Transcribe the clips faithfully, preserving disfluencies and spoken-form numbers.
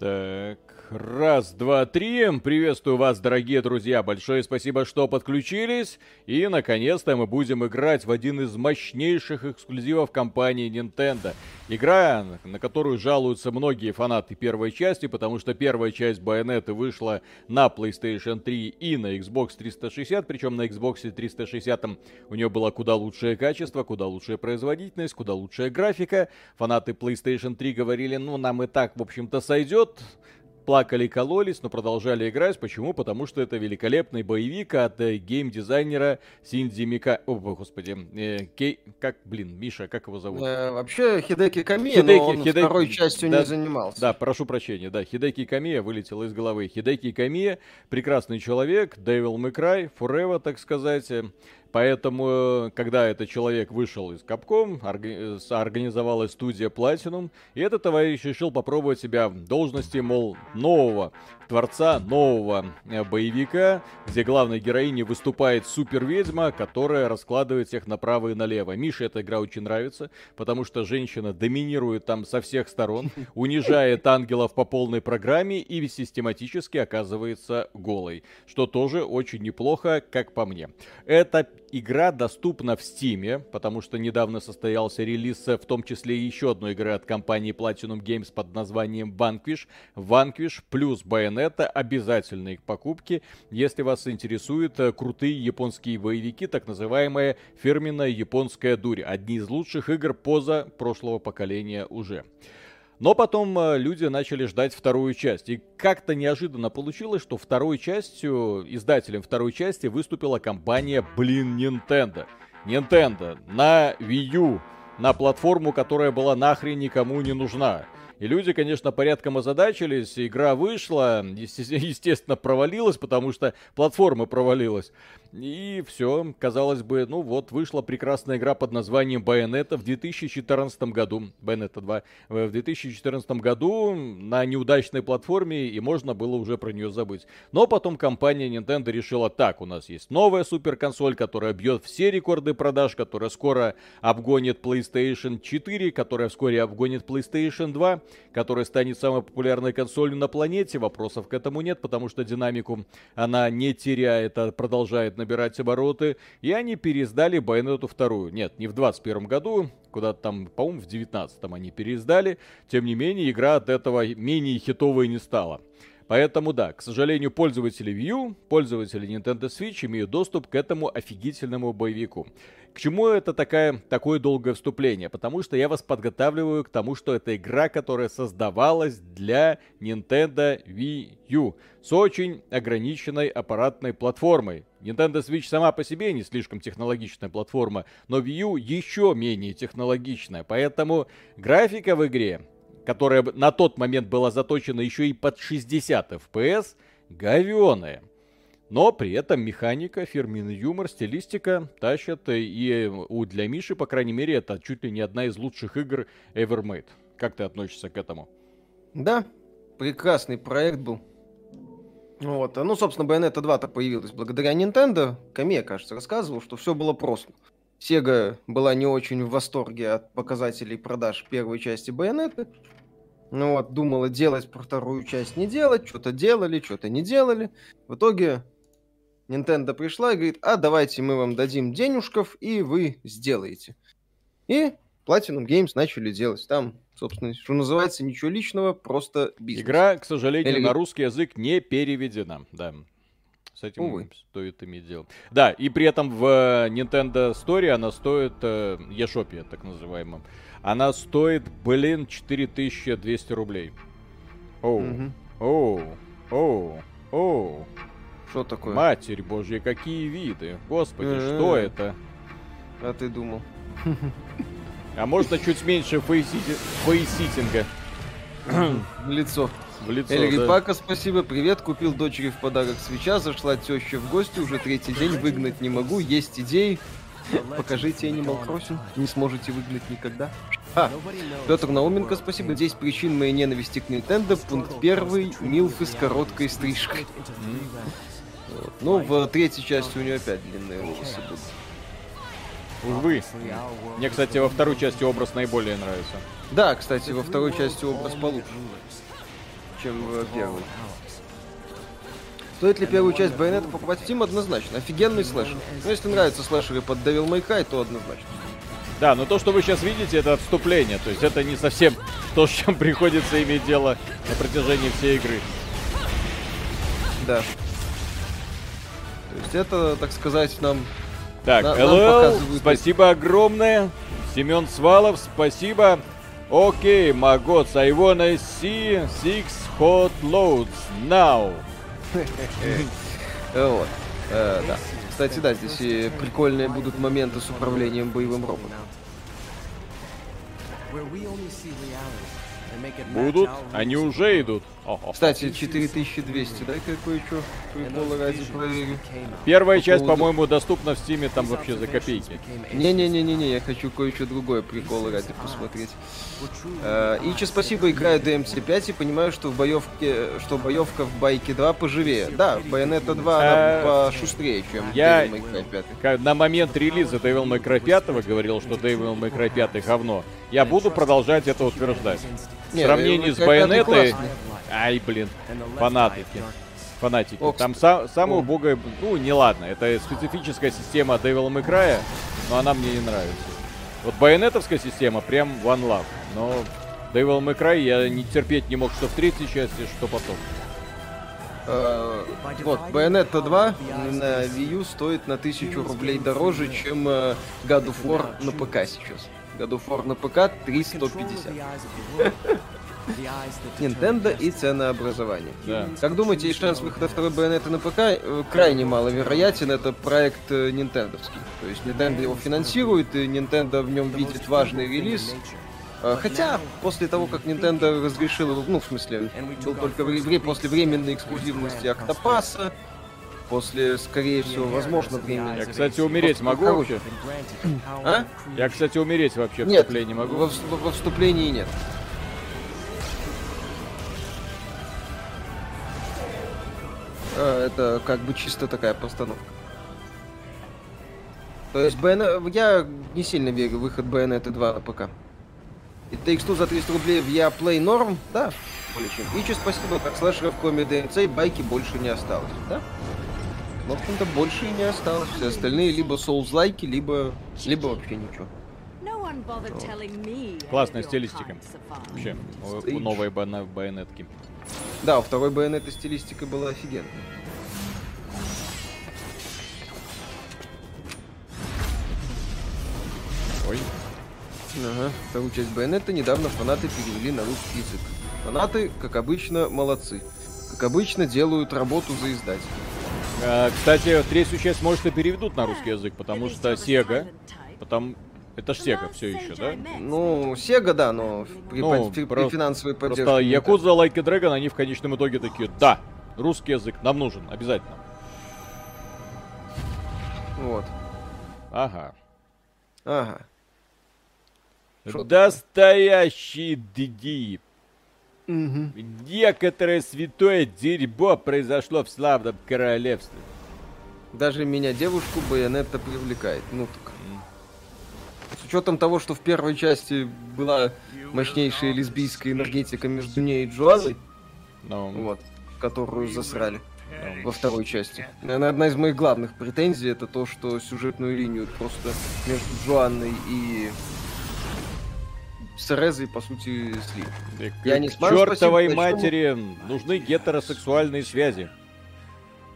Так, раз, два, три. Приветствую вас, дорогие друзья. Большое спасибо, что подключились. И, наконец-то, мы будем играть в один из мощнейших эксклюзивов компании Nintendo. Игра, на которую жалуются многие фанаты первой части, потому что первая часть Bayonetta вышла на PlayStation три и на Xbox триста шестьдесят. Причем на Xbox триста шестьдесят у нее было куда лучшее качество, куда лучшая производительность, куда лучшая графика. Фанаты PlayStation три говорили, ну, нам и так, в общем-то, сойдет. Плакали, кололись, но продолжали играть. Почему? Потому что это великолепный боевик от э, гейм-дизайнера Синдзи Мика... О, господи. Э, кей... Как, блин, Миша, как его зовут? Э, вообще Хидеки Камия, Хидеки, но он Хидеки... второй частью да, не занимался. Да, прошу прощения, да. Хидеки Камия вылетел из головы. Хидеки Камия, прекрасный человек, Devil May Cry, Forever, так сказать. Поэтому, когда этот человек вышел из Capcom, орг... организовалась студия Platinum, и этот товарищ решил попробовать себя в должности, мол, нового творца, нового боевика, где главной героиней выступает супер-ведьма, которая раскладывает всех направо и налево. Мише эта игра очень нравится, потому что женщина доминирует там со всех сторон, унижает ангелов по полной программе и систематически оказывается голой, что тоже очень неплохо, как по мне. Это игра доступна в Steam, потому что недавно состоялся релиз, в том числе еще одной игры от компании Platinum Games под названием Vanquish. Vanquish плюс Bayonetta обязательно их покупки, если вас интересуют крутые японские боевики, так называемая фирменная японская дурь. Одни из лучших игр поза прошлого поколения уже. Но потом люди начали ждать вторую часть. И как-то неожиданно получилось, что второй частью, издателем второй части выступила компания, блин, Nintendo. Nintendo на Wii U, на платформу, которая была нахрен никому не нужна. И люди, конечно, порядком озадачились, игра вышла, естественно, провалилась, потому что платформа провалилась. И все, казалось бы, ну вот, вышла прекрасная игра под названием Bayonetta в две тысячи четырнадцатом году, Bayonetta два, в две тысячи четырнадцатом году на неудачной платформе, и можно было уже про нее забыть. Но потом компания Nintendo решила, так, у нас есть новая суперконсоль, которая бьет все рекорды продаж, которая скоро обгонит PlayStation четыре, которая вскоре обгонит PlayStation два, которая станет самой популярной консолью на планете. Вопросов к этому нет, потому что динамику она не теряет, а продолжает набирать обороты. И они переиздали Bayonetta два. Нет, не в двадцать первом году, куда-то там, по-моему, в девятнадцатом они переиздали. Тем не менее, игра от этого менее хитовой не стала. Поэтому да, к сожалению, пользователи Wii U, пользователи Nintendo Switch имеют доступ к этому офигительному боевику. К чему это такая, такое долгое вступление? Потому что я вас подготавливаю к тому, что это игра, которая создавалась для Nintendo Wii U с очень ограниченной аппаратной платформой. Nintendo Switch сама по себе не слишком технологичная платформа, но Wii U еще менее технологичная. Поэтому графика в игре, которая на тот момент была заточена еще и под шестьдесят эф пи эс, говёная. Но при этом механика, фирменный юмор, стилистика тащат. И для Миши, по крайней мере, это чуть ли не одна из лучших игр ever made. Как ты относишься к этому? Да, прекрасный проект был. Вот. Ну, собственно, Bayonetta два-то появилась благодаря Nintendo. Камия, кажется, рассказывал, что все было просто. Sega была не очень в восторге от показателей продаж первой части Bayonetta. Ну вот, думала делать, про вторую часть не делать. Что-то делали, что-то не делали. В итоге Nintendo пришла и говорит, а давайте мы вам дадим денежков, и вы сделаете. И Platinum Games начали делать. Там, собственно, что называется, ничего личного, просто бизнес. Игра, к сожалению, Эль... на русский язык не переведена, да. С этим Увы. стоит иметь дело. Да, и при этом в Nintendo Store она стоит, э, eShop, так называемом, она стоит, блин, четыре тысячи двести рублей. Оу, угу. оу, оу, оу. Что такое? Матерь божья, какие виды. Господи, Э-э-э. что это? А ты думал. А можно чуть меньше фейситинга? В лицо. Эльри да. Пака, спасибо, привет, купил дочери в подарок свеча, зашла теща в гости, уже третий день, выгнать не могу, есть идеи, покажите Animal Crossing, не сможете выгнать никогда. А, Петр Науменко, спасибо, здесь причин моей ненависти к Nintendo, пункт первый, милфы с короткой стрижкой. Mm. Вот. Ну, в третьей части у нее опять длинные волосы будут. Увы. Мне, кстати, во второй части образ наиболее нравится. Да, кстати, во второй части образ получше, чем в первой. Стоит ли первую часть Байонета покупать в Steam? Однозначно. Офигенный слэшер. Но если нравятся слэшеры под Devil May Cry, то однозначно. Да, но то, что вы сейчас видите, это отступление. То есть это не совсем то, с чем приходится иметь дело на протяжении всей игры. Да. То есть это, так сказать, нам... Так, на, эл эл, нам спасибо огромное. Семен Свалов, спасибо. Окей, Магоц, I wanna see six hot loads now. Вот. Э, да. Кстати, да, здесь и прикольные будут моменты с управлением боевым роботом. Будут? Они уже идут. Кстати, четыре тысячи двести, да, какой-чё? Первая часть, по-моему, доступна в Стиме, там вообще за копейки. Не-не-не-не-не, я хочу кое-что другое, приколы ради посмотреть. А, Ичи, спасибо, играю ди эм си пять и понимаю, что в боевке, что боевка в Байке два поживее. Да, Байонета два а... пошустрее, чем я... Devil May Cry пять. На момент релиза Devil May Cry пять говорил, что Devil May Cry пять говно. Я буду продолжать это утверждать. В сравнении с Байонетой... Ай, блин, фанатики. Фанатики. О, там са самое убогое... Ну, не ладно, это специфическая система Devil May Cry, но она мне не нравится. Вот байонетовская система прям one love. Но Devil May Cry я не терпеть не мог, что в третьей части, что потом. Uh, вот, Bayonetta два на Wii U стоит на тысячу рублей дороже, чем uh, God of War на ПК сейчас. God of War на ПК три тысячи сто пятьдесят. Nintendo и ценообразование. Да. Как думаете, есть шанс выхода второй Байонеты на ПК? Крайне маловероятен, это проект нинтендовский. То есть Nintendo его финансирует, и Nintendo в нем видит важный релиз. Хотя, после того, как Nintendo разрешила, ну, в смысле, был только в игре после временной эксклюзивности Октопаса, после, скорее всего, возможно, времени. Я, кстати, умереть после... могу вообще? А? Я, кстати, умереть вообще в вступлении могу? Во, во вступлении нет. Это как бы чисто такая постановка. То есть Байонета... я не сильно верю в выход Байонеты два на ПК. И Тейкс-Ту за триста рублей в Яплей норм, да? Более чем. И че, спасибо, так слэшеров, коми, ди эм си, байки больше не осталось, да? Но в общем-то больше и не осталось. Все остальные либо соулзлайки, либо... либо вообще ничего. Вот. Классная стилистика. Вообще, у новой Байонетки. Да, у второй Байонеты стилистика была офигенная. Ой. Ага, вторую часть Байонета недавно фанаты перевели на русский язык. Фанаты, как обычно, молодцы. Как обычно, делают работу за издателя. А, кстати, третью часть, может, и переведут на русский язык, потому что Sega... Потом... Это ж Sega все еще, да? Ну, Sega, да, но при, ну, под... при финансовой поддержке... Просто Якудза, Like a Dragon, они в конечном итоге такие, да, русский язык нам нужен, обязательно. Вот. Ага. Ага. Шо Настоящий ди ди. Угу. Некоторое святое дерьмо произошло в славном королевстве. Даже меня девушку Байонетта привлекает. Ну так. С учетом того, что в первой части была мощнейшая лесбийская энергетика между ней и Джоазой, no. вот, которую засрали no. во второй части. Наверное, одна из моих главных претензий это то, что сюжетную линию просто между Джоанной и Серезой, по сути, слив. Я не сман, чертовой спасибо, матери чем... нужны гетеросексуальные связи.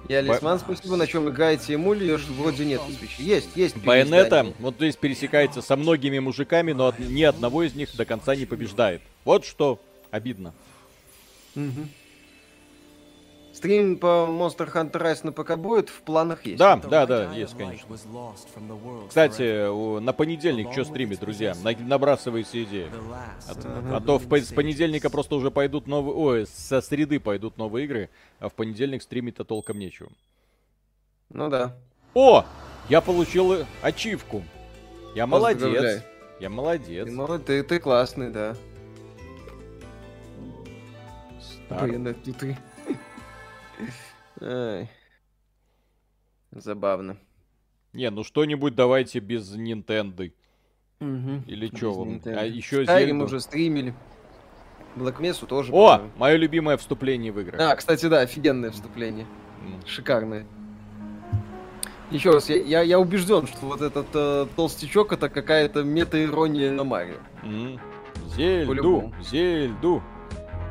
Я Лисман, спасибо, на чем играете ему, лишь вроде нет. Есть, есть. Байонета, вот здесь пересекается со многими мужиками, но от, ни одного из них до конца не побеждает. Вот что обидно. Угу. Стрим по Monster Hunter Rise на ПК будет, в планах есть. Да, да, да, есть, конечно. Кстати, на понедельник что стримить, друзья? Набрасывайте идеи. А, а то в, с понедельника просто уже пойдут новые... Ой, со среды пойдут новые игры, а в понедельник стримить-то толком нечего. Ну да. О! Я получил ачивку. Я молодец. Я молодец. Ты, ты классный, да. Блин, ты... Ай. Забавно. Не, ну что-нибудь давайте без Nintendo. Угу. Или что вам? А еще Зельду уже стримили. Black Mesa тоже. О, мое любимое вступление в игры. А, кстати, да, офигенное вступление. Mm. Шикарное. Еще раз, я, я, я убежден, что вот этот э, толстячок — это какая-то мета-ирония на Марио. Mm. Зельду, Зельду.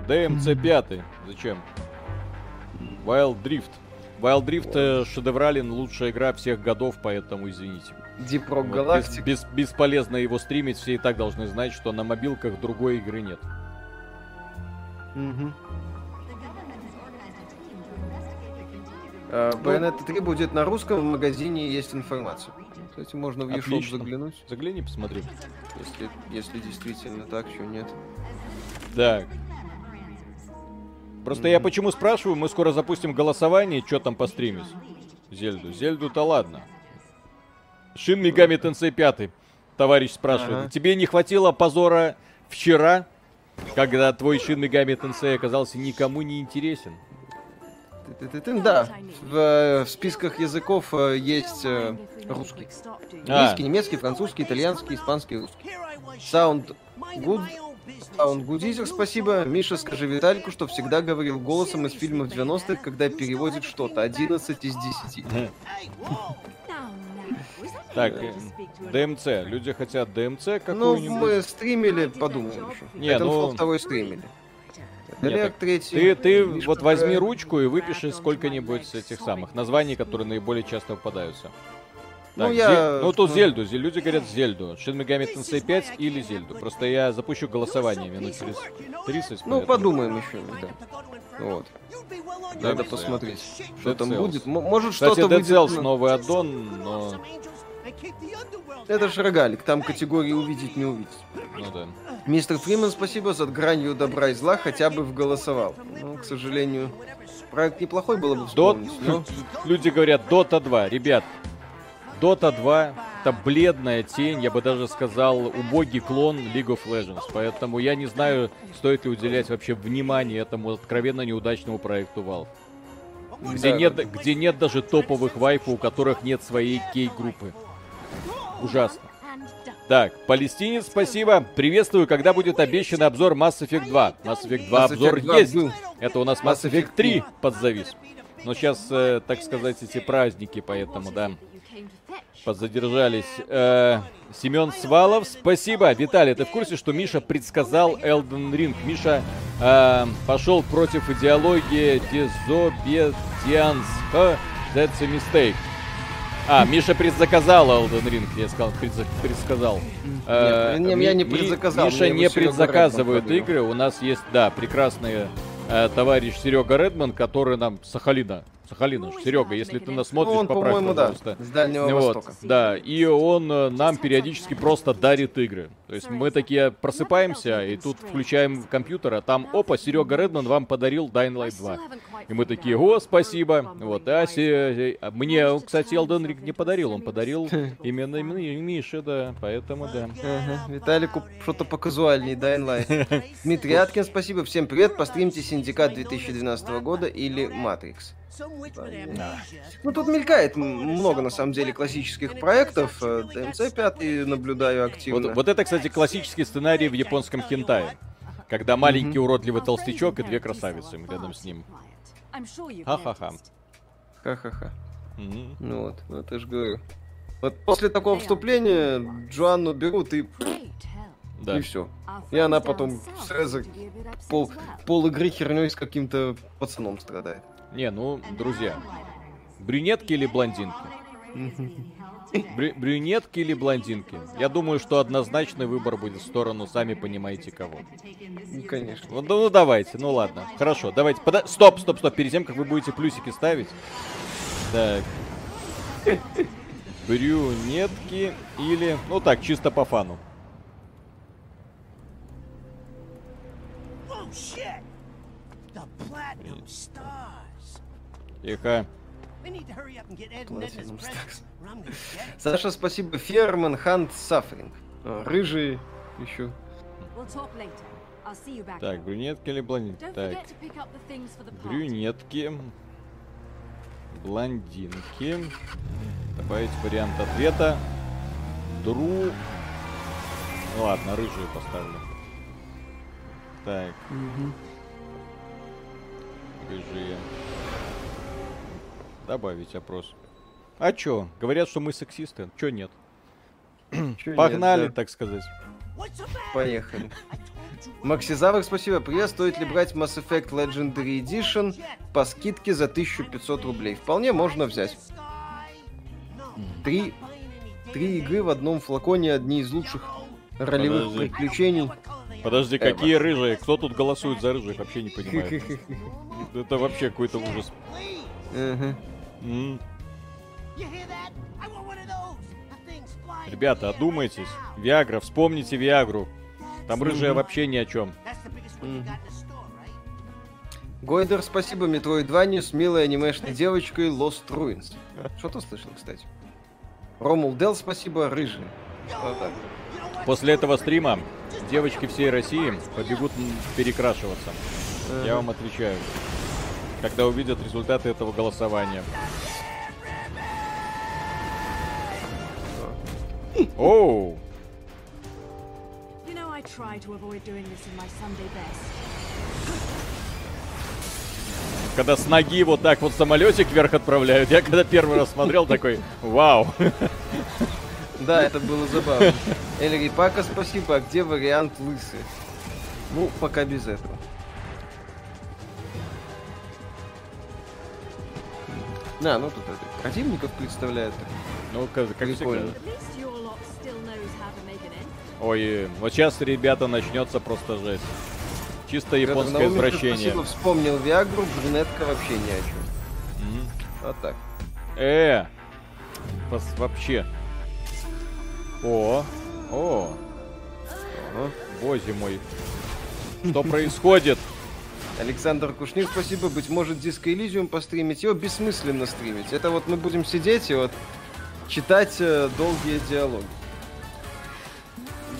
ди эм си пять. Зачем? Wild Drift. Wild Drift oh. шедеврален, лучшая игра всех годов, поэтому извините. Deep Rock вот, Galactic. Бес, бес, бесполезно его стримить, все и так должны знать, что на мобилках другой игры нет. Mm-hmm. Bayonetta три будет на русском, в магазине есть информация. Кстати, можно в eShop заглянуть. Загляни, посмотри. Если, если действительно так, чего нет. Так. Просто mm-hmm. я почему спрашиваю, мы скоро запустим голосование, что там постримить. Зельду. Зельду-то ладно. Шин Мегами Тенсей пять, товарищ спрашивает. Ага. Тебе не хватило позора вчера, когда твой Шин Мегами Тенсей оказался никому не интересен? Да, в, в списках языков есть русский. А. Русский, немецкий, французский, итальянский, испанский, русский. Sound Good, Sound Goodizer, спасибо. Миша, скажи Витальку, что всегда говорил голосом из фильмов девяностых, когда переводит что-то. одиннадцать из десяти. Так, ди эм си. Люди хотят ди эм си какую-нибудь. Ну, мы стримили, подумаем еще. Нет, ну... второй стримили. Нет, ты ты вот возьми ручку и выпиши сколько-нибудь этих самых названий, которые наиболее часто попадаются. Так, ну, я... Зе... ну тут Зельду, люди говорят Зельду. Шин Мегами Тенсей пять или Зельду. Просто я запущу голосование минут через тридцать. Ну, поэтому... подумаем еще. Да. Вот. Надо Dead посмотреть, Dead что Dead там Cells. Будет. Может, кстати, что-то Dead Cells выйдет... новый аддон, но... Это ж рогалик, там категории увидеть не увидеть. Ну да. Мистер Фриман, спасибо, за гранью добра и зла хотя бы вголосовал. Ну, к сожалению, проект неплохой было бы вспомнить. Дот... Но... Люди говорят, Дота два, ребят, Дота два это бледная тень, я бы даже сказал, убогий клон League of Legends. Поэтому я не знаю, стоит ли уделять вообще внимание этому откровенно неудачному проекту Valve. Где, да. нет, где нет даже топовых вайпов, у которых нет своей кей-группы. Ужасно. Так, Палестинец, спасибо. Приветствую, когда будет обещан обзор Масс Эффект два. Масс Эффект два обзор есть. Это у нас Масс Эффект три подзавис. Но сейчас, э, так сказать, эти праздники, поэтому, да, подзадержались. Э, Семен Свалов, спасибо. Виталий, ты в курсе, что Миша предсказал Elden Ring? Миша э, пошел против идеологии дезобедианства. That's a mistake. А, Миша предзаказал Elden Ring, я сказал, предзаказал. Нет, не, я не предзаказал. Миша не предзаказывает игры, у нас есть, да, прекрасный э, товарищ Серега Редман, который нам Сахалина, Сахалина, Серега, если ты нас смотришь, ну, он, поправь, пожалуйста. Да, с Дальнего вот, Востока. Да, и он э, нам периодически просто дарит игры. То есть мы такие просыпаемся, и тут включаем компьютер, а там, опа, Серега Редман вам подарил Дайн Лайт два. И мы такие, о, спасибо. Вот, а се... мне, кстати, Elden Ring не подарил, он подарил именно, именно Мише, да, поэтому да. Ага. Виталику что-то показуальнее, Дайн Лайт. Дмитрий Аткин, спасибо, всем привет, постримьте Синдикат две тысячи двенадцатого года или Матрикс. Да. Ну, тут мелькает много, на самом деле, классических проектов. ди эм си пять наблюдаю активно. Вот, вот это, кстати, классический сценарий в японском хентае. Когда маленький mm-hmm. уродливый толстячок и две красавицы рядом с ним. Ха-ха-ха. Ха-ха-ха. Mm-hmm. Ну вот, ну это же говорю. Вот после такого вступления Джоанну берут и... Да. И все. И она потом сразу пол, пол игры херней с каким-то пацаном страдает. Не, ну, друзья, брюнетки или блондинки? Брю- брюнетки или блондинки? Я думаю, что однозначный выбор будет в сторону, сами понимаете, кого. Ну, конечно. Ну, ну давайте, ну ладно. Хорошо, давайте. Под... Стоп, стоп, стоп. Перед тем, как вы будете плюсики ставить. Так. Брюнетки или... Ну так, чисто по фану. Тихо. Саша, спасибо. Ферман Хант Сафринг. Рыжий еще. Так, брюнетки или блондинки? Так. Брюнетки. блондинки. Добавить вариант ответа. Дру... Ну, ладно, рыжую поставлю. Так. Угу. Рыжие. Добавить опрос. А чё? Говорят, что мы сексисты. Чё нет? Чё Погнали, нет, да? так сказать. Поехали. Максизавр, спасибо. Привет. Стоит ли брать Mass Effect Legendary Edition по скидке за тысячу пятьсот рублей? Вполне можно взять. Три, три игры в одном флаконе. Одни из лучших ролевых Подожди. приключений. Подожди, Эва. Какие рыжие? Кто тут голосует за рыжих? Вообще не понимаю. Это вообще какой-то ужас. Ребята, одумайтесь. Виагра, вспомните Виагру. Там рыжая вообще ни о чем. Гойдер, спасибо. Metroidvania с милой анимешной девочкой Lost Ruins. Что-то слышал, кстати. Ромул Дел, спасибо. Рыжий. После этого стрима девочки всей России побегут перекрашиваться. Я вам отвечаю. Когда увидят результаты этого голосования. Оу! Когда с ноги вот так вот самолетик вверх отправляют, я когда первый раз смотрел, такой, вау. Да, это было забавно. Эльри Пака, спасибо. А где вариант лысый? Ну, пока без этого. Да, ну тут это, противников представляет. Ну, как, как прикольно. Ой, вот сейчас, ребята, начнется просто жесть. Чисто японское Наумик, извращение. Спасибо, вспомнил Виагру, брюнетка вообще ни о чем. Mm-hmm. Вот так. Э, вас вообще. О, о. О, боже мой. Что происходит? Александр Кушнир, спасибо. Быть может, Диско Элизиум постримить. Его бессмысленно стримить. Это вот мы будем сидеть и вот читать э, долгие диалоги.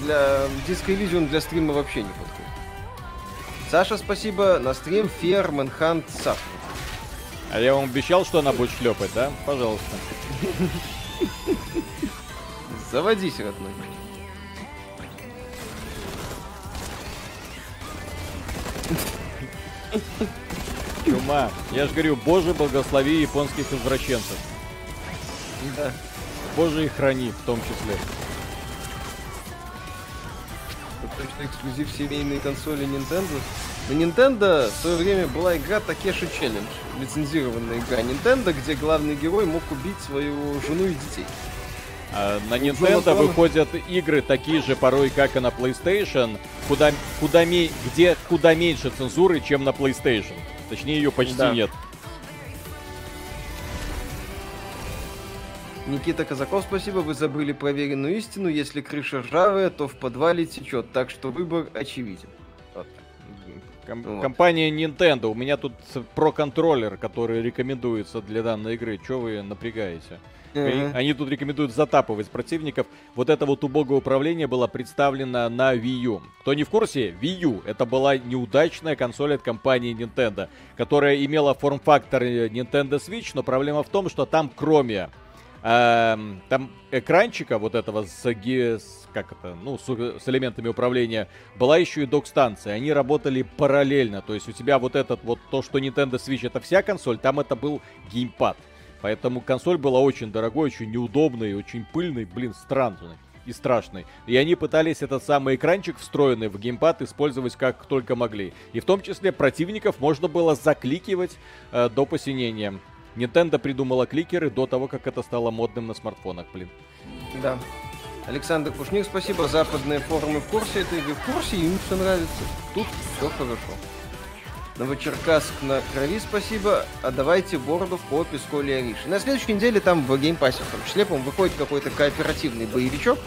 Для Диско Элизиум для стрима вообще не подходит. Саша, спасибо. На стрим Fear Manhunt Sub. А я вам обещал, что она будет шлепать, да? Пожалуйста. Заводись, родной. Чума. Я же говорю, Боже, благослови японских извращенцев. Да. Боже их храни, в том числе. Потому что эксклюзив семейной консоли Nintendo. На Nintendo в свое время была игра Такеши Челлендж. Лицензированная игра Nintendo, где главный герой мог убить свою жену и детей. А на Nintendo выходят игры такие же порой, как и на PlayStation, куда, куда ми, где куда меньше цензуры, чем на PlayStation. Точнее, ее почти да. нет. Никита Казаков, спасибо, вы забыли проверенную истину. Если крыша ржавая, то в подвале течет, так что выбор очевиден. Вот. Ком- вот. Компания Nintendo. У меня тут про-контроллер, который рекомендуется для данной игры. Чё вы напрягаете? Uh-huh. Они тут рекомендуют затапывать противников. Вот это вот убогое управление было представлено на Wii U. Кто не в курсе, Wii U — это была неудачная консоль от компании Nintendo, которая имела форм-фактор Nintendo Switch, но проблема в том, что там кроме э, там экранчика вот этого с, с, как это, ну, с, с элементами управления была еще и док-станция. Они работали параллельно. То есть у тебя вот этот вот, то, что Nintendo Switch — это вся консоль, там это был геймпад. Поэтому консоль была очень дорогой, очень неудобной, очень пыльной, блин, странной и страшной. И они пытались этот самый экранчик, встроенный в геймпад, использовать как только могли. И в том числе противников можно было закликивать э, до посинения. Nintendo придумала кликеры до того, как это стало модным на смартфонах, блин. Да. Александр Кушник, спасибо. Западные форумы в курсе этой игры. В курсе, им все нравится. Тут все хорошо. Новочеркасск на крови, спасибо. А давайте бордов по Песку Леориши. На следующей неделе там в геймпассе, в том числе, по-моему, выходит какой-то кооперативный боевичок.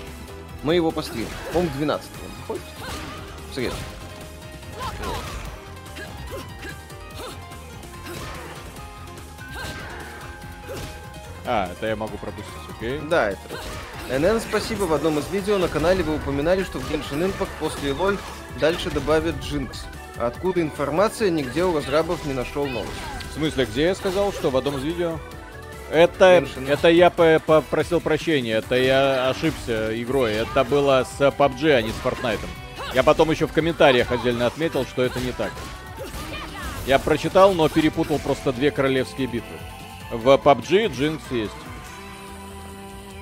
Мы его постримим. По-моему, двенадцатого он выходит. В среду. А, это я могу пропустить, окей? Да, это... эн эн, спасибо. В одном из видео на канале вы упоминали, что в Genshin Impact после лоль дальше добавят Джинкс. Откуда информация, нигде у разрабов не нашел новость. В смысле, где я сказал, что в одном из видео? Это, это я попросил прощения, это я ошибся игрой. Это было с пабг, а не с Fortnite. Я потом еще в комментариях отдельно отметил, что это не так. Я прочитал, но перепутал просто две королевские битвы. В пабг Джинкс есть.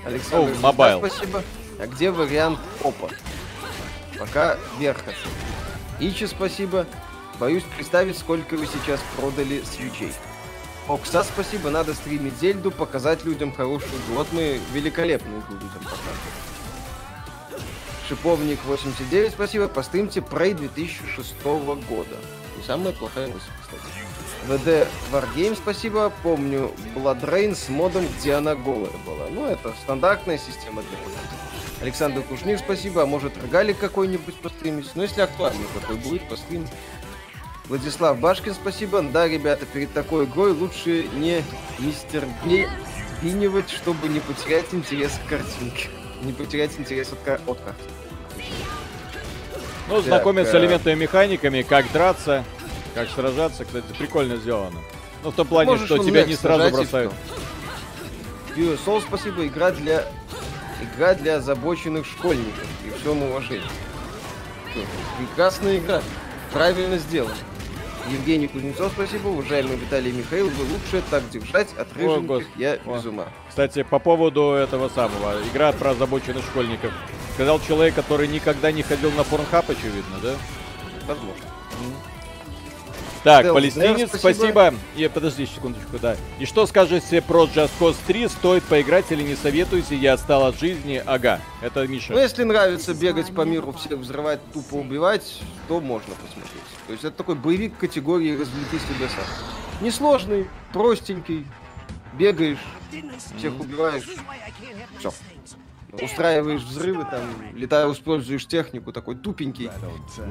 Александр, oh, mobile. Да, спасибо. А где вариант опа? Пока вверх хочу. Ичи, спасибо. Боюсь представить, сколько вы сейчас продали свечей. Окса, спасибо. Надо стримить Зельду, показать людям хорошую игру. Вот мы великолепную игру людям показываем. Шиповник восемьдесят девять, спасибо. Постримьте Prey две тысячи шестого года. И самая плохая мысль, кстати. ВД Wargame, спасибо. Помню Bloodrain с модом, где она голая была. Ну, это стандартная система для игроков. Александр Кушнир, спасибо. А может, рогалик какой-нибудь постримить? Ну, если актуальный какой будет, постримить. Владислав Башкин, спасибо. Да, ребята, перед такой игрой лучше не мистер Гей спинивать, чтобы не потерять интерес к картинке. Не потерять интерес от, кар... от карты. Ну, так, знакомиться с элементными механиками, как драться, как сражаться. Кстати, прикольно сделано. Ну, в том плане, можешь, что тебя не сразу бросают. Юсол, спасибо. Игра для... Игра для озабоченных школьников. И всем уважении. Прекрасная игра. Правильно сделал. Евгений Кузнецов, спасибо. Уважаемый Виталий Михаил, вы лучше так держать. От рыженьких я без ума. Кстати, по поводу этого самого. Игра про озабоченных школьников. Сказал человек, который никогда не ходил на Порнхаб, очевидно, да? Возможно. Так, Стелл, Палестинец, да, спасибо. спасибо. И, подожди секундочку, да. И что скажете про Джаст Коз три? Стоит поиграть или не советуете? Я отстал от жизни. Ага, это Миша. Ну, если нравится бегать по миру, всех взрывать, тупо убивать, то можно посмотреть. То есть это такой боевик категории «развлеки себя сам». Несложный, простенький. Бегаешь, всех убиваешь. Все. Устраиваешь взрывы, там, летая, используешь технику, такой тупенький.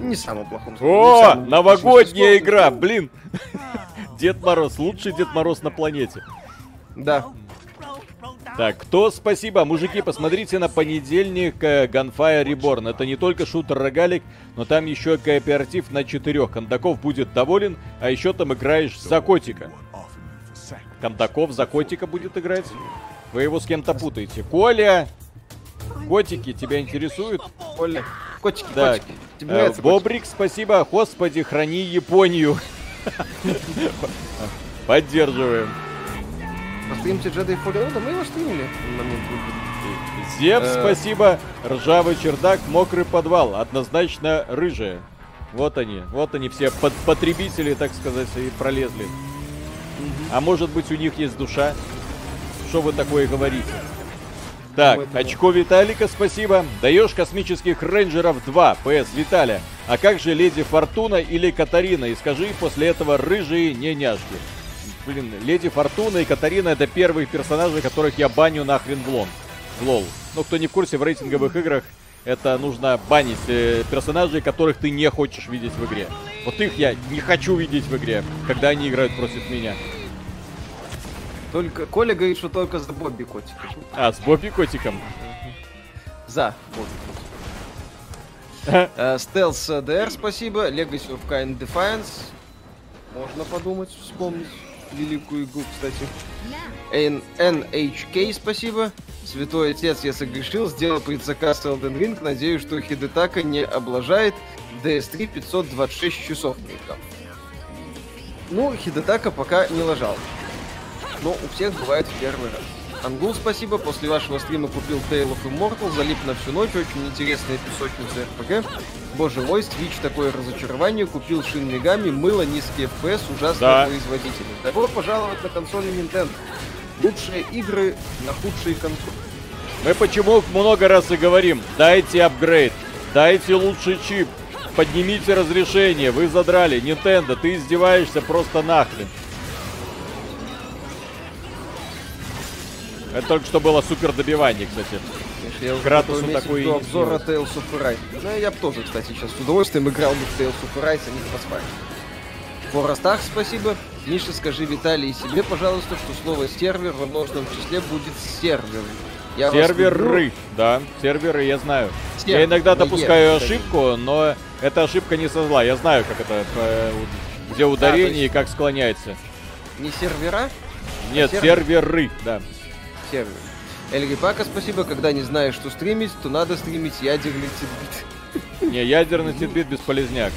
Не самый плохой. О, самый новогодняя плохой, игра, но... блин. Дед Мороз, лучший Дед Мороз на планете. Да. Так, кто? Спасибо. Мужики, посмотрите на понедельник Gunfire Reborn. Это не только шутер-рогалик, но там еще кооператив на четырех. Кондаков будет доволен, а еще там играешь за котика. Кондаков за котика будет играть? Вы его с кем-то путаете. Коля... Котики тебя интересуют? Коля. Котики, да. Котики. Тебе нравится, Бобрик, котики? Спасибо. Господи, храни Японию. Поддерживаем. Постримте Jedi Fallen Order, мы его стримили. Зев, спасибо. Ржавый чердак, мокрый подвал. Однозначно рыжие. Вот они, вот они все потребители, так сказать, и пролезли. А может быть, у них есть душа? Что вы такое говорите? Так, очко Виталика, спасибо. Даешь космических рейнджеров два, ПС Виталя. А как же Леди Фортуна или Катарина? И скажи после этого рыжие неняшки. Блин, Леди Фортуна и Катарина — это первые персонажи, которых я баню нахрен в лон. В лол. Но кто не в курсе, в рейтинговых играх это нужно банить э, персонажей, которых ты не хочешь видеть в игре. Вот их я не хочу видеть в игре, когда они играют против меня. Только Коля говорит, что только с Бобби котиком. А, с Бобби котиком? За Бобби котиком. Стелс ДР, спасибо. Legacy of Kain Defiance. Можно подумать, вспомнить. Великую игру, кстати. эн эйч кей, спасибо. Святой Отец, я согрешил. Сделал предзаказ Elden Ring. Надеюсь, что Хидетака не облажает. ди эс три пятьсот двадцать шесть часов. Ну, Хидетака пока не лажал. Но у всех бывает в первый раз. Ангул, спасибо. После вашего стрима купил Tale of Immortal. Залип на всю ночь. Очень интересная песочница эр пи джи. Боже мой, Switch такое разочарование. Купил Шин Мегами. Мыло, низкий эф пи эс, ужасные да. производители. Добро пожаловать на консоли Nintendo. Лучшие игры на худшие консоли. Мы почему много раз и говорим. Дайте апгрейд. Дайте лучший чип. Поднимите разрешение. Вы задрали. Nintendo, ты издеваешься просто нахрен. Это только что было супер добивание, кстати. Кратусу такой... обзор от Tales of Arise. Ну, я бы тоже, кстати, сейчас с удовольствием играл бы в Tales of Arise, а не в Frostbite. Форастах, спасибо. Миша, скажи Виталий и себе, пожалуйста, что слово «сервер» во множественном числе будет «сервер». Я серверы, да, серверы, я знаю. Сервер. Я иногда на допускаю е, ошибку, но эта ошибка не со зла. Я знаю, как это, где ударение, да, есть... и как склоняется. Не сервера? Нет, а сервер? серверы, да. Сервер. Эльгипака, спасибо. Когда не знаешь, что стримить, то надо стримить ядерный титбит. Не, ядерный титбит бесполезняк.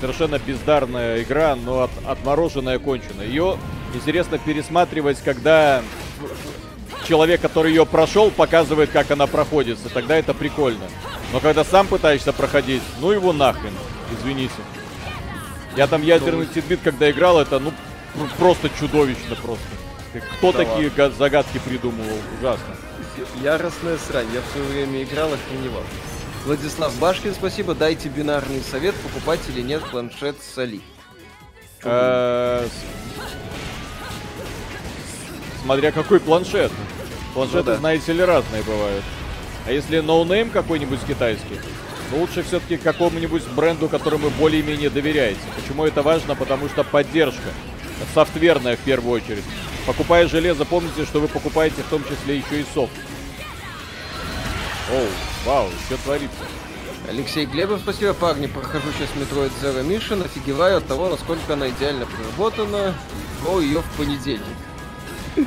Совершенно бездарная игра, но от, отмороженная кончена. Ее интересно пересматривать, когда человек, который ее прошел, показывает, как она проходится. Тогда это прикольно. Но когда сам пытаешься проходить, ну его нахрен. Извините. Я там ядерный титбит, когда играл, это ну просто чудовищно просто. Кто да такие ладно. загадки придумывал? Ужасно. Яростная срань. Я все время играл, охреневал. Владислав Башкин, спасибо. Дайте бинарный совет, покупать или нет планшет Соли. Смотря какой планшет. Планшеты, знаете ли, разные бывают. А если ноунейм какой-нибудь китайский, то лучше все-таки какому-нибудь бренду, которому более-менее доверяете. Почему это важно? Потому что поддержка. Софтверная в первую очередь. Покупая железо, помните, что вы покупаете в том числе еще и софт. Оу, вау, что творится. Алексей Глебов, спасибо. Парни, прохожу сейчас Metroid Zero Mission, офигеваю от того, насколько она идеально проработана. Про ее в понедельник. Zero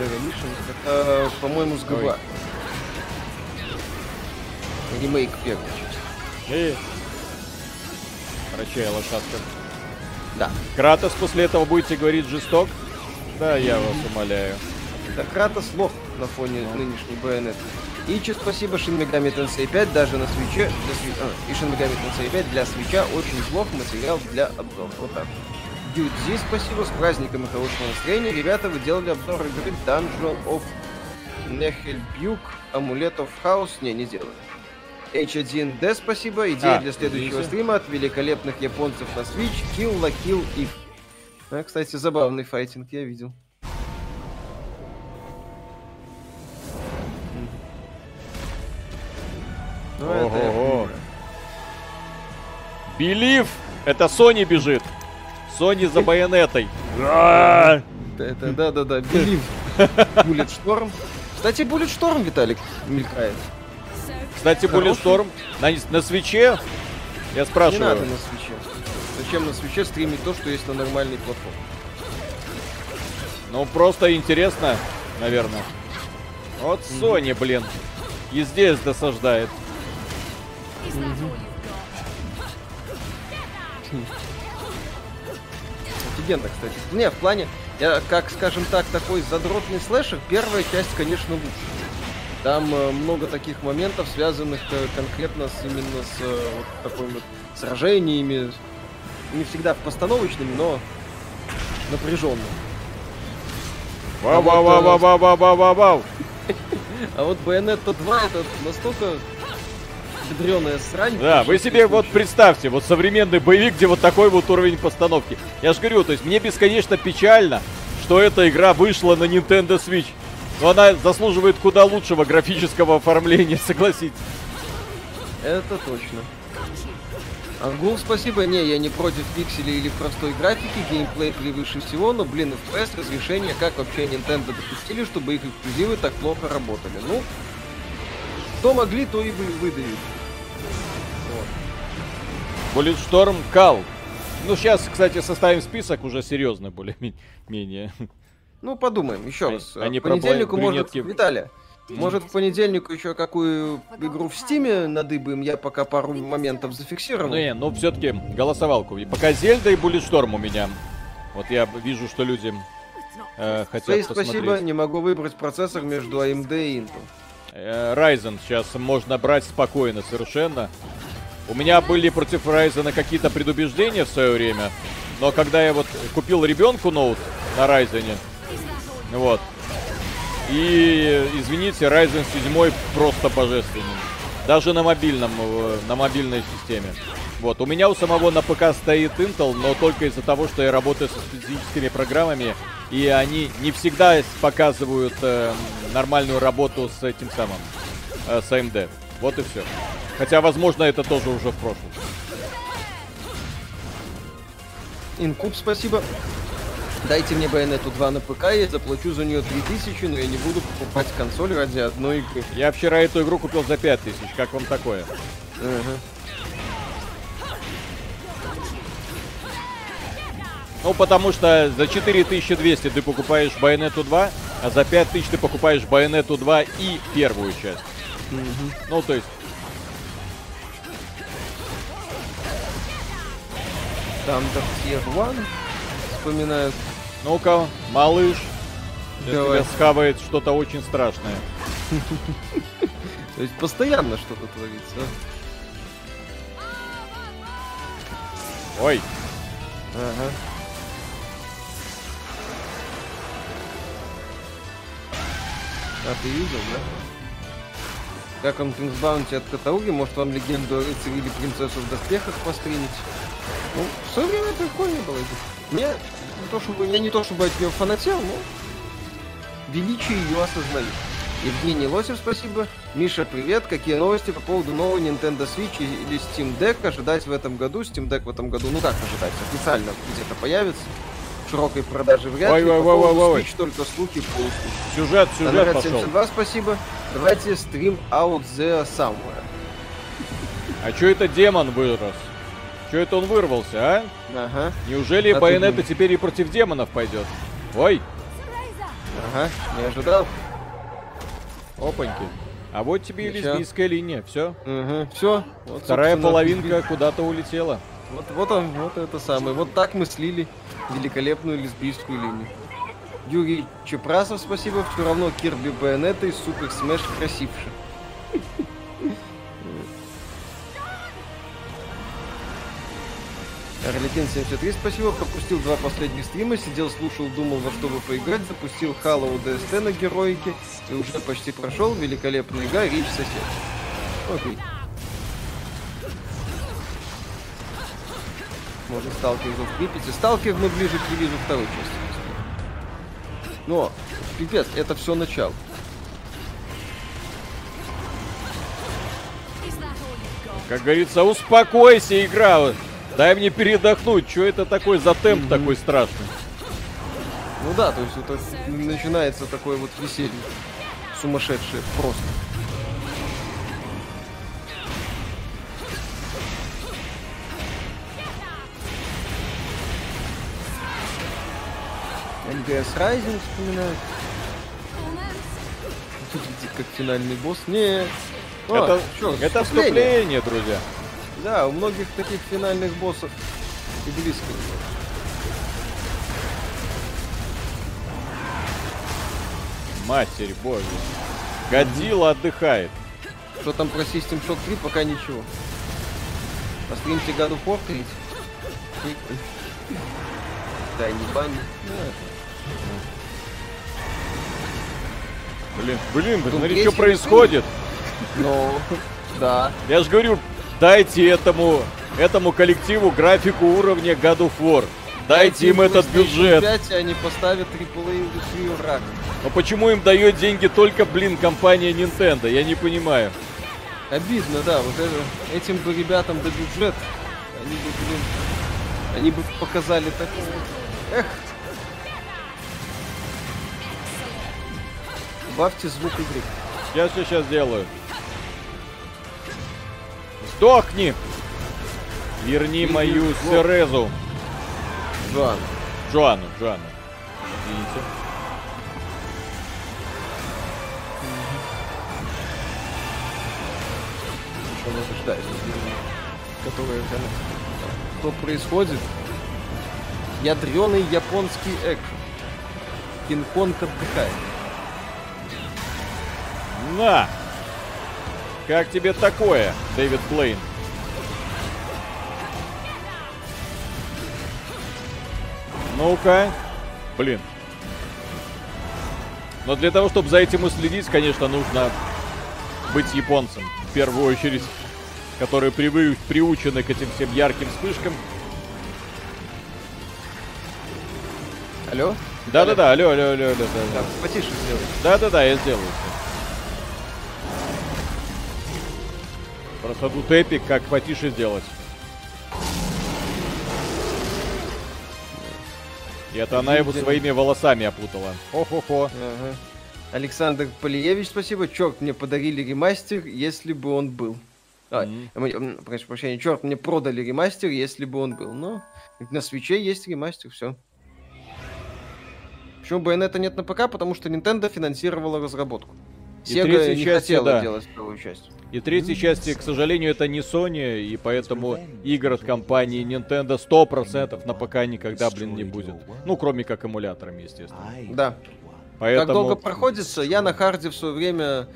Mission, это, по-моему, с ГБ. Ремейк первый. Прощай, лошадка. Да. Кратос после этого будете говорить жесток? Да, я вас умоляю. Да, Кратос лох на фоне Но. нынешней Байонеты. Ичи, спасибо. Shin Megami Tensei пять даже на свече... Сви... А, и Shin Megami Tensei пять для свеча очень плох материал для обзора. Вот так. Дюдзи, спасибо. С праздником и хорошего настроения. Ребята, вы делали обзор игры Dungeon of Nehel-Buke, Amulet of House. Не, не делали. эйч один ди, спасибо. Идея а, для следующего видите? стрима от великолепных японцев на Switch. Kill la Kill If. А, кстати, забавный файтинг я видел. Ого-го. Белив! Это Sony бежит. Sony за Байонетой. Да-да-да, Белив. Буллетшторм. Кстати, Буллетшторм, Виталик, мелькает. Кстати, Буллетшторм на, на свече? Я спрашиваю. Не надо на свече. Зачем на свече стримить то, что есть на нормальной платформе? Ну, просто интересно, наверное. Вот mm-hmm. Sony, блин. И здесь досаждает. Mm-hmm. Офигенно, кстати. Не, в плане, я, как, скажем так, такой задротный слэшер, первая часть, конечно, лучше. Там э, много таких моментов, связанных э, конкретно с, именно с э, вот такими вот сражениями. Не всегда постановочными, но напряженными. Вау-вау-вау-вау-вау-вау-вау-вау! А вот Bayonetta два это настолько ядреная срань. Да, вы себе вот представьте, вот современный боевик, где вот такой вот уровень постановки. Я же говорю, то есть мне бесконечно печально, что эта игра вышла на Nintendo Switch. Но она заслуживает куда лучшего графического оформления, согласитесь. Это точно. Ангул, спасибо. Не, я не против пикселей или простой графики, геймплей превыше всего, но, блин, эф пи эс разрешение, как вообще Nintendo допустили, чтобы их эксклюзивы так плохо работали. Ну, кто могли, то и выдавили. Буллетшторм кал. Ну, сейчас, кстати, составим список уже серьезно, более-менее. Ну, подумаем, еще а, раз. А не понедельнику может... Виталия. Может, в понедельник еще какую игру в стиме надыбаем? Я пока пару моментов зафиксировал. Не, ну все-таки голосовалку. Пока Зельда и Буллетшторм у меня. Вот я вижу, что люди э, хотят Эй, посмотреть. Спасибо, не могу выбрать процессор между эй эм ди и Intel. Э, Ryzen сейчас можно брать спокойно совершенно. У меня были против Ryzen какие-то предубеждения в свое время. Но когда я вот купил ребенку ноут на Ryzen, вот... И, извините, Ryzen семь просто божественный. Даже на мобильном, на мобильной системе. Вот, у меня у самого на ПК стоит Intel, но только из-за того, что я работаю со специфическими программами, и они не всегда показывают э, нормальную работу с этим самым, э, с эй эм ди. Вот и все. Хотя, возможно, это тоже уже в прошлом. Инкуб, спасибо. Дайте мне Bayonetta два на ПК, я заплачу за нее три тысячи, но я не буду покупать консоль ради одной игры. Я вчера эту игру купил за пять тысяч, как вам такое? Ага. Ну, потому что за четыре тысячи двести ты покупаешь Байонету два, а за пять тысяч ты покупаешь Байонету два и первую часть. Mm-hmm. Ну, то есть... Там Tier один вспоминают. Ну-ка, малыш. Сейчас схавает что-то очень страшное. То есть постоянно что-то творится. Ой. Ага. А ты видел, да? Как он King's Bounty от Катауги? Может, вам легенду о рыцаре или принцессу в доспехах постримить? Ну, в свое время прикольно было. Я не то чтобы, я не то чтобы от нее фанател, но величие ее осознаю. Евгений Лосев, спасибо. Миша, привет. Какие новости по поводу нового Nintendo Switch или Steam Deck ожидать в этом году? Steam Deck в этом году, ну как ожидать, официально где-то появится. Широкой продажи вряд ли. Ой, по ой, ой, ой. Switch только слухи, полуслухи. Сюжет, сюжет пошел. семьдесят два, спасибо. Давайте стрим Out The Somewhere. А чё это демон вырос? Чё это он вырвался, а? Ага. Неужели а Байонета теперь и против демонов пойдет? Ой. Ага, не ожидал. Опаньки. А вот тебе и лесбийская линия, все. Угу. Все. Вот, вторая половинка куда-то улетела. Вот, вот он, вот это самое. Вот так мы слили великолепную лесбийскую линию. Юрий Чепрасов, спасибо. Все равно Кирби Байонета и Супер Смэш красивше. Орликин семьдесят три, спасибо. Пропустил два последних стрима, сидел, слушал, думал, во что бы поиграть, запустил Halo ди эс ти на героике и уже почти прошел. Великолепная игра, Рич сосед. Окей. Можно Сталкер в Припяти. Сталкер мы ближе к релизу второй части. Но, пипец, это все начало. Как говорится, успокойся, игра. Дай мне передохнуть, что это такой за темп mm-hmm. такой страшный? Ну да, то есть это начинается такое вот веселье сумасшедшее просто. эн джи эс Rising вспоминают. Тут видите, как финальный босс. Не. О, это чё, это вступление, друзья. Да, у многих таких финальных боссов и близко. Матерь божья. Годзилла отдыхает. Что там про Систем Шок три? Пока ничего. Постримте году фортрить. Да, не бань. Блин, блин, смотри, что происходит. Ну, да. Я же говорю... Дайте этому, этому коллективу графику уровня God of War. Дайте, Дайте им этот бюджет. пять, они поставят триплей-индустрию рак. Но почему им дает деньги только, блин, компания Nintendo? Я не понимаю. Обидно, да. Вот это, этим бы ребятам до бюджет. Они бы, блин, они бы показали такое. Эх. Убавьте звук игры. Я все сейчас делаю. Сдохни! Верни Иди, мою Джон. Серезу. Джоанну. Джоанну, Джоанну. Извините. Еще нас ожидает. Которая, что происходит? Ядреный японский экшен. Кинг-Конг отдыхает. На! Как тебе такое, Дэвид Плейн? Ну-ка. Блин. Но для того, чтобы за этим уследить, конечно, нужно быть японцем. В первую очередь. Которые привы- приучены к этим всем ярким вспышкам. Алло? Да-да-да, алло, алло, алло, алло. Да, потише сделай. Да-да-да, я сделаю. Просто тут эпик, как потише сделать. И это она его своими волосами опутала. Хо-хо-хо. Ага. Александр Полиевич, спасибо. Черт, мне подарили ремастер, если бы он был. Прошу прощения, черт, мне продали ремастер, если бы он был. Но на Switch'е есть ремастер, все. Почему Байонета нет на ПК? Потому что Nintendo финансировала разработку. Sega не хотела делать вторую часть. И третьей части, к сожалению, это не Sony, и поэтому игр от компании Nintendo сто процентов на ПК никогда, блин, не будет. Ну, кроме как эмуляторами, естественно. Да. Поэтому... Как долго проходится, я на харде в свое время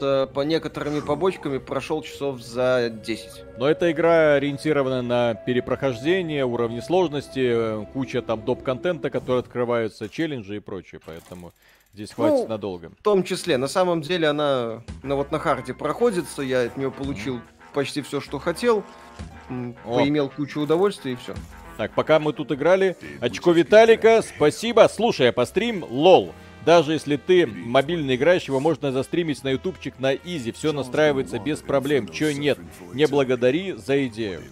по некоторыми побочками прошел часов за десять. Но эта игра ориентирована на перепрохождение, уровни сложности, куча там доп. Контента, который открываются, челленджи и прочее, поэтому... Здесь хватит ну, надолго. В том числе. На самом деле она ну, вот на харде проходится. Я от нее получил почти все, что хотел. О. Поимел кучу удовольствия и все. Так, пока мы тут играли. Очко Виталика, спасибо. Слушай, а по стрим лол. Даже если ты мобильно играешь, его можно застримить на ютубчик на изи. Все настраивается без проблем. Чё нет? Не благодари за идею.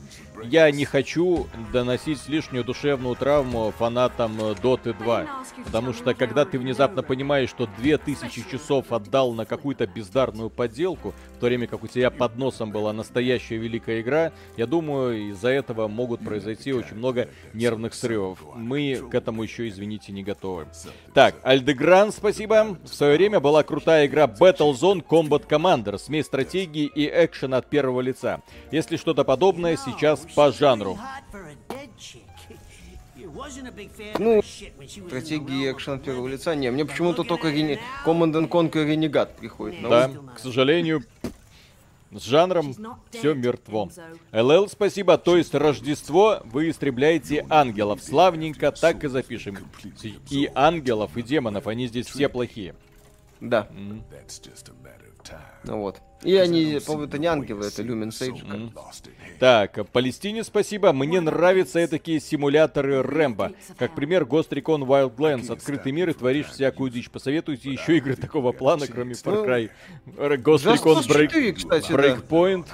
Я не хочу доносить лишнюю душевную травму фанатам Доты два. Потому что, когда ты внезапно понимаешь, что две тысячи часов отдал на какую-то бездарную подделку, в то время как у тебя под носом была настоящая великая игра, я думаю, из-за этого могут произойти очень много нервных срывов. Мы к этому еще, извините, не готовы. Так, Альдегран, спасибо. В свое время была крутая игра Battlezone Combat Commander, смесь стратегии и экшена от первого лица. Если что-то подобное, сейчас по жанру. Ну, стратегии экшен первого лица. Не, мне почему-то только Рени... Command энд Conquer Renegade приходит. Но... Да, к сожалению, с жанром все мертво. эл эл, спасибо. То есть Рождество вы истребляете ангелов. Славненько, так и запишем. И ангелов, и демонов. Они здесь все плохие. Да. Mm. Ну вот. И они, по-моему, это не ангелы, это Люмен Сейдж. Mm-hmm. Так, Палестине спасибо. Мне нравятся этакие симуляторы Рэмбо. Как пример, Ghost Recon Wildlands. Открытый мир и творишь всякую дичь. Посоветуйте еще игры такого плана, кроме Far Cry. Ghost Recon Break... кстати, Breakpoint.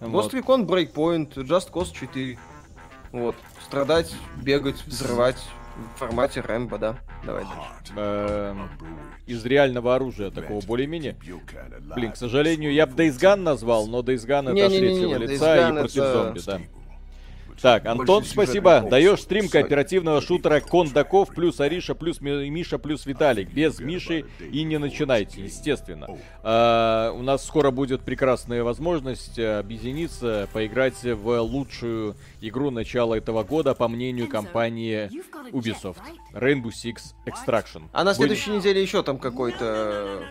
Да. Ghost Recon Breakpoint, Just Cause четыре. Вот. Страдать, бегать, взрывать. В формате Рэмбо, да. Давай дальше. Э-э- из реального оружия такого более-менее. Блин, к сожалению, я бы Days Gone назвал, но Days Gone это третьего лица и против зомби, да. Так, Антон, спасибо. Даешь стрим кооперативного шутера Кондаков плюс Ариша плюс Миша плюс Виталик. Без Миши и не начинайте, естественно. А, у нас скоро будет прекрасная возможность объединиться, поиграть в лучшую игру начала этого года, по мнению компании Ubisoft. Rainbow Six Extraction. А на следующей неделе еще там какой-то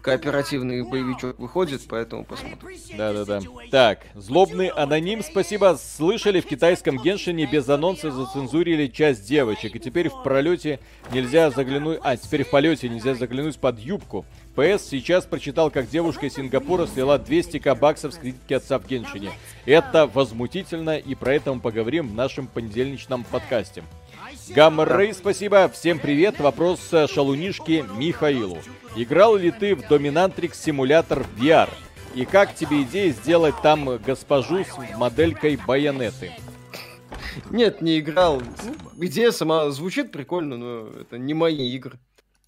кооперативный боевичок выходит, поэтому посмотрим. Да-да-да. Так, злобный аноним, спасибо. Слышали, в китайском Геншине без анонса зацензурили часть девочек, и теперь в пролете нельзя заглянуть... А, теперь в полете нельзя заглянуть под юбку. пэ эс сейчас прочитал, как девушка из Сингапура слила двести кабаксов с кредитки отца в Геншине. Это возмутительно, и про это мы поговорим в нашем понедельничном подкасте. Гамма Рэй, спасибо. Всем привет. Вопрос шалунишки Михаилу. Играл ли ты в Dominatrix Simulator ви ар? И как тебе идея сделать там госпожу с моделькой Байонеты? Нет, не играл. Ну, идея сама звучит прикольно, но это не мои игры.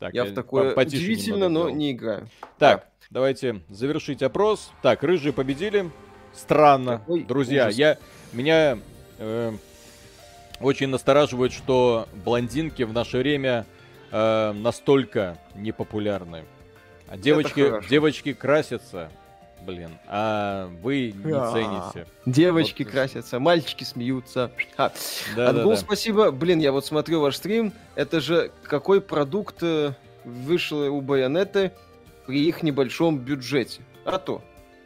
Так, я, я в такое удивительно, но не играю. Так, да. Давайте завершить опрос. Так, рыжие победили. Странно. Ой, друзья, ужас. я... Меня... Э, Очень настораживает, что блондинки в наше время э, настолько непопулярны. А девочки, девочки красятся, блин, а вы не а, цените. Девочки вот. красятся, мальчики смеются. А, да, Ангул, да, да. спасибо. Блин, я вот смотрю ваш стрим. Это же какой продукт вышел у Байонеты при их небольшом бюджете. А то.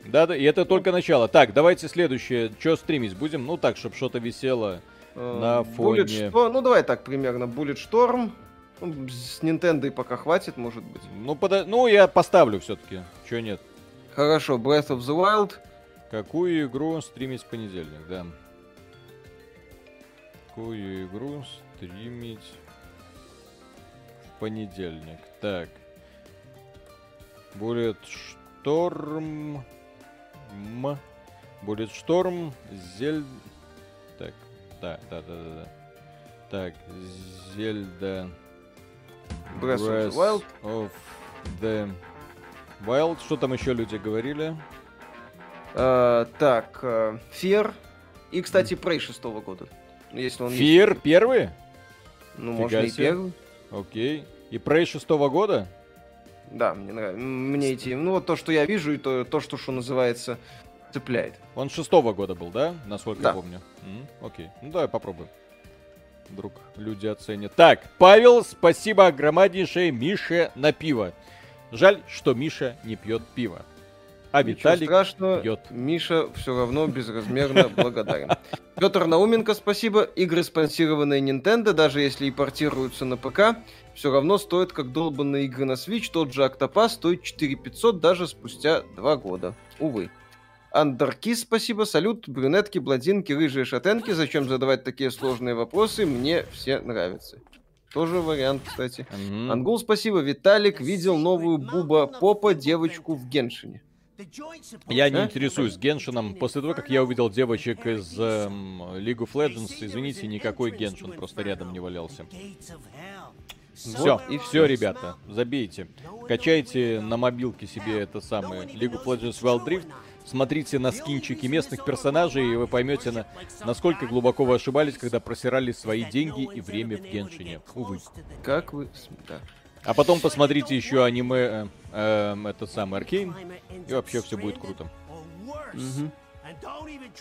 Да-да, и это только начало. Так, давайте следующее. Чё стримить будем? Ну так, чтобы что-то висело... На фоне... Bulletstorm, ну давай так примерно, Bulletstorm, с Nintendo и пока хватит, может быть. Ну, подо... ну я поставлю все-таки, чё нет. Хорошо, Breath of the Wild. Какую игру стримить в понедельник, да. Какую игру стримить в понедельник, так. Bulletstorm, Bulletstorm, Зельда, так. Да, да, да, да, да. Так, Зельда... Breath of the Wild. Of the Wild. Что там еще люди говорили? Э, так, э, Fear и, кстати, Prey шестого года. Если он Fear есть. Первый? Ну, фига можно себе. И первый. Окей. И Prey шестого года? Да, мне нравится. Мне эти... Ну, вот то, что я вижу, и то, то что, что называется, цепляет. Он шестого года был, да? Насколько да. я помню. М-м, окей. Ну, давай попробуем. Вдруг люди оценят. Так, Павел, спасибо огромнейшее Мише на пиво. Жаль, что Миша не пьет пиво. А ничего Виталик страшного, пьет. Миша все равно безразмерно благодарен. Петр Науменко, спасибо. Игры, спонсированные Nintendo, даже если импортируются на ПК, все равно стоят как долбанные игры на Switch. Тот же Octopath стоит четыре тысячи пятьсот даже спустя два года. Увы. Андеркис, спасибо. Салют, брюнетки, блондинки, рыжие шатенки. Зачем задавать такие сложные вопросы? Мне все нравятся. Тоже вариант, кстати. Mm-hmm. Ангул, спасибо. Виталик видел новую Буба Попа, девочку в Геншине. Я не интересуюсь Геншином. После того, как я увидел девочек из эм, League of Legends, извините, никакой Геншин просто рядом не валялся. Все, и все, ребята, забейте. Качайте на мобилке себе это самое League of Legends Wild Rift. Смотрите на скинчики местных персонажей, и вы поймете, на, насколько глубоко вы ошибались, когда просирали свои деньги и время в Геншине. Увы. Как вы... Да. А потом посмотрите еще аниме, э, э, этот самый Аркейн, и вообще все будет круто. Угу.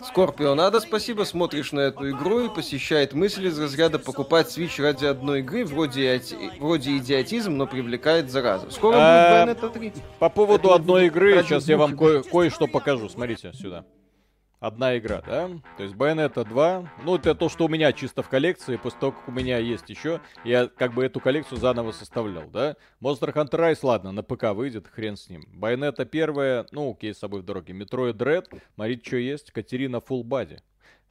Скорпионада, спасибо, смотришь на эту игру и посещает мысль из разряда покупать Switch ради одной игры, вроде, вроде идиотизм, но привлекает зараза. Скоро а, будет Bayonetta три. По поводу это одной игры, сейчас я вам ко- кое-что покажу, смотрите сюда. Одна игра, да? То есть Bayonetta два, ну это то, что у меня чисто в коллекции, после того, как у меня есть еще, я как бы эту коллекцию заново составлял, да? Monster Hunter Rise, ладно, на ПК выйдет, хрен с ним. Bayonetta первая, ну окей, с собой в дороге. Metroid Dread, смотрите, что есть, Катерина Full Body,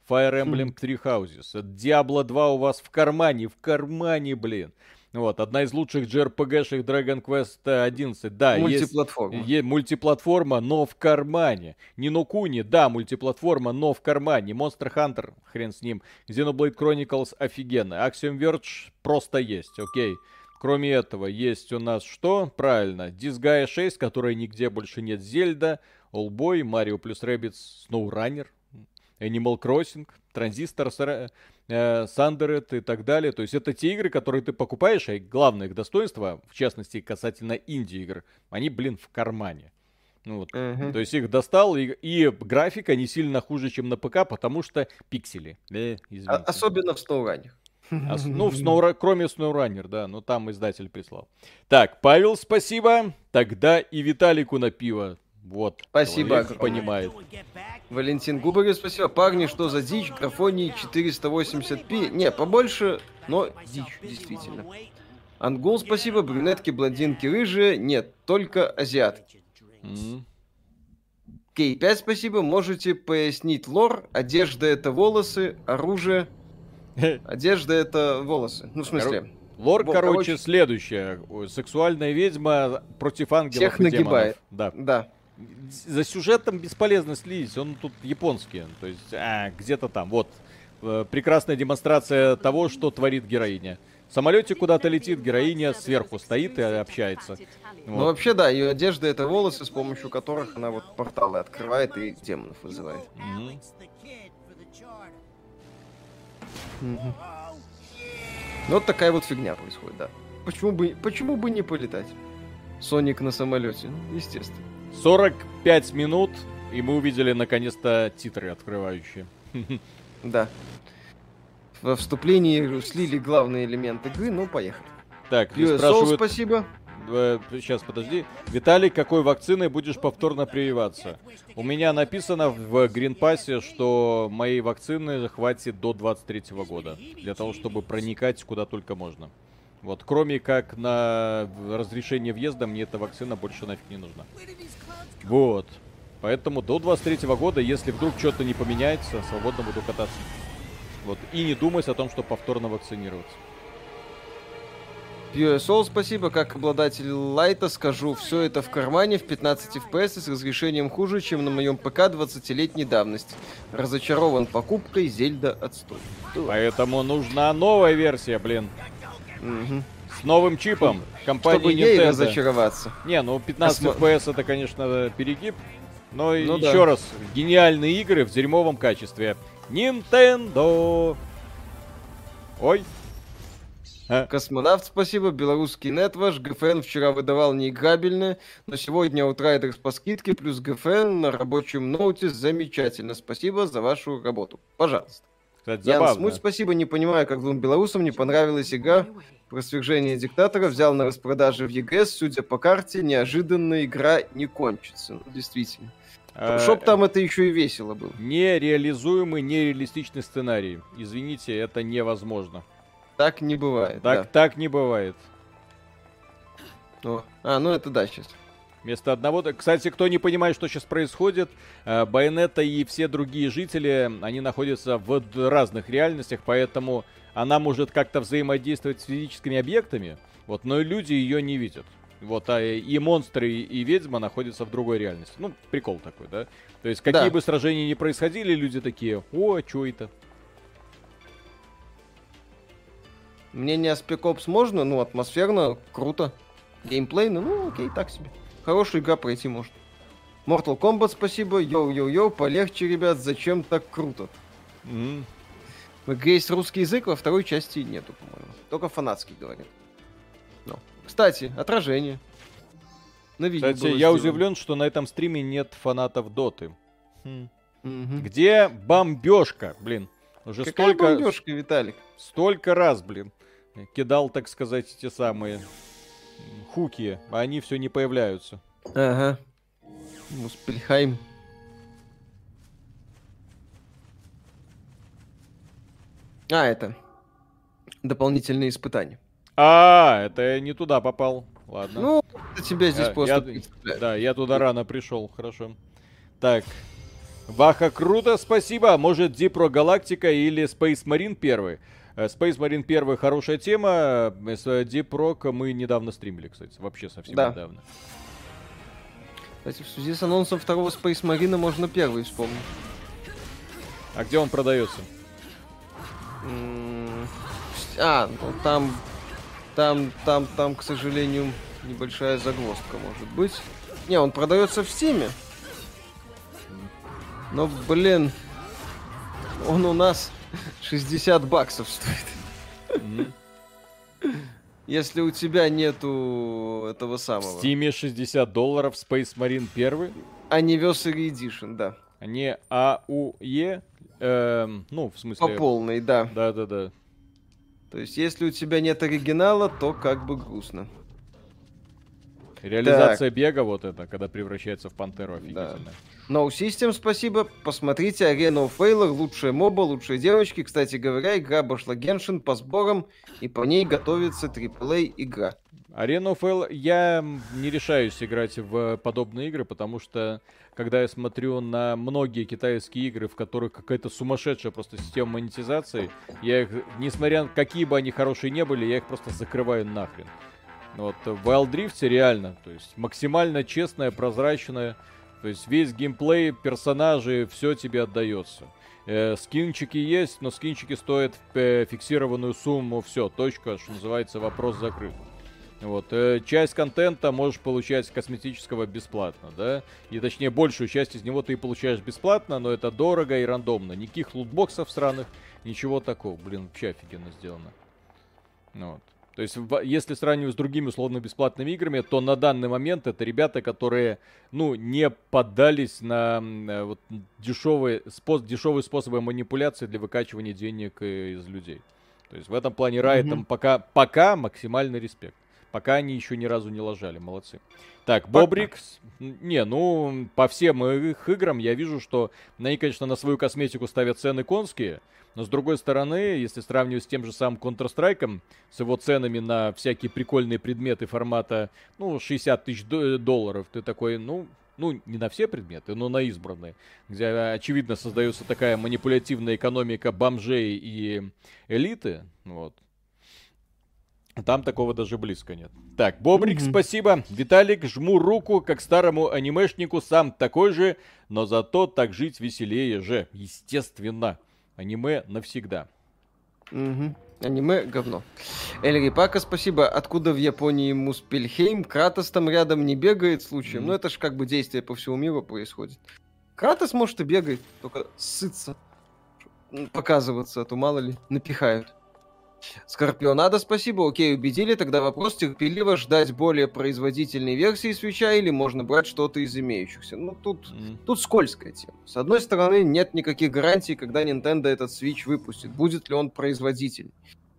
Fire Emblem Three Houses, Diablo два у вас в кармане, в кармане, блин. Вот, одна из лучших джей ар пи джи-шек Dragon Quest одиннадцать, да, мультиплатформа. Есть, есть мультиплатформа, но в кармане. Нино Куни, да, мультиплатформа, но в кармане. Monster Hunter, хрен с ним. Xenoblade Chronicles, офигенно. Axiom Verge просто есть, окей. Кроме этого, есть у нас что? Правильно, Disgaea шесть, которой нигде больше нет. Зельда, Олбой, Mario плюс Rabbids, SnowRunner, Animal Crossing, Transistor, Сандерет и так далее. То есть это те игры, которые ты покупаешь, а главное их достоинство, в частности касательно инди-игр, они, блин, в кармане. Ну, вот. Uh-huh. То есть их достал, и, и графика не сильно хуже, чем на ПК, потому что пиксели. Э, а- особенно в SnowRunner. Ос- ну, в SnowRunner, кроме SnowRunner, да, но там издатель прислал. Так, Павел, спасибо. Тогда и Виталику на пиво. Вот. Спасибо. Понимает. Валентин Губарев, спасибо. Парни, что за дичь? Графонии четыреста восемьдесят пи. Не, побольше, но дичь, действительно. Ангул, спасибо. Брюнетки, блондинки, рыжие. Нет, только азиатки. Mm-hmm. кей пять, спасибо. Можете пояснить лор. Одежда — это волосы, оружие... Одежда — это волосы. Ну, в смысле... Лор, Бо, короче, короче, следующая. Сексуальная ведьма против ангелов всех и нагибает. Демонов. Да. Да. За сюжетом бесполезно следить, он тут японский, то есть а, где-то там, вот, прекрасная демонстрация того, что творит героиня. В самолете куда-то летит, героиня сверху стоит и общается. Ну вот. Вообще да, ее одежда — это волосы, с помощью которых она вот порталы открывает и демонов вызывает. Mm-hmm. Mm-hmm. Вот такая вот фигня происходит, да. Почему бы, почему бы не полетать? Соник на самолете, естественно. сорок пять минут, и мы увидели наконец-то титры открывающие. Да. Во вступлении слили главные элементы игры, ну поехали. Так, спрашивают... спасибо. Сейчас, подожди. Виталий, какой вакциной будешь повторно прививаться? У меня написано в Гринпассе, что моей вакцины хватит до двадцать третьего года. Для того, чтобы проникать куда только можно. Вот, кроме как на разрешение въезда, мне эта вакцина больше нафиг не нужна. Вот. Поэтому до двадцать третьего года, если вдруг что-то не поменяется, свободно буду кататься. Вот. И не думать о том, что повторно вакцинироваться. пи эс о, спасибо. Как обладатель лайта скажу, все это в кармане в пятнадцать эф пи эс с разрешением хуже, чем на моем ПК двадцатилетней давности. Разочарован покупкой, Зельда отстой. Поэтому нужна новая версия, блин. Угу. С новым чипом компании Nintendo. Чтобы ей разочароваться. Не, ну пятнадцать эф пи эс это, конечно, перегиб. Но ну еще да. раз, гениальные игры в дерьмовом качестве. Nintendo. Ой. А. Космонавт, спасибо. Белорусский нет ваш. ГФН вчера выдавал неиграбельное, но сегодня Outriders по скидке плюс ГФН на рабочем ноуте. Замечательно. Спасибо за вашу работу. Пожалуйста. Кстати, Ян Смуть, спасибо. Не понимаю, как двум белорусам не понравилась игра про свержение диктатора. Взял на распродаже в ЕГС. Судя по карте, неожиданная игра не кончится. Ну, действительно. А, чтоб там это еще и весело было. Нереализуемый, нереалистичный сценарий. Извините, это невозможно. Так не бывает. Так, да. так не бывает. О. А, ну это да, сейчас. Вместо одного... Кстати, кто не понимает, что сейчас происходит, Байонета и все другие жители, они находятся в разных реальностях, поэтому она может как-то взаимодействовать с физическими объектами, вот, но и люди ее не видят. Вот, а и монстры, и ведьма находятся в другой реальности. Ну, прикол такой, да? То есть, какие да. бы сражения ни происходили, люди такие, о, чё это? Мнение о Spec Ops можно, ну, атмосферно, круто. Геймплей, ну, ну, окей, так себе. Хорошая игра, пройти может. Mortal Kombat, спасибо. Йоу-йоу-йоу, полегче, ребят, зачем так круто? Mm. В игре есть русский язык, во второй части нету, по-моему. Только фанатский говорит. No. Кстати, отражение. На видео. Кстати, я удивлен, что на этом стриме нет фанатов Доты. Mm. Mm-hmm. Где бомбежка, блин? Уже Какая столько... бомбежка, Виталик? Столько раз, блин, кидал, так сказать, те самые хуки, а они все не появляются. Ага. Муспельхайм. А, это дополнительные испытания. А, это я не туда попал. Ладно. Ну, тебя здесь а, просто... Я, да, я туда рано пришел, хорошо. Так... Ваха, круто, спасибо. Может, Дипро Галактика или Space Marine первый? Space Marine первый хорошая тема. С Дипрок мы недавно стримили, кстати. Вообще совсем да. недавно. Кстати, в связи с анонсом второго Space Marine можно первый вспомнить. А где он продается? М-м- а, ну там, там, там, там, к сожалению, небольшая загвоздка может быть. Не, он продается в Steam. Но, блин, он у нас шестьдесят баксов стоит. Mm. Если у тебя нету этого самого. В Steam шестьдесят долларов, Space Marine первый. Anniversary Edition, да. Не АУЕ, э, ну, в смысле... По полной, да. Да-да-да. То есть, если у тебя нет оригинала, то как бы грустно. Реализация так. бега вот это, когда превращается в пантеру, офигительно. Да. No System, спасибо. Посмотрите Arena of Valor, лучшая моба, лучшие девочки. Кстати говоря, игра обошла Genshin по сборам, и по ней готовится триплей игра. Arena of Valor, я не решаюсь играть в подобные игры, потому что, когда я смотрю на многие китайские игры, в которых какая-то сумасшедшая просто система монетизации, я их, несмотря на какие бы они хорошие не были, я их просто закрываю нахрен. Вот, в Wild Rift реально, то есть максимально честная, прозрачная, то есть весь геймплей, персонажи, все тебе отдается. Э, скинчики есть, но скинчики стоят э, фиксированную сумму, все, точка, что называется, вопрос закрыт. Вот, э, часть контента можешь получать косметического бесплатно, да, и точнее большую часть из него ты получаешь бесплатно, но это дорого и рандомно, никаких лутбоксов сраных, ничего такого, блин, вообще офигенно сделано. Вот. То есть, если сравнивать с другими условно-бесплатными играми, то на данный момент это ребята, которые, ну, не поддались на вот, дешевые, способ, дешевые способы манипуляции для выкачивания денег из людей. То есть, в этом плане Riot'ам mm-hmm. пока, пока максимальный респект. Пока они еще ни разу не лажали, молодцы. Так, Бобрик, не, ну, по всем их играм я вижу, что они, конечно, на свою косметику ставят цены конские, но, с другой стороны, если сравнивать с тем же самым Counter-Strike, с его ценами на всякие прикольные предметы формата, ну, шестьдесят тысяч долларов, ты такой, ну, ну, не на все предметы, но на избранные, где, очевидно, создается такая манипулятивная экономика бомжей и элиты, вот. Там такого даже близко нет. Так, Бобрик, mm-hmm. спасибо. Виталик, жму руку, как старому анимешнику, сам такой же, но зато так жить веселее же. Естественно. Аниме навсегда. Угу. Аниме говно. Эльри Пака, спасибо. Откуда в Японии Муспельхейм? Кратос там рядом не бегает случаем. Mm. Ну это ж как бы действие по всему миру происходит. Кратос, может, и бегает, только ссыться. Показываться, а то мало ли, напихают. Скорпионада, спасибо. Окей, убедили. Тогда вопрос: терпеливо ждать более производительной версии свитча или можно брать что-то из имеющихся? Ну, тут, mm. тут скользкая тема. С одной стороны, нет никаких гарантий, когда Nintendo этот Switch выпустит. Будет ли он производительный?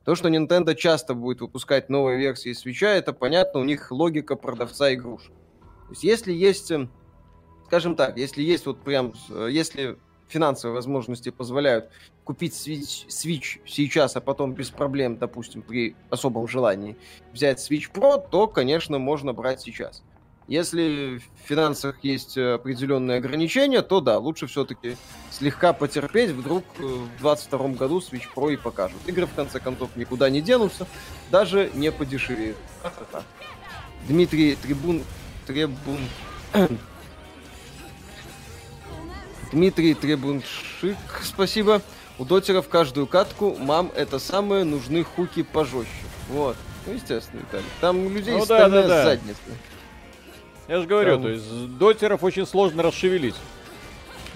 То, что Nintendo часто будет выпускать новые версии свитча, это понятно, у них логика продавца игрушек. То есть, если есть, скажем так, если есть вот прям, если финансовые возможности позволяют купить Switch сейчас, а потом без проблем, допустим, при особом желании взять Switch Pro, то, конечно, можно брать сейчас. Если в финансах есть определенные ограничения, то да, лучше все-таки слегка потерпеть, вдруг в двадцать втором году Switch Pro и покажут. Игры, в конце концов, никуда не денутся, даже не подешевеют. А-ха-ха. Дмитрий Трибун... Требун... Дмитрий Требуншик, спасибо. У дотеров в каждую катку, мам, это самые нужны хуки пожестче. Вот. Ну, естественно, Виталий. Там у людей ну, стальная да, да, да. задница. Я же говорю, Там... то есть дотеров очень сложно расшевелить.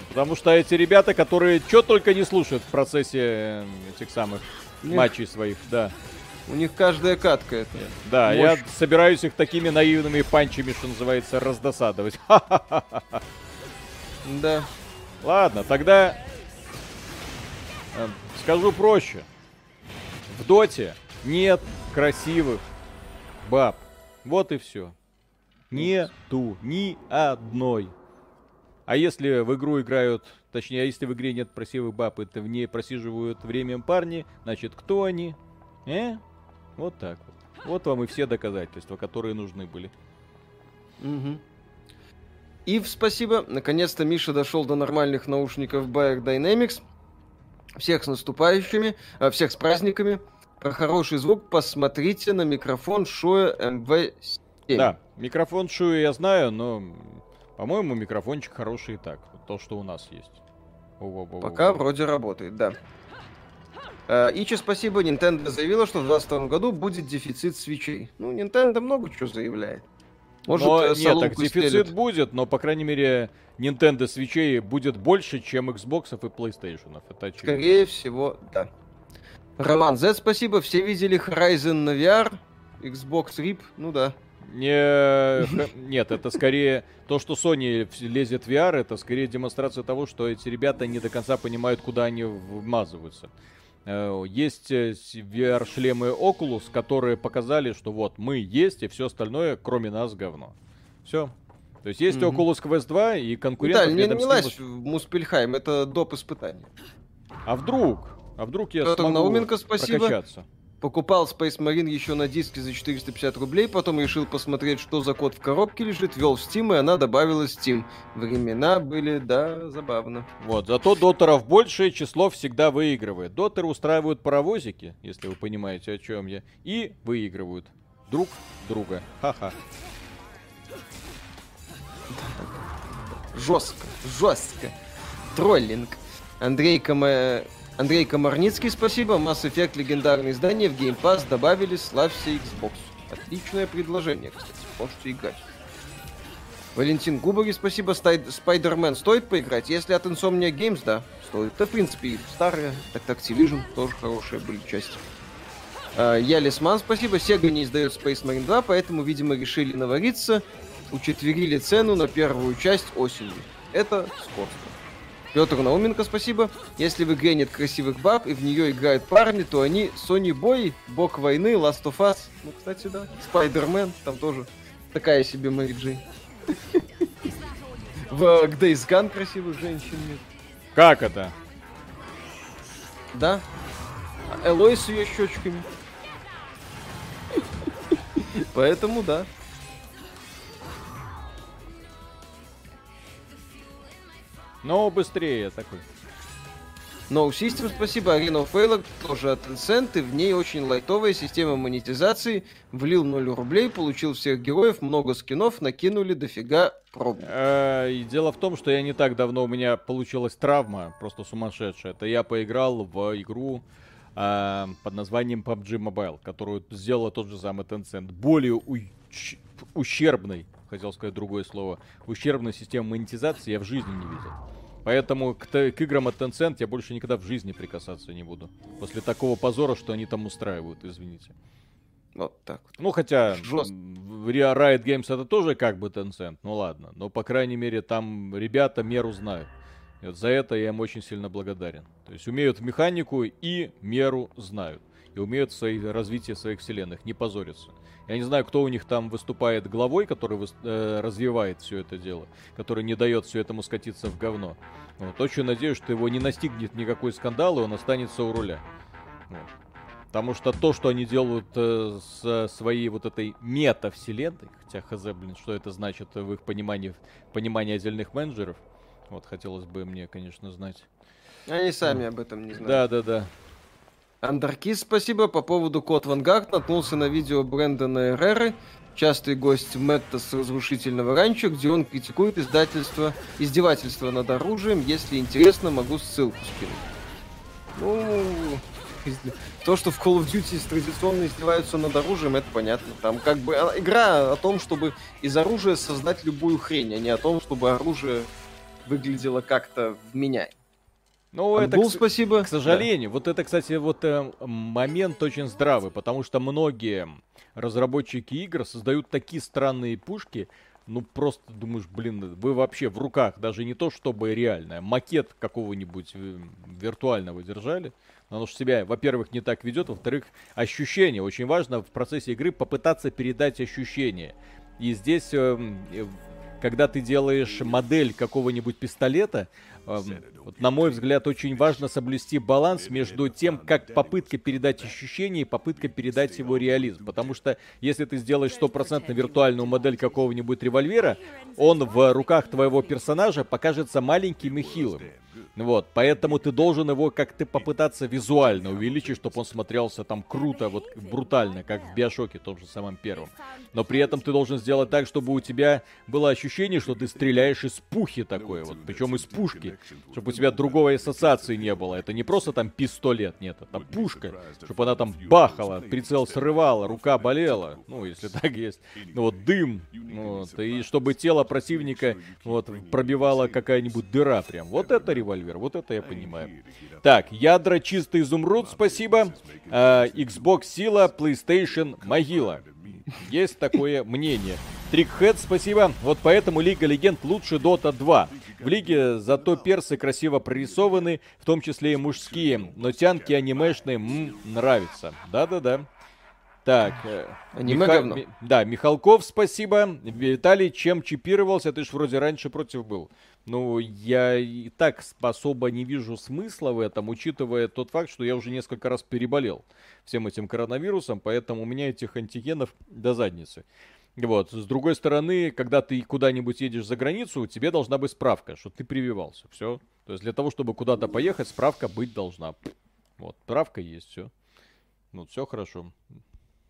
Потому что эти ребята, которые что только не слушают в процессе этих самых Нет. матчей своих, да. У них каждая катка это. Нет. Да, мощь. Я собираюсь их такими наивными панчами, что называется, раздосадовать. Ха-ха-ха-ха. Да. Ладно, тогда э, скажу проще. В доте нет красивых баб. Вот и все. Нету ни одной. А если в игру играют, точнее, а если в игре нет красивых баб, это в ней просиживают время парни, значит, кто они? Э? Вот так вот. Вот вам и все доказательства, которые нужны были. Угу. Ив, спасибо. Наконец-то Миша дошел до нормальных наушников Bayer Dynamics. Всех с наступающими, а, всех с праздниками. Про хороший звук посмотрите на микрофон Shure эм вэ семь. Да, микрофон Shure я знаю, но, по-моему, микрофончик хороший и так. То, что у нас есть. О-о-о-о-о. Пока вроде работает, да. Ичи, спасибо. Nintendo заявила, что в двадцать двадцать втором году будет дефицит свитчей. Ну, Nintendo много чего заявляет. Может, но, нет, так дефицит стелит. будет, но, по крайней мере, Nintendo свитчей будет больше, чем Xbox и PlayStation. Это очевидно. Скорее всего, да. Роман Z, спасибо. Все видели Horizon на ви ар, Xbox Rip, ну да. Нет, это скорее то, что Sony лезет в ви ар, это скорее демонстрация того, что эти ребята не до конца понимают, куда они вмазываются. Есть ви ар-шлемы Oculus, которые показали, что вот мы есть, и все остальное, кроме нас, говно. Все. То есть есть mm-hmm. Oculus Quest два и конкурентов... Да, не, не лазь в Муспельхайм, это доп. Испытание. А вдруг? А вдруг я Потом смогу Науменко, спасибо. прокачаться? Покупал Space Marine еще на диске за четыреста пятьдесят рублей, потом решил посмотреть, что за код в коробке лежит, ввел в Steam, и она добавила Steam. Времена были, да, забавно. Вот, зато дотеров большее число всегда выигрывает. Дотеры устраивают паровозики, если вы понимаете, о чем я, и выигрывают друг друга. Ха-ха. Жестко, жестко. Троллинг. Андрей Камэ... Андрей Комарницкий, спасибо. Mass Effect легендарное издание в Game Pass добавили, славься Xbox. Отличное предложение, кстати. Можете играть. Валентин Губари, спасибо. Spider-Man стоит поиграть? Если от Insomnia Games, да, стоит. Да, в принципе, и старые. Так-то Activision тоже хорошие были части. Ялисман, спасибо. Sega не издает Space Marine два, поэтому, видимо, решили навариться. Учетверили цену на первую часть осенью. Это скотство. Петр Науменко, спасибо. Если в игре нет красивых баб и в нее играют парни, то они Sony Boy, Бог войны, Last of Us. Ну, кстати, да. Spider-Man, там тоже такая себе Мэри Джей. В Days Gone красивых женщин нет. Как это? Да. Элой с ее щечками. Поэтому да. Но быстрее такой. No System, спасибо. Arena of Valor тоже от Tencent, и в ней очень лайтовая система монетизации. Влил ноль рублей, получил всех героев, много скинов, накинули дофига проб. И дело в том, что я не так давно, у меня получилась травма, просто сумасшедшая. Это я поиграл в игру э, под названием пабг Mobile, которую сделала тот же самый Tencent. Более уч- ущербной, хотел сказать другое слово, ущербной системы монетизации я в жизни не видел. Поэтому к, к играм от Tencent я больше никогда в жизни прикасаться не буду. После такого позора, что они там устраивают, извините. Вот так вот. Ну, хотя Жест... Riot Games это тоже как бы Tencent, ну ладно. Но, по крайней мере, там ребята меру знают. И вот за это я им очень сильно благодарен. То есть умеют механику и меру знают. И умеют свои, развитие своих вселенных, не позорятся. Я не знаю, кто у них там выступает главой, который вы, э, развивает все это дело, который не дает все этому скатиться в говно. Вот. Очень надеюсь, что его не настигнет никакой скандал, и он останется у руля. Вот. Потому что то, что они делают э, со своей вот этой мета-вселенной, хотя хз, блин, что это значит в их понимании, понимании отдельных менеджеров, вот хотелось бы мне, конечно, знать. Они сами вот об этом не знают. Да, да, да. Андеркис, спасибо. По поводу Кот Вангард наткнулся на видео Брэндона Эрреры, частый гость Мэтта с разрушительного ранчо, где он критикует издательство, издевательство над оружием. Если интересно, могу ссылку скинуть. Ну, то, что в Call of Duty традиционно издеваются над оружием, это понятно. Там как бы игра о том, чтобы из оружия создать любую хрень, а не о том, чтобы оружие выглядело как-то вменяемо. Ну, это, к, спасибо. К сожалению, да. Вот это, кстати, вот э, момент очень здравый, потому что многие разработчики игр создают такие странные пушки, ну, просто думаешь, блин, вы вообще в руках, даже не то, чтобы реальное, макет какого-нибудь виртуального держали, но оно же себя, во-первых, не так ведет, во-вторых, ощущения. Очень важно в процессе игры попытаться передать ощущения. И здесь... Э, э, Когда ты делаешь модель какого-нибудь пистолета, э, вот, на мой взгляд, очень важно соблюсти баланс между тем, как попытка передать ощущение и попытка передать его реализм. Потому что если ты сделаешь стопроцентно виртуальную модель какого-нибудь револьвера, он в руках твоего персонажа покажется маленьким и хилым. Вот, поэтому ты должен его как-то попытаться визуально увеличить, чтобы он смотрелся там круто, вот брутально, как в Биошоке, том же самом первом. Но при этом ты должен сделать так, чтобы у тебя было ощущение, что ты стреляешь из пухи такой вот, причем из пушки, чтобы у тебя другой ассоциации не было. Это не просто там пистолет, нет, это пушка, чтобы она там бахала, прицел срывала, рука болела, ну, если так есть, ну, вот дым, вот, и чтобы тело противника, вот, пробивала какая-нибудь дыра прям. Вот это револьвер, вот это я понимаю. Так, ядра чистый изумруд, спасибо. А, Xbox сила, PlayStation могила. Есть такое мнение. Трикхед, спасибо. Вот поэтому Лига Легенд лучше Дота два. В Лиге зато персы красиво прорисованы, в том числе и мужские. Но тянки анимешные м, нравятся. Да-да-да. Так, Миха... Ми... да, Михалков, спасибо. Виталий, чем чипировался? Ты ж вроде раньше против был. Ну, я и так особо не вижу смысла в этом, учитывая тот факт, что я уже несколько раз переболел всем этим коронавирусом, поэтому у меня этих антигенов до задницы. Вот, с другой стороны, когда ты куда-нибудь едешь за границу, тебе должна быть справка, что ты прививался, все. То есть для того, чтобы куда-то поехать, справка быть должна. Вот, справка есть, все. Ну, все хорошо.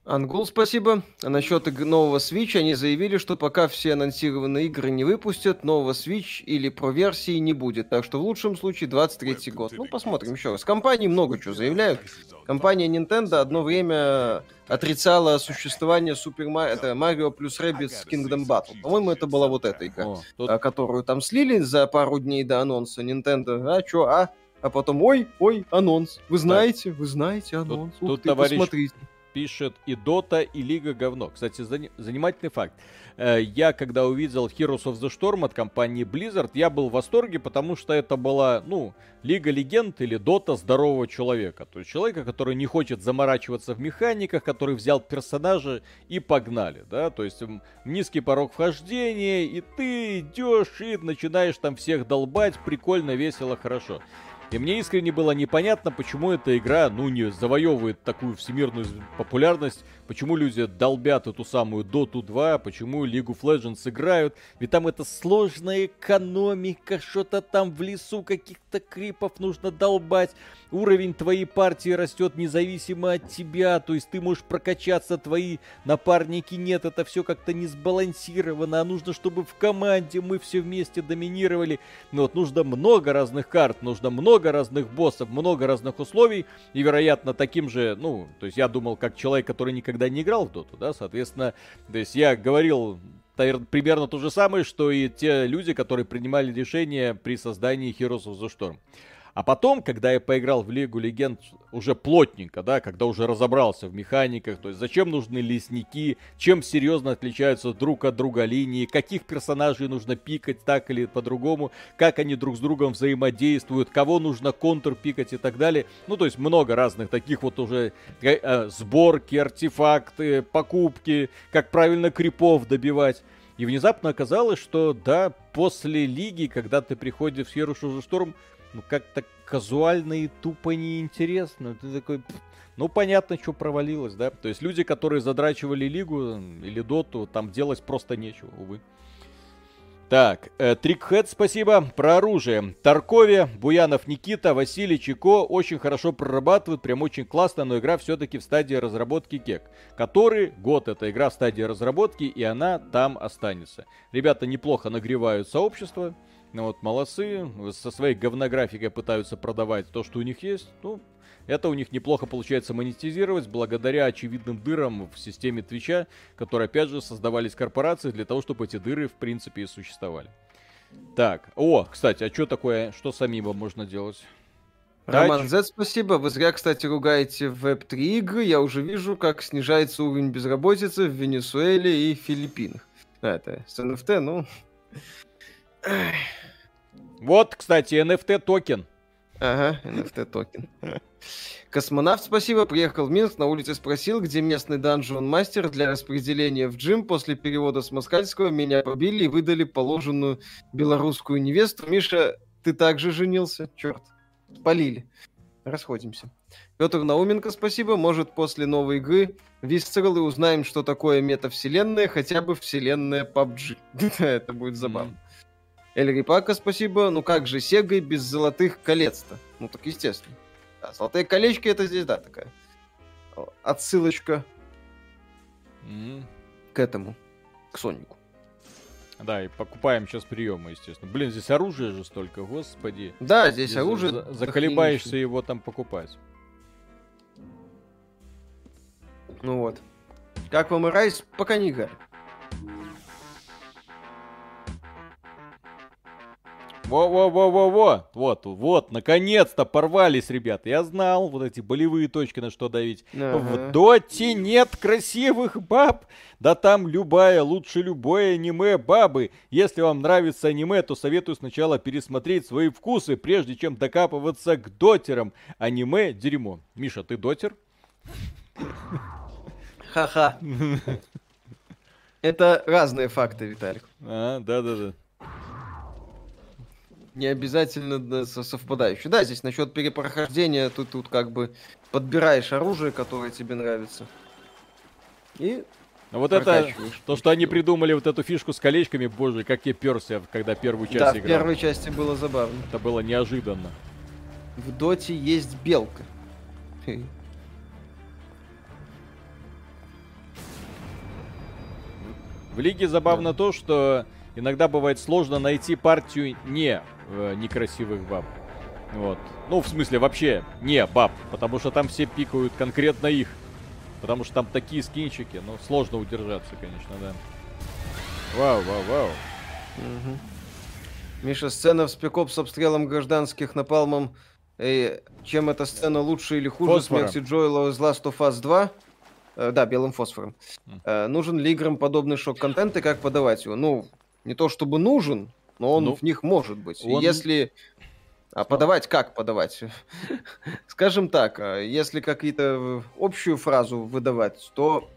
Ангул, спасибо. А насчет нового Switch они заявили, что пока все анонсированные игры не выпустят, нового Switch или про версии не будет. Так что в лучшем случае двадцать третий год. Ну, посмотрим еще раз. Компании много чего заявляют. Компания Nintendo одно время отрицала существование Super Mario плюс Rabbids Kingdom Battle. По-моему, это была вот эта игра, О, которую там слили за пару дней до анонса Nintendo. А, чё, а? А потом, ой, ой, анонс. Вы знаете, вы знаете анонс. Тут, Ух ты, товарищ... посмотрите. Пишет и Дота, и Лига говно. Кстати, занимательный факт. Я, когда увидел Heroes of the Storm от компании Blizzard, я был в восторге, потому что это была, ну, Лига Легенд или Дота здорового человека. То есть человека, который не хочет заморачиваться в механиках, который взял персонажа и погнали, да. То есть низкий порог вхождения, и ты идешь и начинаешь там всех долбать. Прикольно, весело, хорошо. И мне искренне было непонятно, почему эта игра, ну, не завоевывает такую всемирную популярность, почему люди долбят эту самую Доту два, почему League of Legends играют, ведь там это сложная экономика, что-то там в лесу каких-то крипов нужно долбать, уровень твоей партии растет независимо от тебя, то есть ты можешь прокачаться, твои напарники нет, это все как-то не сбалансировано, а нужно, чтобы в команде мы все вместе доминировали, ну вот нужно много разных карт, нужно много много разных боссов, много разных условий, и, вероятно, таким же, ну, то есть я думал, как человек, который никогда не играл в доту, да, соответственно, то есть я говорил... примерно то же самое, что и те люди, которые принимали решения при создании Heroes of the Storm. А потом, когда я поиграл в Лигу Легенд уже плотненько, да, когда уже разобрался в механиках, то есть зачем нужны лесники, чем серьезно отличаются друг от друга линии, каких персонажей нужно пикать так или по-другому, как они друг с другом взаимодействуют, кого нужно контрпикать и так далее. Ну, то есть много разных таких вот уже э, сборки, артефакты, покупки, как правильно крипов добивать. И внезапно оказалось, что да, после Лиги, когда ты приходишь в Heroes of the Storm, ну, как-то казуально и тупо неинтересно. Ты такой, пфф, ну, понятно, что провалилось, да? То есть люди, которые задрачивали Лигу или Доту, там делать просто нечего, увы. Так, Трикхед, спасибо. Про оружие. Таркове, Буянов Никита, Василий, Чико очень хорошо прорабатывают, прям очень классно, но игра все-таки в стадии разработки кек. Который год эта игра в стадии разработки, и она там останется. Ребята неплохо нагревают сообщество. Ну вот, молодцы, со своей говнографикой пытаются продавать то, что у них есть. Ну, это у них неплохо получается монетизировать благодаря очевидным дырам в системе Твича, которые, опять же, создавались корпорации для того, чтобы эти дыры, в принципе, и существовали. Так, о, кстати, а что такое, что самим можно делать? Роман Зет, спасибо. Вы зря, кстати, ругаете веб три игры. Я уже вижу, как снижается уровень безработицы в Венесуэле и Филиппинах. А, это с эн эф ти, ну... Вот, кстати, эн эф ти-токен. Ага, эн эф ти-токен. Космонавт, спасибо, приехал в Минск, на улице спросил, где местный данжон-мастер для распределения в джим. После перевода с москальского меня побили и выдали положенную белорусскую невесту. Миша, ты также женился? Черт, спалили. Расходимся. Петр Науменко, спасибо. Может, после новой игры Visceral и узнаем, что такое метавселенная, хотя бы вселенная пабг. Это будет забавно. Эль Рипака, спасибо. Ну как же Сегой без золотых колец-то? Ну так естественно. Да, золотые колечки это здесь, да, такая отсылочка mm. к этому, к Сонику. Да, и покупаем сейчас приемы, естественно. Блин, здесь оружие же столько, господи. Да, здесь, здесь оружие. За- заколебаешься его там покупать. Ну вот. Как вам и Райс, пока не играли. Во-во-во-во-во! Вот, вот, наконец-то порвались, ребята. Я знал, вот эти болевые точки, на что давить. Ага. В доте нет красивых баб. Да там любая, лучше любое аниме бабы. Если вам нравится аниме, то советую сначала пересмотреть свои вкусы, прежде чем докапываться к дотерам. Аниме дерьмо. Миша, ты дотер? Ха-ха. Это разные факты, Виталик. А, да-да-да. Не обязательно совпадающие. Да, здесь насчет перепрохождения, ты тут как бы подбираешь оружие, которое тебе нравится. И вот это, то, что они придумали вот эту фишку с колечками, боже, как я перся, когда первую часть да, играл. Да, в первой части было забавно. Это было неожиданно. В доте есть белка. В Лиге забавно да. то, что иногда бывает сложно найти партию не э, некрасивых баб. Вот. Ну, в смысле, вообще не баб. Потому что там все пикают конкретно их. Потому что там такие скинчики. Ну, сложно удержаться, конечно, да. Вау, вау, вау. Угу. Миша, сцена в спекоп с обстрелом гражданских напалмом. Эй, чем эта сцена лучше или хуже фосфором. Смерти Джоэла из Last of Us два? Э, да, белым фосфором. Mm. Э, нужен ли играм подобный шок-контент и как подавать его? Ну... Не то чтобы нужен, но он ну, в них может быть. Он... Если... А подавать как подавать? Скажем так, если какие-то общую фразу выдавать, то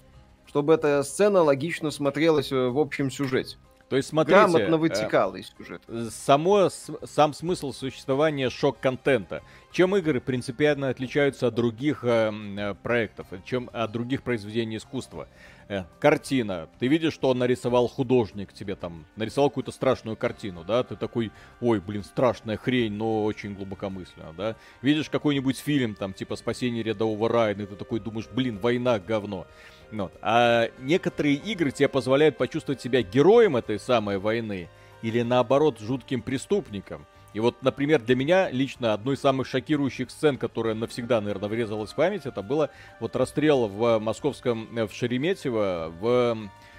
чтобы эта сцена логично смотрелась в общем сюжете. То есть, смотрите, грамотно вытекало э, из сюжета. Само, сам смысл существования шок-контента. Чем игры принципиально отличаются от других э, проектов, чем от других произведений искусства? Э, картина. Ты видишь, что нарисовал художник тебе там, нарисовал какую-то страшную картину, да? Ты такой, ой, блин, страшная хрень, но очень глубокомысленно, да? Видишь какой-нибудь фильм, там, типа «Спасение рядового Райана», и ты такой думаешь, блин, война, говно. Вот. А некоторые игры тебе позволяют почувствовать себя героем этой самой войны или наоборот жутким преступником. И вот, например, для меня лично одной из самых шокирующих сцен, которая навсегда, наверное, врезалась в память, это было вот расстрел в московском, в Шереметьево, в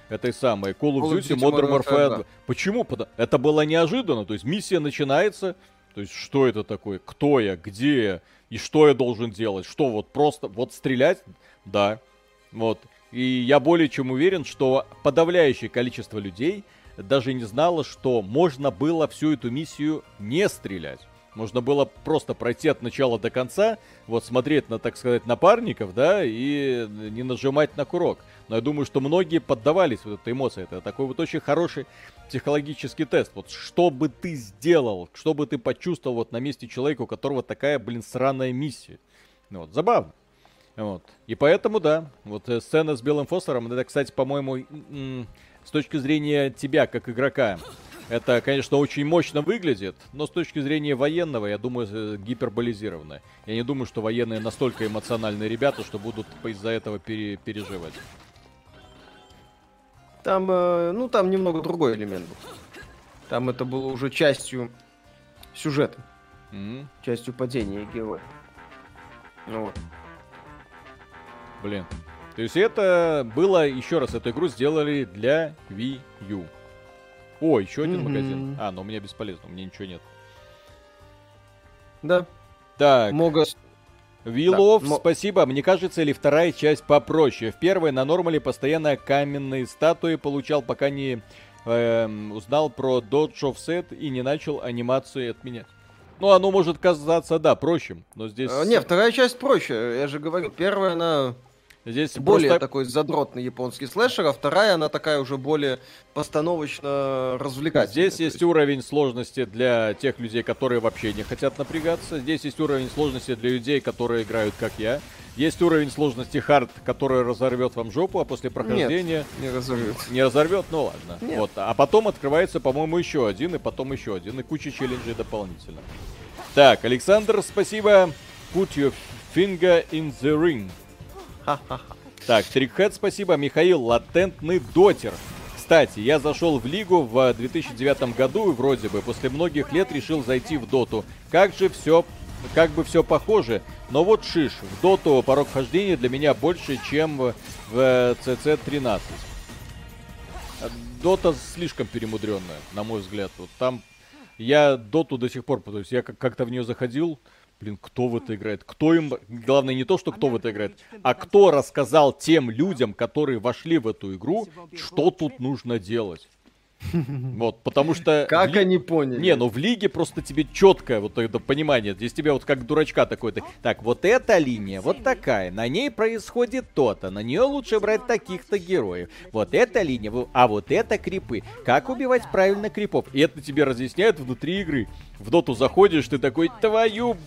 этой самой Call of Duty Modern Warfare. Почему? Это было неожиданно. То есть миссия начинается, то есть что это такое, кто я, где я и что я должен делать, что вот просто вот стрелять, да, вот. И я более чем уверен, что подавляющее количество людей даже не знало, что можно было всю эту миссию не стрелять. Можно было просто пройти от начала до конца, вот смотреть на, так сказать, напарников, да, и не нажимать на курок. Но я думаю, что многие поддавались вот этой эмоции. Это такой вот очень хороший психологический тест. Вот что бы ты сделал, что бы ты почувствовал вот на месте человека, у которого такая, блин, сраная миссия. Вот, забавно. Вот. И поэтому, да, вот сцена с белым фосфором, это, кстати, по-моему, с точки зрения тебя, как игрока, это, конечно, очень мощно выглядит, но с точки зрения военного, я думаю, гиперболизировано. Я не думаю, что военные настолько эмоциональные ребята, что будут из-за этого пере- переживать. Там, ну, там немного другой элемент был. Там это было уже частью сюжета, mm-hmm. частью падения героя. Ну вот. Блин. То есть это было, еще раз, эту игру сделали для Wii U. О, еще один mm-hmm. магазин. А, но у меня бесполезно, у меня ничего нет. Да. Так. Мога... Вилов, да. Спасибо. Мне кажется, или вторая часть попроще. В первой на нормале постоянно каменные статуи получал, пока не э, узнал про Dodge Offset и не начал анимацию отменять. Ну, оно может казаться, да, проще, но здесь... А, не, вторая часть проще. Я же говорю, первая, она... Здесь более просто... такой задротный японский слэшер, а вторая, она такая уже более постановочно-развлекательная. Здесь есть, есть уровень сложности для тех людей, которые вообще не хотят напрягаться. Здесь есть уровень сложности для людей, которые играют, как я. Есть уровень сложности хард, который разорвет вам жопу, а после прохождения... Нет, не разорвет. Не разорвет, ну ладно. Нет. Вот. А потом открывается, по-моему, еще один, и потом еще один, и куча челленджей дополнительно. Так, Александр, спасибо. Put your finger in the ring. Так, Трикхэд, спасибо. Михаил, латентный дотер. Кстати, я зашел в лигу в две тысячи девятом году и вроде бы после многих лет решил зайти в доту. Как же все, как бы все похоже. Но вот шиш, в доту порог вхождения для меня больше, чем в, в си си тринадцать. Дота слишком перемудренная, на мой взгляд. Вот там я доту до сих пор, то есть я как-то в нее заходил. Блин, кто в это играет? Кто им... Главное не то, что кто в это играет, а кто рассказал тем людям, которые вошли в эту игру, что тут нужно делать. Вот, потому что... Как ли... они поняли? Не, ну в лиге просто тебе четкое вот это понимание. Здесь тебя вот как дурачка такой. Так, вот эта линия вот такая. На ней происходит то-то. На нее лучше брать таких-то героев. Вот эта линия, а вот это крипы. Как убивать правильно крипов? И это тебе разъясняют внутри игры. В доту заходишь, ты такой, твою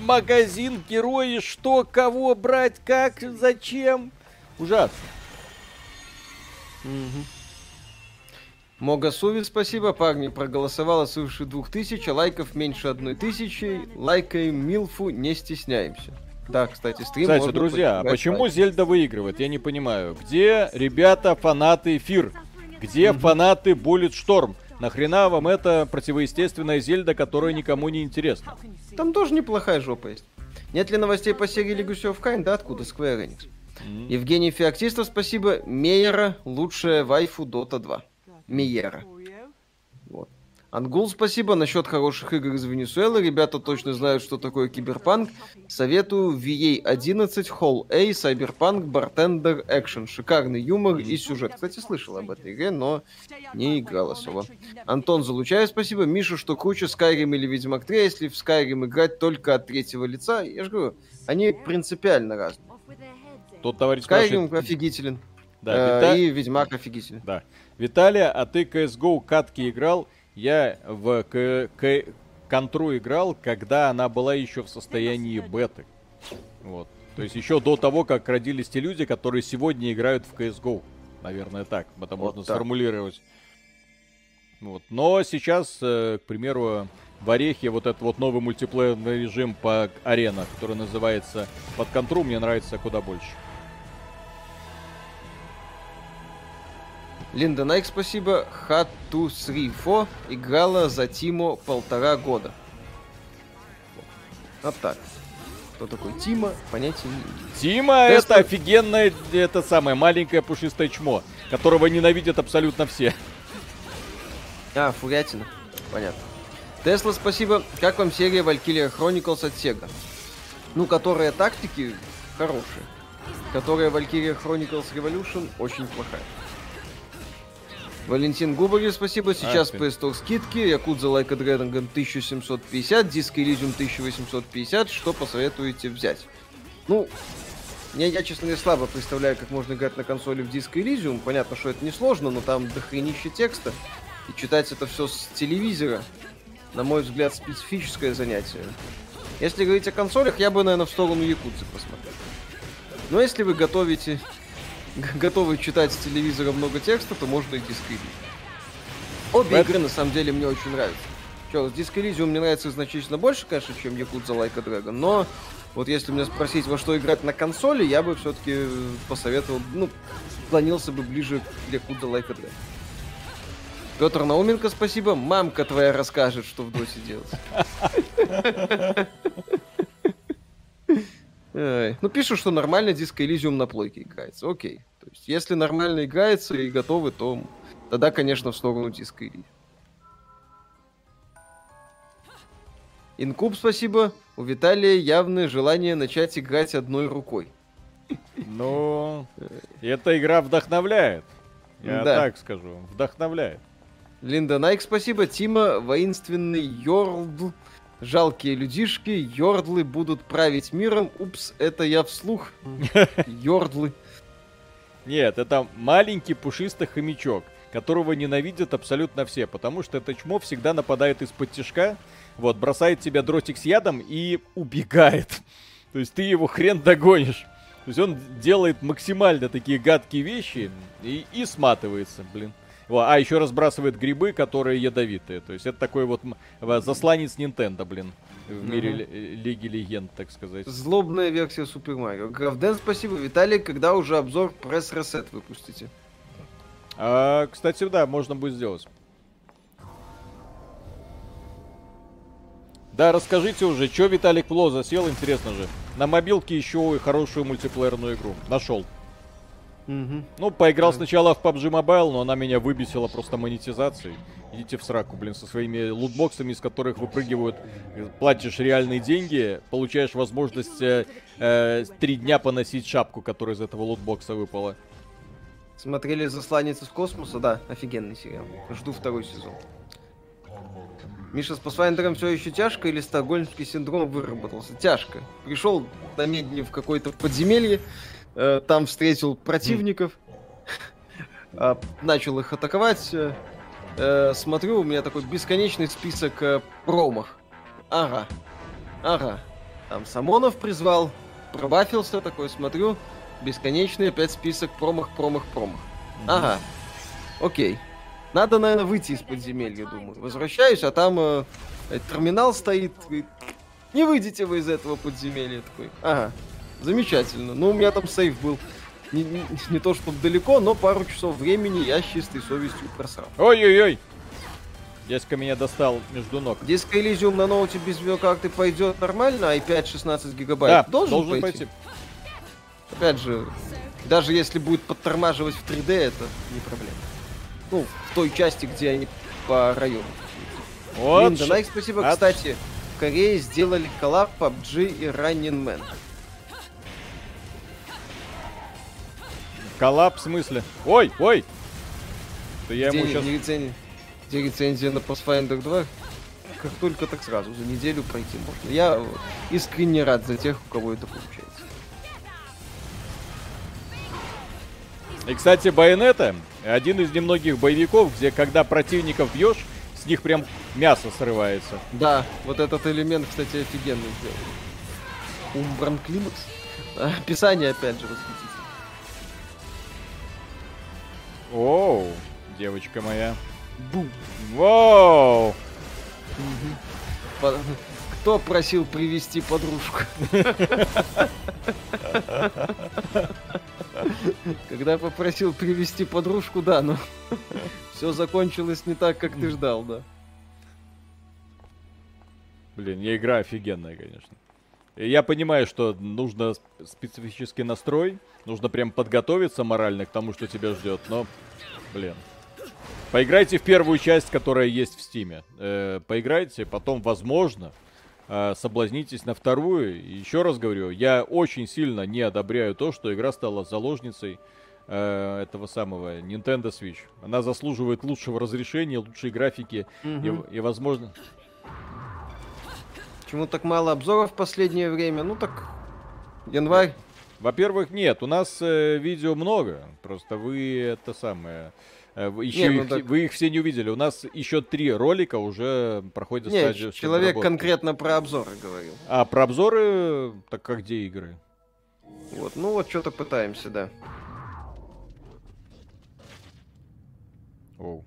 магазин, герои, что, кого брать, как, зачем? Ужасно. Угу. Могасуви, спасибо, парни, проголосовало свыше двух тысяч, а лайков меньше одной тысячи, лайкаем Милфу, не стесняемся. Да, кстати, стрим... Кстати, друзья, почему лайк. Зельда выигрывает, я не понимаю. Где, ребята, фанаты Фир? Где mm-hmm. фанаты Bulletstorm? Нахрена вам эта противоестественная Зельда, которая никому не интересна? Там тоже неплохая жопа есть. Нет ли новостей по серии Legacy of Kain? Да откуда, Square Enix. Mm-hmm. Евгений Феоктистов, спасибо, Мейера, лучшая вайфу Dota два. Миера. Вот. Ангул, спасибо. Насчет хороших игр из Венесуэлы. Ребята точно знают, что такое киберпанк. Советую ви эй одиннадцать, Hall A, Cyberpunk, Bartender, Action. Шикарный юмор и сюжет. Кстати, слышал об этой игре, но не играл особо. Антон Залучая, спасибо. Миша, что круче, Skyrim или Ведьмак три, если в Skyrim играть только от третьего лица? Я же говорю, они принципиально разные. Тот товарищ Skyrim пошли... офигителен. Да, Вита... И Ведьмак офигителен. Да. Виталия, а ты си эс го катки играл? Я в к- к- контру играл, когда она была еще в состоянии беты. Вот. То есть еще до того, как родились те люди, которые сегодня играют в си эс го. Наверное, так. Это вот можно так сформулировать. Вот. Но сейчас, к примеру, в Орехе вот этот вот новый мультиплеерный режим по арена, который называется под контру, мне нравится куда больше. Линда Найк, спасибо. Хату Срифо играла за Тимо полтора года. Вот так. Кто такой Тима, понятия не имею. Тима — это офигенное, это самое маленькое пушистое чмо, которого ненавидят абсолютно все. А, фурятина. Понятно. Тесла, спасибо. Как вам серия Valkyria Chronicles от Sega? Ну, которые тактики хорошие. Которая Valkyria Chronicles Revolution очень плохая. Валентин Губарев, спасибо. Сейчас пи эс Store скидки. Якудза Like a Dragon тысяча семьсот пятьдесят, Диско Элизиум тысяча восемьсот пятьдесят. Что посоветуете взять? Ну, я, я, честно, слабо представляю, как можно играть на консоли в Диско Элизиум. Понятно, что это несложно, но там дохренище текста. И читать это все с телевизора, на мой взгляд, специфическое занятие. Если говорить о консолях, я бы, наверное, в сторону Якудзы посмотрел. Но если вы готовите... готовы читать с телевизора много текста, то можно и Disco Elysium. Обе But... игры, на самом деле, мне очень нравятся. Чё, Disco Elysium мне нравится значительно больше, конечно, чем Yakuza Like a Dragon, но вот если меня спросить, во что играть на консоли, я бы все-таки посоветовал, ну, склонился бы ближе к Yakuza Like a Dragon. Петр Науменко, спасибо. Мамка твоя расскажет, что в досе делать. Ну, пишут, что нормально Disco Elysium на плойке играется. Окей. То есть, если нормально играется и готовы, то тогда, конечно, в сторону Disco Elysium. Инкуб, спасибо. У Виталия явное желание начать играть одной рукой. Ну, эта игра вдохновляет. Я да. так скажу. Вдохновляет. Линда Найк, спасибо. Тима, воинственный Йорл... Жалкие людишки, йордлы будут править миром. Упс, это я вслух. Йордлы. Нет, это маленький пушистый хомячок, которого ненавидят абсолютно все, потому что это чмо всегда нападает из-под тишка, вот, бросает тебя дротик с ядом и убегает. То есть ты его хрен догонишь. То есть он делает максимально такие гадкие вещи и, и сматывается, блин. А еще разбрасывает грибы, которые ядовитые. То есть это такой вот засланец Nintendo, блин. В мире mm-hmm. Лиги Легенд, так сказать. Злобная версия Супер Марио. Гравден, спасибо. Виталий, когда уже обзор пресс-ресет выпустите? А, кстати, да, можно будет сделать. Да, расскажите уже, что Виталик в лоза сел, интересно же. На мобилке еще хорошую мультиплеерную игру нашел. Mm-hmm. Ну, поиграл mm-hmm. сначала в пабг Mobile, но она меня выбесила просто монетизацией. Идите в сраку, блин, со своими лутбоксами, из которых выпрыгивают. Платишь реальные деньги, получаешь возможность э, э, три дня поносить шапку, которая из этого лутбокса выпала. Смотрели «Засланец из космоса», да, офигенный сериал. Жду второй сезон. Миша, с Pathfinder все еще тяжко или стокгольмский синдром выработался? Тяжко. Пришел намедни в какое-то подземелье. Там встретил противников, mm. начал их атаковать. Смотрю, у меня такой бесконечный список промах. Ага, ага. Там Самонов призвал, пробафился, такой смотрю. Бесконечный опять список промах, промах, промах. Mm. Ага, окей. Надо, наверное, выйти из подземелья, думаю. Возвращаюсь, а там э, терминал стоит. Говорит, не выйдете вы из этого подземелья. Такой, ага. Замечательно. Ну, у меня там сейф был. Не, не, не то, чтобы далеко, но пару часов времени я с чистой совестью просрал. Ой-ой-ой! Дядька меня достал между ног. Disco Elysium на ноуте без видеокарты пойдет нормально, а i пять шестнадцать гигабайт да, должен, должен пойти. пойти. Опять же, даже если будет подтормаживать в три дэ, это не проблема. Ну, в той части, где они по району. Вот. Линда, Найк, спасибо. От... Кстати, в Корее сделали коллаб пабг и Running Man. Коллап в смысле? Ой, ой! Да я ему сейчас... рецензия? Где рецензия на Pathfinder два? Как только, так сразу. За неделю пройти можно. Я искренне рад за тех, у кого это получается. И, кстати, Байонета один из немногих боевиков, где, когда противников бьешь, с них прям мясо срывается. Да, вот этот элемент, кстати, офигенный сделан. Умбран Климакс. Описание, опять же, восхитительно. Оу, девочка моя. Бум. Воу. Кто просил привести подружку? Когда попросил привести подружку, да, но все закончилось не так, как ты ждал, да. Блин, я игра офигенная, конечно. Я понимаю, что нужно специфический настрой. Нужно прям подготовиться морально к тому, что тебя ждет. Но, блин. Поиграйте в первую часть, которая есть в Стиме. Э, поиграйте, потом, возможно, э, соблазнитесь на вторую. И еще раз говорю, я очень сильно не одобряю то, что игра стала заложницей э, этого самого Nintendo Switch. Она заслуживает лучшего разрешения, лучшей графики. Угу. И, и, возможно... Почему так мало обзоров в последнее время? Ну так, январь. Во-первых, нет, у нас э, видео много. Просто вы это самое... Э, вы, еще не, ну, их, так... вы их все не увидели. У нас еще три ролика уже проходят нет, стадию. Человек работы. Конкретно про обзоры говорил. А про обзоры, так как где игры? Вот, ну вот что-то пытаемся, да. Оу.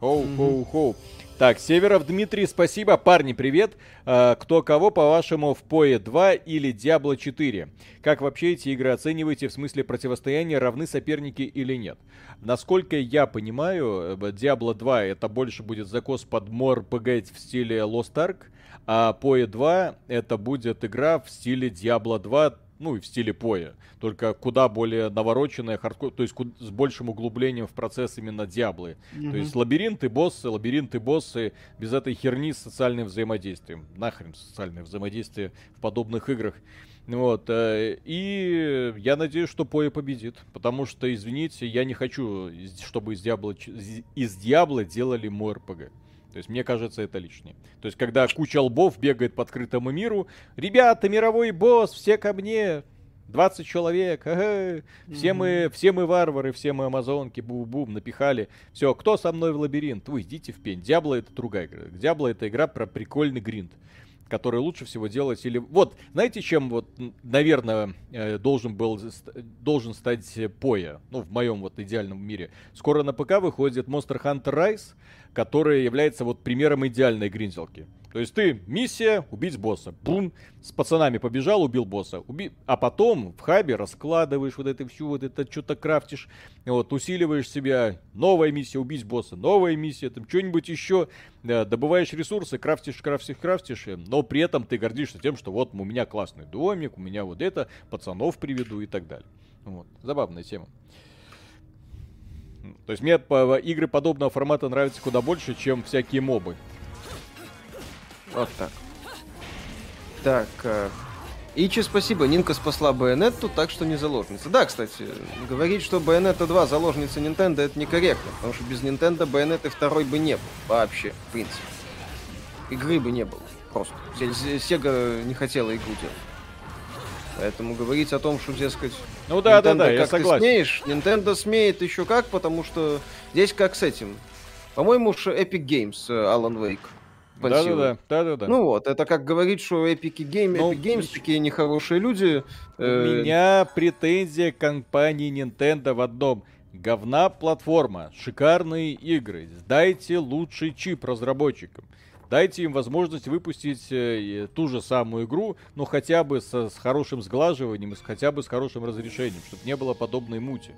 Оу, оу, оу. Так, Северов Дмитрий, спасибо. Парни, привет. А, кто кого, по-вашему, в Пое два или Диабло четыре? Как вообще эти игры оцениваете в смысле противостояния, равны соперники или нет? Насколько я понимаю, Диабло два это больше будет закос под мор-пэ гэ в стиле Lost Ark, а Пое два это будет игра в стиле Диабло два, ну и в стиле Пое, только куда более навороченная, хардкор, то есть с большим углублением в процесс именно Диаблы. Mm-hmm. То есть лабиринты, боссы, лабиринты, боссы, без этой херни с социальным взаимодействием. Нахрен социальное взаимодействие в подобных играх. Вот, и я надеюсь, что Пое победит, потому что, извините, я не хочу, чтобы из Диаблы, из Диаблы делали мой эр пэ гэ. То есть, мне кажется, это лишнее. То есть, когда куча лбов бегает по открытому миру. Ребята, мировой босс, все ко мне. двадцать человек. Ага. Все, mm-hmm. мы, все мы варвары, все мы амазонки. Бум-бум, напихали. Все, кто со мной в лабиринт? Вы идите в пень. Диабло это другая игра. Диабло это игра про прикольный гринд, который лучше всего делать. Или вот, знаете, чем вот, наверное, должен был должен стать Пое, ну, в моем вот идеальном мире. Скоро на ПК выходит Monster Hunter Rise, который является вот примером идеальной гринделки. То есть ты миссия убить босса, бум, с пацанами побежал, убил босса, уби... а потом в хабе раскладываешь вот это всю, вот это что-то крафтишь, вот усиливаешь себя, новая миссия убить босса, новая миссия, там что-нибудь еще, добываешь ресурсы, крафтишь, крафтишь, крафтишь, но при этом ты гордишься тем, что вот у меня классный домик, у меня вот это, пацанов приведу и так далее. Вот, забавная тема. То есть мне игры подобного формата нравятся куда больше, чем всякие мобы. Вот так. Так. Э, Ичи, спасибо. Нинка спасла Байонетту, так что не заложница. Да, кстати, говорить, что Байонетта два заложница Nintendo, это некорректно. Потому что без Nintendo Байонетты второй бы не было. Вообще, в принципе. Игры бы не было. Просто. Sega не хотела игру делать. Поэтому говорить о том, что, дескать, ну да, Nintendo да, да, как я согласен. Ты смеешь, Nintendo смеет еще как, потому что здесь как с этим. По-моему, уж Epic Games, Alan Wake. Да-да-да, да-да-да. Ну вот, это как говорить, что Epic Games, ну, Epic Games такие нехорошие люди. У э... меня претензия к компании Nintendo в одном. Говна платформа, шикарные игры. Дайте лучший чип разработчикам. Дайте им возможность выпустить э, ту же самую игру, но хотя бы со, с хорошим сглаживанием, хотя бы с хорошим разрешением, чтобы не было подобной мути.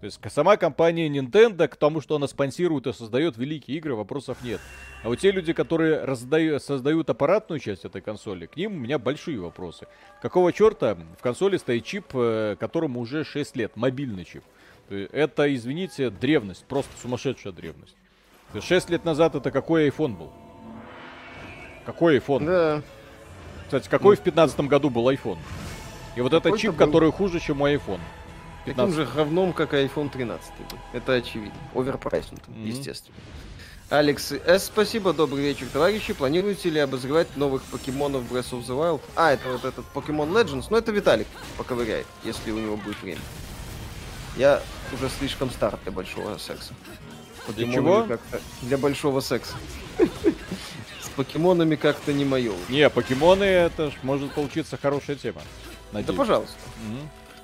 То есть сама компания Nintendo, к тому, что она спонсирует и создает великие игры, вопросов нет. А вот те люди, которые раздаю, создают аппаратную часть этой консоли, к ним у меня большие вопросы. Какого черта в консоли стоит чип, э, которому уже шесть лет, мобильный чип? Это, извините, древность, просто сумасшедшая древность. То есть шесть лет назад это какой iPhone был? Какой iPhone? Да. Кстати, какой в пятнадцатом году был iPhone? И вот это чип, был... который хуже, чем мой iPhone. Таким же говном, как айфон тринадцать был. Это очевидно. Оверпрайсинг, mm-hmm. естественно. Алекс С, спасибо, добрый вечер, товарищи. Планируете ли обозревать новых покемонов Breath of the Wild? А, это вот этот Pokemon Legends, но это Виталик поковыряет, если у него будет время. Я уже слишком стар для большого секса. Покемоны для чего? Как-то... Для большого секса. Покемонами как-то не мое. Не, покемоны это ж может получиться хорошая тема. Надеюсь. Да пожалуйста. Угу.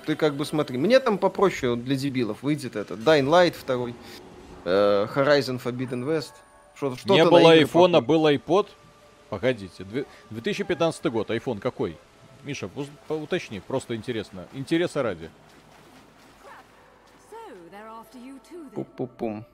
Ты как бы смотри. Мне там попроще для дебилов выйдет это. Dying Light второй. Э, Horizon Forbidden West. Что-то, что-то не было айфона, был iPod. Погодите. две тысячи пятнадцатый год. Айфон какой? Миша, уточни. Просто интересно. Интереса ради. Пум-пум-пум.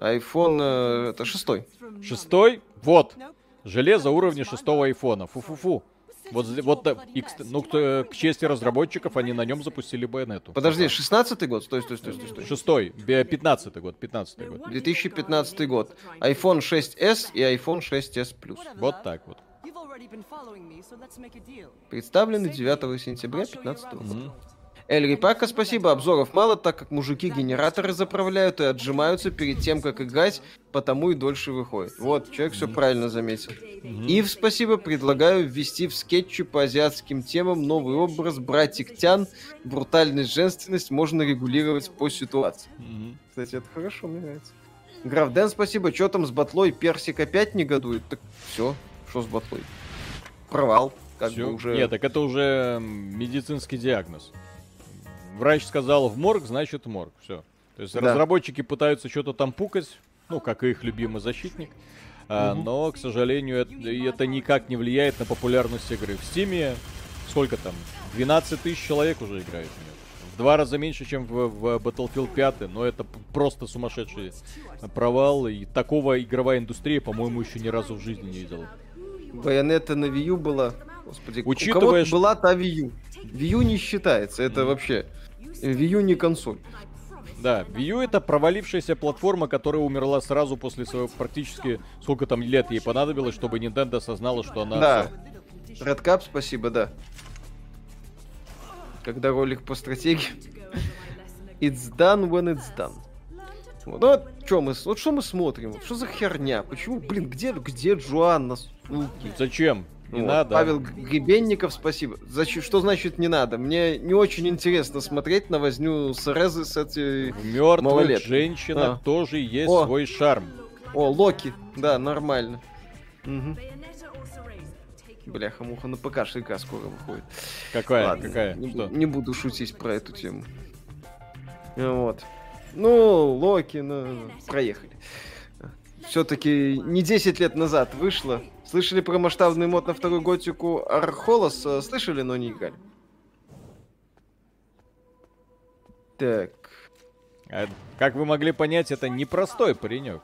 Айфон, э, это шестой. Шестой? Вот. Железо уровня шестого айфона. Фу-фу-фу. Вот, вот, и, ну, к, к чести разработчиков, они на нем запустили Байонету. Подожди, шестнадцатый год? Стой, стой, стой, стой. Шестой, пятнадцатый год, пятнадцатый год. две тысячи пятнадцатый год. айфон шесть эс и айфон шесть эс плюс. Вот так вот. Представлены девятого сентября две тысячи пятнадцатого года. Mm-hmm. Эль Рипака, спасибо, обзоров мало, так как мужики генераторы заправляют и отжимаются перед тем, как играть, потому и дольше выходит. Вот, человек все правильно заметил. Mm-hmm. Ив, спасибо, предлагаю ввести в скетчи по азиатским темам новый образ братик Тян, брутальность, женственность можно регулировать по ситуации. Mm-hmm. Кстати, это хорошо, мне нравится. Граф Дэн, спасибо, что там с батлой, персик опять негодует? Так все, что с батлой? Провал, как бы уже... Нет, так это уже медицинский диагноз. Врач сказал в морг, значит в морг. Все. То есть да. Разработчики пытаются что-то там пукать, ну, как и их любимый защитник. Mm-hmm. а, но, к сожалению, это, это никак не влияет на популярность игры. В Steam сколько там? двенадцать тысяч человек уже играет. В два раза меньше, чем в, в Battlefield пять. Но это просто сумасшедший провал. И такого игровая индустрия, по-моему, еще ни разу в жизни не видела. Байонета на Wii U была. Господи, учитывая, у кого-то что... была та Wii U. Wii U не считается, это mm. вообще... Wii U не консоль. Да, Wii U это провалившаяся платформа, которая умерла сразу после своего... Практически сколько там лет ей понадобилось, чтобы Nintendo осознала, что она... Да. Redcap, спасибо, да. Когда ролик по стратегии. It's done when it's done. Вот, ну, вот, что мы, вот что мы смотрим? Что за херня? Почему, блин, где, где Джоанна? Зачем? Не вот. Надо. Павел Гребенников, спасибо. Зач... Что значит не надо? Мне не очень интересно смотреть на возню Серезы с этой малолеткой. Женщина а. тоже есть О. свой шарм. О, Локи. Да, нормально. Угу. Бляха-муха, на ПК шейка скоро выходит. Какая? Ладно, какая? Не, что? Не буду шутить про эту тему. Вот. Ну, Локи, ну, проехали. Все-таки не десять лет назад вышло. Слышали про масштабный мод на вторую готику Архолос? Слышали, но не играли. Так. А, как вы могли понять, это непростой паренек.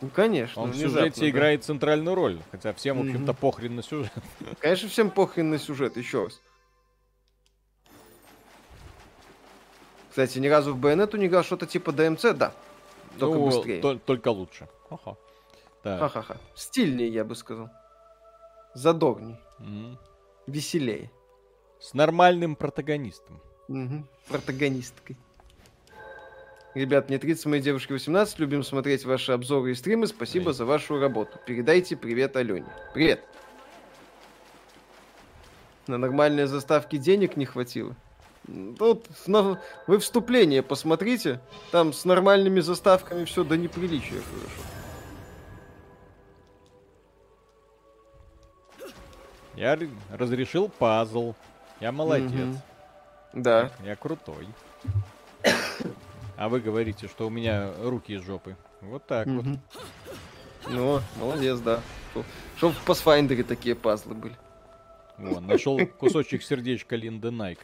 Ну, конечно. Он в сюжете да. играет центральную роль. Хотя всем, в общем-то, mm-hmm. похрен на сюжет. Конечно, всем похрен на сюжет, еще раз. Кстати, ни разу в Байонету не играл что-то типа ДМЦ, да. Только ну, быстрее. То- только лучше. Ха-ха. Да. Ха-ха-ха. Стильнее, я бы сказал. Задорней. Mm. Веселее. С нормальным протагонистом. Угу. Протагонисткой. Ребят, мне тридцать, моей девушке восемнадцать. Любим смотреть ваши обзоры и стримы. Спасибо привет. За вашу работу. Передайте привет Алене. Привет. На нормальные заставки денег не хватило. Тут на... вы вступление посмотрите. Там с нормальными заставками все до неприличия хорошо. Я разрешил пазл. Я молодец. Mm-hmm. Да. Я, я крутой. А вы говорите, что у меня руки из жопы. Вот так mm-hmm. вот. Ну, молодец, да. Чтоб в Pathfinder такие пазлы были. Вон, нашел кусочек сердечка Линды Найк.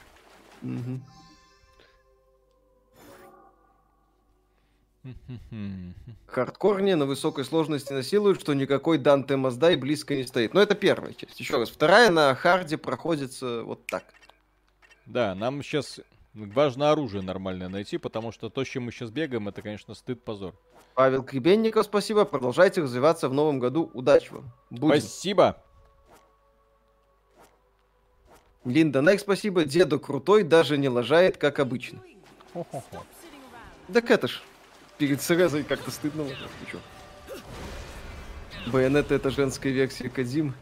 Хардкорнее, на высокой сложности насилуют, что никакой Данте Маздай близко не стоит. Но это первая часть. Еще раз. Вторая на харде проходится вот так. Да, нам сейчас важно оружие нормальное найти, потому что то, с чем мы сейчас бегаем, это, конечно, стыд-позор. Павел Кребенников, спасибо. Продолжайте развиваться в новом году. Удачи вам. Будем. Спасибо. Линда Найк, спасибо. Деду крутой, даже не лажает, как обычно. Хо-хо-хо. Так это ж. Перед Серезой как-то стыдно. Байонета — это женская версия Кодзимы.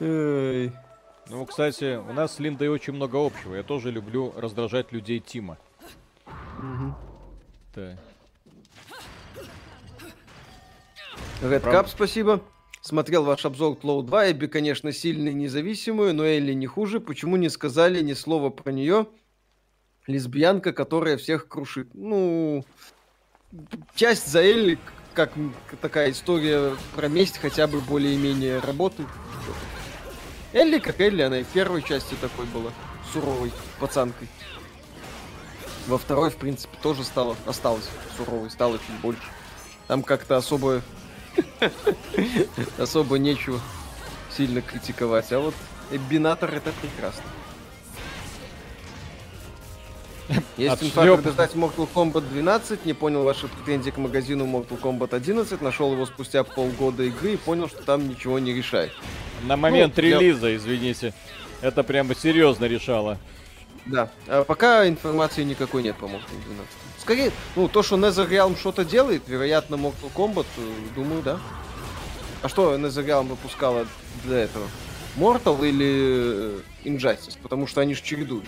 Ну, кстати, у нас с Линдой очень много общего. Я тоже люблю раздражать людей Тима. Редкап, спасибо. Смотрел ваш обзор Клоу два. Эбби, конечно, сильная, независимую, но Элли не хуже. Почему не сказали ни слова про нее? Лесбиянка, которая всех крушит. Ну, часть за Элли, как такая история про месть, хотя бы более-менее работает. Элли, как Элли, она и в первой части такой была, суровой пацанкой. Во второй, в принципе, тоже стала, осталась суровой, стало чуть больше. Там как-то особо... Особо нечего сильно критиковать, а вот Эббинатор это прекрасно. Если инфа ждать Мортал Комбат двенадцать, не понял ваши претензии к магазину Мортал Комбат одиннадцать, нашел его спустя полгода игры и понял, что там ничего не решает. На момент ну, релиза, я... извините, это прямо серьезно решало. Да, а пока информации никакой нет по Мортал двенадцать. Скорее, ну то, что NetherRealm что-то делает, вероятно, Mortal Kombat, думаю, да. А что NetherRealm выпускала для этого? Mortal или Injustice? Потому что они же чередуют.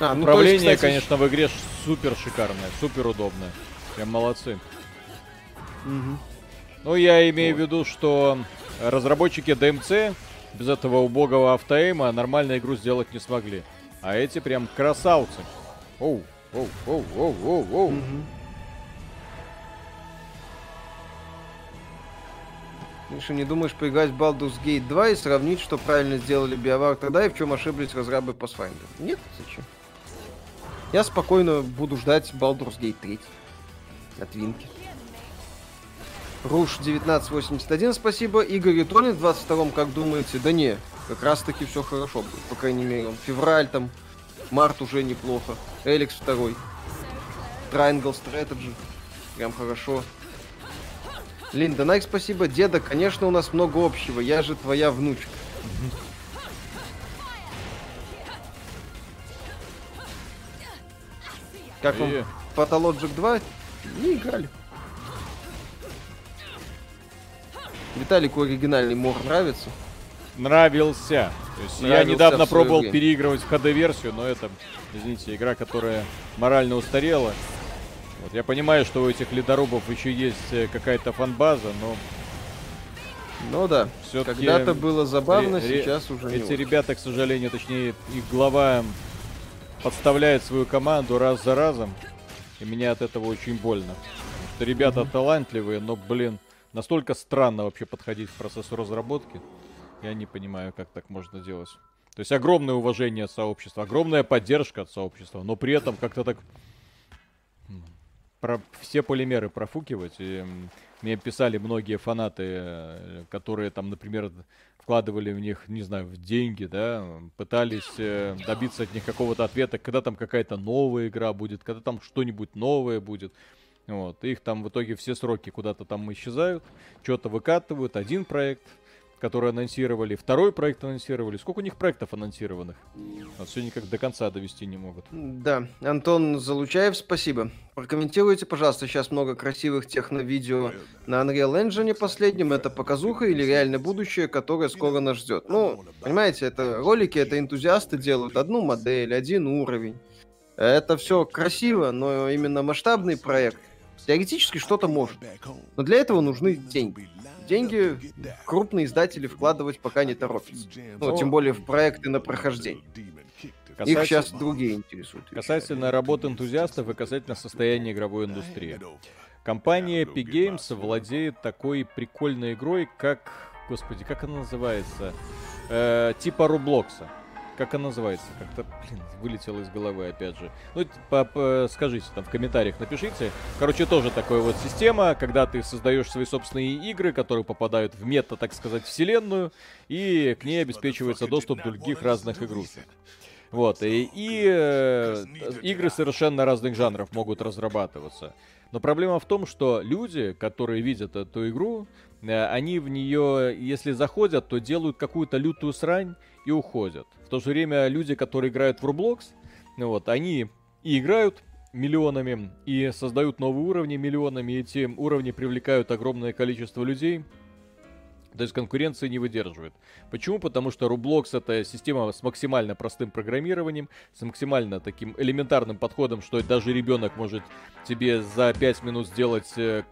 А, ну, управление, то есть, кстати, конечно, в игре супер шикарное, супер удобное. Прям молодцы. Угу. Ну, я имею вот. в виду, что разработчики ди эм си без этого убогого автоэйма нормальную игру сделать не смогли. А эти прям красавцы. Оу, оу, оу, оу, оу, оу. Угу. Миша, не думаешь поиграть в Балдурс Гейт два и сравнить, что правильно сделали BioWare тогда и в чем ошиблись разрабы Pathfinder? Нет, зачем? Я спокойно буду ждать Балдурс Гейт три от Винки. Руш девятнадцать восемьдесят один, спасибо. Игорь Итонин в двадцать втором, как думаете? Да не, как раз таки все хорошо будет. По крайней мере, он февраль там, март уже неплохо. Эликс второй. Траингл Стратеджи. Прям хорошо. Линда Найк, спасибо. Деда, конечно, у нас много общего. Я же твоя внучка. Как вам Патологик два? Не играли. Виталику оригинальный мор нравится? Нравился. То есть нравился. Я недавно пробовал время. переигрывать в эйч ди-версию, но это, извините, игра, которая морально устарела. Вот, я понимаю, что у этих ледорубов еще есть какая-то фан-база, но... Ну да, когда-то было забавно, ре- сейчас уже эти не Эти ребята, очень. к сожалению, точнее, их глава подставляет свою команду раз за разом, и мне от этого очень больно. Потому что ребята mm-hmm. талантливые, но, блин, настолько странно вообще подходить к процессу разработки. Я не понимаю, как так можно делать. То есть огромное уважение от сообщества, огромная поддержка от сообщества, но при этом как-то так про... все полимеры профукивать. И мне писали многие фанаты, которые там, например, вкладывали в них, не знаю, в деньги, да, пытались добиться от них какого-то ответа, когда там какая-то новая игра будет, когда там что-нибудь новое будет. Вот, их там в итоге все сроки куда-то там исчезают, что-то выкатывают, один проект, который анонсировали, второй проект анонсировали. Сколько у них проектов анонсированных? А все никак до конца довести не могут. Да, Антон Залучаев, спасибо. Прокомментируйте, пожалуйста, сейчас много красивых техно-видео на Анриэл Энджин последнем. Это показуха или реальное будущее, которое скоро нас ждет? Ну, понимаете, это ролики, это энтузиасты делают одну модель, один уровень. Это все красиво, но именно масштабный проект теоретически что-то может. Но для этого нужны деньги. Деньги крупные издатели вкладывать пока не торопятся. Ну, тем более в проекты на прохождение. Касательно... Их сейчас другие интересуют. Касательно работы энтузиастов и касательно состояния игровой индустрии. Компания Epic Games владеет такой прикольной игрой, как... Господи, как она называется? Э, типа Роблокса. Как она называется? Как-то, блин, вылетело из головы опять же. Ну, по -по скажите, там в комментариях напишите. Короче, тоже такая вот система, когда ты создаешь свои собственные игры, которые попадают в мета, так сказать, вселенную, и к ней обеспечивается доступ других разных игрушек. Вот, и, и э, игры совершенно разных жанров могут разрабатываться. Но проблема в том, что люди, которые видят эту игру, э, они в нее, если заходят, то делают какую-то лютую срань и уходят. В то же время люди, которые играют в Roblox, вот, они и играют миллионами, и создают новые уровни миллионами, и эти уровни привлекают огромное количество людей. То есть конкуренции не выдерживает. Почему? Потому что Roblox — это система с максимально простым программированием, с максимально таким элементарным подходом, что даже ребенок может тебе за пять минут сделать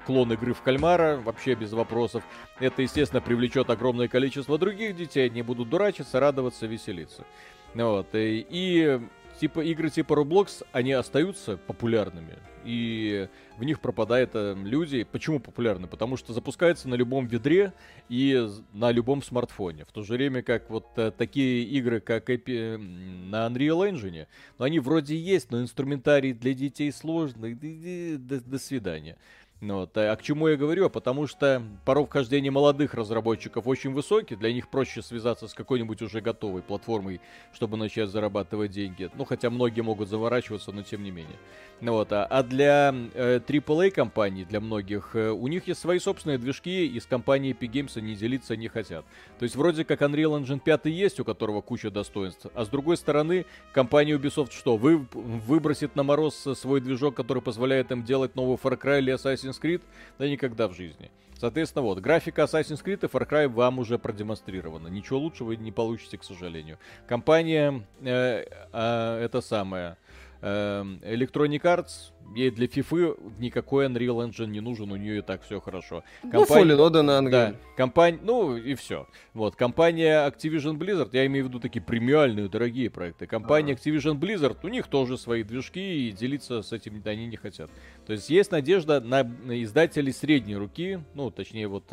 клон игры в кальмара, вообще без вопросов. Это, естественно, привлечет огромное количество других детей, они будут дурачиться, радоваться, веселиться. Вот. И Типа игры типа Roblox, они остаются популярными, и в них пропадают э, люди. Почему популярны? Потому что запускается на любом ведре и на любом смартфоне. В то же время, как вот э, такие игры, как Эпи... на Unreal Engine, ну, они вроде есть, но инструментарий для детей сложный. До, до свидания. Вот. А к чему я говорю? Потому что порог вхождения молодых разработчиков очень высокий, для них проще связаться с какой-нибудь уже готовой платформой, чтобы начать зарабатывать деньги. Ну, хотя многие могут заворачиваться, но тем не менее. Вот. А для э, три а компаний, для многих, э, у них есть свои собственные движки, и с компанией Epic Games они делиться не хотят. То есть вроде как Unreal Engine пять есть, у которого куча достоинств, а с другой стороны, компания Ubisoft что? Вы, выбросит на мороз свой движок, который позволяет им делать новый Far Cry или Assassin's Creed? Да никогда в жизни. Соответственно, вот, графика Assassin's Creed и Far Cry вам уже продемонстрирована. Ничего лучше вы не получите, к сожалению. Компания, э, э, это самое, э, Electronic Arts, ей для фифы никакой Unreal Engine не нужен, у нее и так все хорошо. Компания... Ну, на Unreal. Да, компания, ну и все. Вот, компания Activision Blizzard, я имею в виду такие премиальные, дорогие проекты. Компания Activision Blizzard, у них тоже свои движки, и делиться с этим они не хотят. То есть есть надежда на издателей средней руки, ну, точнее, вот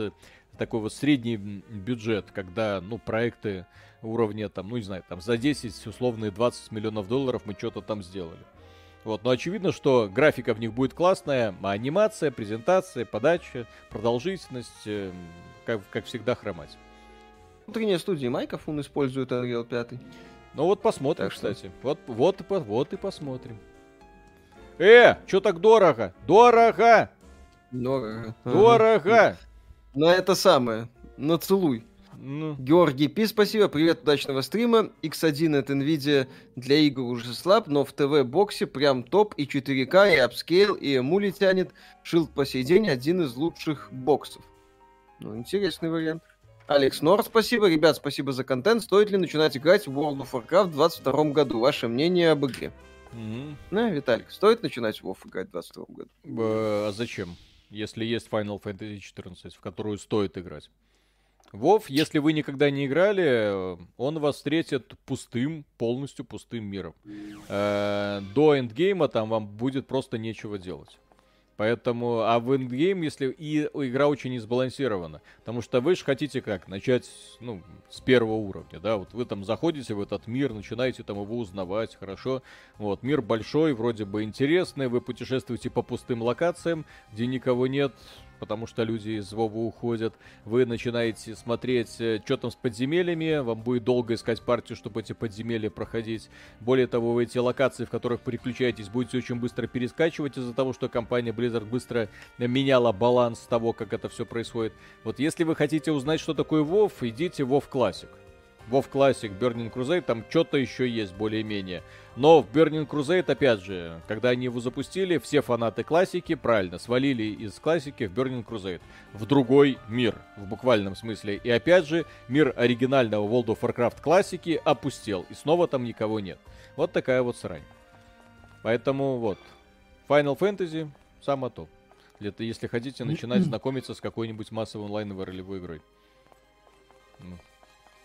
такой вот средний бюджет, когда, ну, проекты уровня, там, ну, не знаю, там, за десять, условные двадцать миллионов долларов мы что-то там сделали. Вот, но очевидно, что графика в них будет классная, а анимация, презентация, подача, продолжительность, э, как, как всегда, хромать. Внутренняя студия Microsoft использует Unreal пять. Ну вот посмотрим, так кстати. Вот, вот, вот и посмотрим. Э, что так дорого? Дорого! Дорого. Дорого! Но это самое. Но целуй. Ну. Георгий Пи, спасибо, привет, удачного стрима. икс один от Nvidia для игр уже слаб, но в ТВ-боксе прям топ, и четыре ка, и апскейл, и эмули тянет. Shield по сей день один из лучших боксов. Ну, интересный вариант. Алекс Нор, спасибо. Ребят, спасибо за контент. Стоит ли начинать играть в World of Warcraft в двадцать втором году? Ваше мнение об игре? Mm-hmm. Ну, Виталик, стоит начинать в WoW играть в двадцать втором году? Б- а зачем? Если есть Final Fantasy четырнадцать, в которую стоит играть. WoW, если вы никогда не играли, он вас встретит пустым, полностью пустым миром. Э, до эндгейма там вам будет просто нечего делать. Поэтому, а в эндгейм, если и игра очень несбалансирована, потому что вы же хотите как, начать, ну, с первого уровня, да, вот вы там заходите в этот мир, начинаете там его узнавать, хорошо, вот, мир большой, вроде бы интересный, вы путешествуете по пустым локациям, где никого нет, потому что люди из Вова уходят, вы начинаете смотреть, что там с подземельями, вам будет долго искать партию, чтобы эти подземелья проходить. Более того, вы эти локации, в которых переключаетесь, будете очень быстро перескачивать из-за того, что компания Blizzard быстро меняла баланс того, как это все происходит. Вот если вы хотите узнать, что такое WoW, идите в WoW Classic. WoW Classic, Burning Crusade, там что-то еще есть более-менее. Но в Burning Crusade, опять же, когда они его запустили, все фанаты классики, правильно, свалили из классики в Burning Crusade. В другой мир, в буквальном смысле. И опять же, мир оригинального World of Warcraft классики опустел. И снова там никого нет. Вот такая вот срань. Поэтому вот, Final Fantasy, само то. Это если хотите начинать знакомиться с какой-нибудь массовой онлайновой ролевой игрой.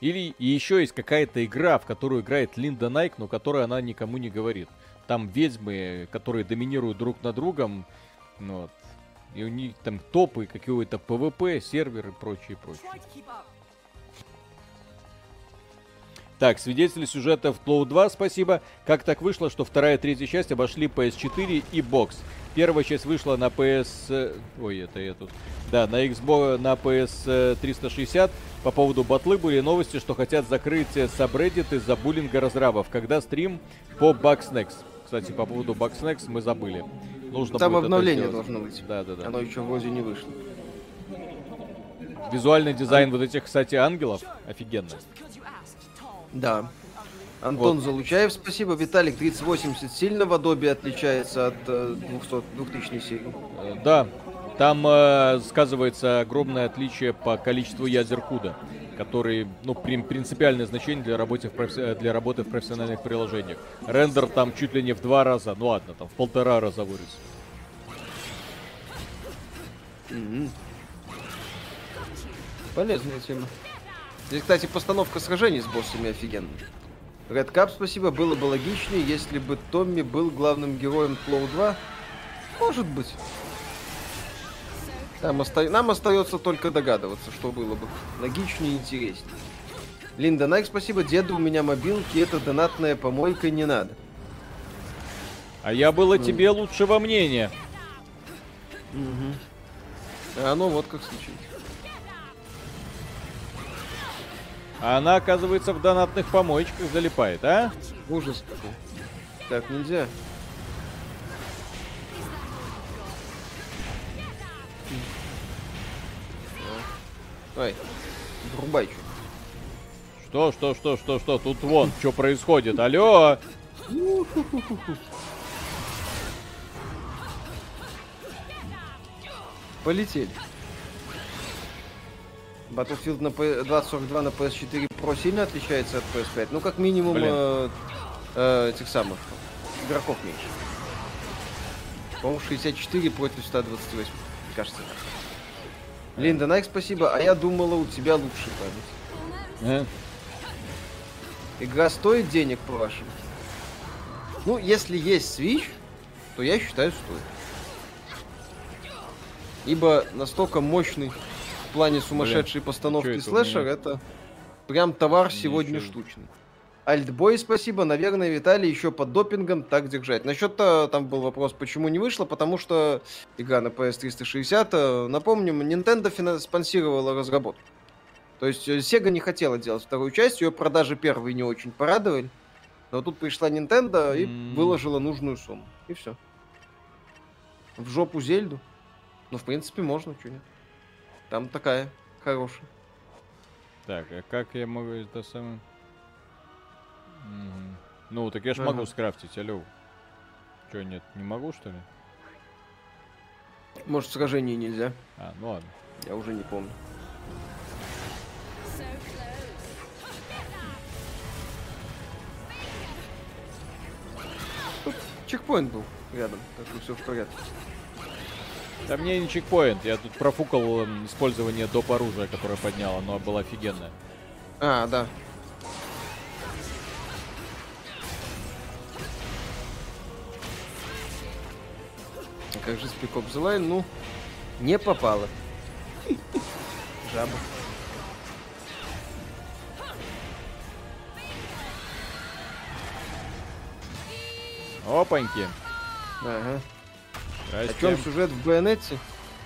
Или еще есть какая-то игра, в которую играет Линда Найк, но которую она никому не говорит. Там ведьмы, которые доминируют друг над другом, вот. И у них там топы, какие-то пэ вэ пэ, серверы и прочее, прочее. Так, свидетели сюжета в Fallout два, спасибо. Как так вышло, что вторая и третья часть обошли пэ эс четыре и бокс? Первая часть вышла на пэ эс... Ой, это я тут... Да, на Xbox, на пэ эс триста шестьдесят. По поводу батлы были новости, что хотят закрыть сабреддит из-за буллинга разрабов. Когда стрим по Bugsnax? Кстати, по поводу Bugsnax мы забыли. Нужно там будет обновление должно быть. Да, да, да. Оно еще вроде не вышло. Визуальный дизайн а... вот этих, кстати, ангелов офигенно. Да. Антон вот. Залучаев, спасибо. Виталик, тридцать восемьдесят сильно в Adobe отличается от двухсот, двухтысячной серии. Да, там э, сказывается огромное отличие по количеству ядер куда, которые, ну, прин- принципиальное значение для работы, в профи- для работы в профессиональных приложениях. Рендер там чуть ли не в два раза, ну ладно, там в полтора раза вырос. Mm-hmm. Полезная тема. Здесь, кстати, постановка сражений с боссами офигенная. Редкап, спасибо. Было бы логичнее, если бы Томми был главным героем Клоу два. Может быть. Нам, оста... Нам остается только догадываться, что было бы логичнее и интереснее. Линда Найк, спасибо. Деду, у меня мобилки, это донатная помойка, не надо. А я было mm. тебе лучшего мнения. Mm-hmm. А оно вот как случилось. А она, оказывается, в донатных помоечках залипает, а? Ужас какой. Так нельзя. Ой, врубай чуть. Что, что, что, что, что? Тут вон, что происходит? Алло! Полетели. Battlefield на двадцать сорок два на пэ эс четыре Pro сильно отличается от пэ эс пять. Ну, как минимум, э, э, этих самых игроков меньше. По-моему, шестьдесят четыре против сто двадцать восемь, кажется. Линда Найк, спасибо. А я думала, у тебя лучше память. Э? Игра стоит денег, по-вашему? Ну, если есть Switch, то я считаю, стоит. Ибо настолько мощный в плане сумасшедшей Блин. постановки это слэшер, это прям товар сегодня Ничего. штучный. Альтбой, спасибо. Наверное, Виталий еще под допингом так держать. Насчет-то там был вопрос, почему не вышло, потому что игра на пэ эс триста шестьдесят, напомним, Nintendo финанс- спонсировала разработку. То есть Sega не хотела делать вторую часть, ее продажи первые не очень порадовали. Но тут пришла Nintendo и mm. выложила нужную сумму. И все. В жопу Зельду. Ну, в принципе, можно, что нет. Там такая хорошая. Так, а как я могу это самое... Угу. Ну, так я ж ага. могу скрафтить, алло. Чё, нет, не могу, что ли? Может, в сражении нельзя? А, ну ладно. Я уже не помню. Тут чекпоинт был рядом, так что все в порядке. Да мне не чекпоинт, я тут профукал использование доп. Оружия, которое подняло, но было офигенное. А, да. Как же спикоп злая, ну, не попало. Жаба. Опаньки. Ага. Здрасте. О чем сюжет в Байонете?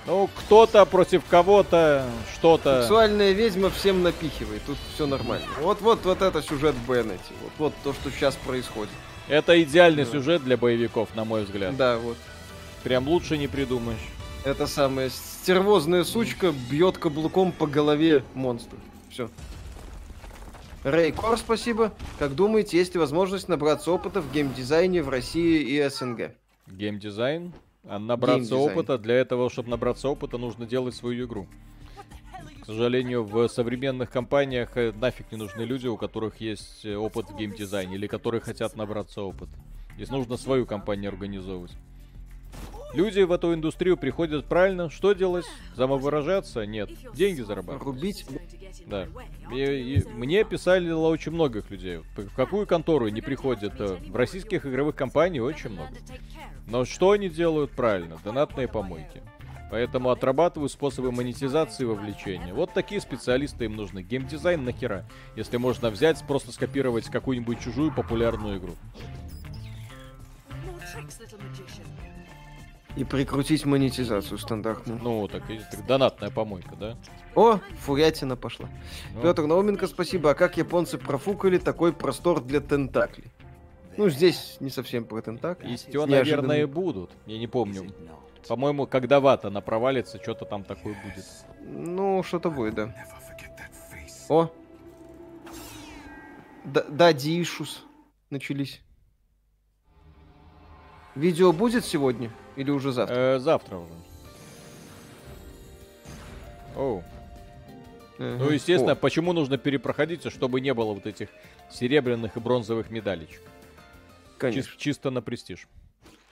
Ну, кто-то против кого-то, что-то. Сексуальная ведьма всем напихивает, тут все нормально. Вот-вот, вот это сюжет в Байонете. Вот-вот то, что сейчас происходит. Это идеальный да. сюжет для боевиков, на мой взгляд. Да, вот. Прям лучше не придумаешь. Это самая стервозная сучка бьет каблуком по голове монстра. Все. Рейкор, спасибо. Как думаете, есть ли возможность набраться опыта в геймдизайне в России и СНГ? Геймдизайн? А набраться геймдизайн. опыта, для этого, чтобы набраться опыта, нужно делать свою игру. К сожалению, в современных компаниях нафиг не нужны люди, у которых есть опыт в геймдизайне, или которые хотят набраться опыта. Здесь нужно свою компанию организовывать. Люди в эту индустрию приходят правильно. Что делать? Самовыражаться? Нет. Деньги зарабатывать. Рубить? Да. И, и мне писали очень многих людей. В какую контору не приходят? В российских игровых компаний очень много. Но что они делают правильно? Донатные помойки. Поэтому отрабатывают способы монетизации и вовлечения. Вот такие специалисты им нужны. Геймдизайн нахера? Если можно взять, просто скопировать какую-нибудь чужую популярную игру. И прикрутить монетизацию стандартную. Ну, так и так, донатная помойка, да? О, фурятина пошла. Ну. Петр Науменко, спасибо. А как японцы профукали такой простор для тентаклей? Ну, здесь не совсем про тентакли. Истё, наверное, будут. Я не помню. По-моему, когда вата на провалится, что-то там такое будет. Ну, что-то будет, да. О. Да, дишус начались. Видео будет сегодня? Или уже завтра? Э, завтра уже. Оу. Uh-huh. Ну, естественно, oh. почему нужно перепроходиться, чтобы не было вот этих серебряных и бронзовых медалечек. Конечно. Чис- чисто на престиж.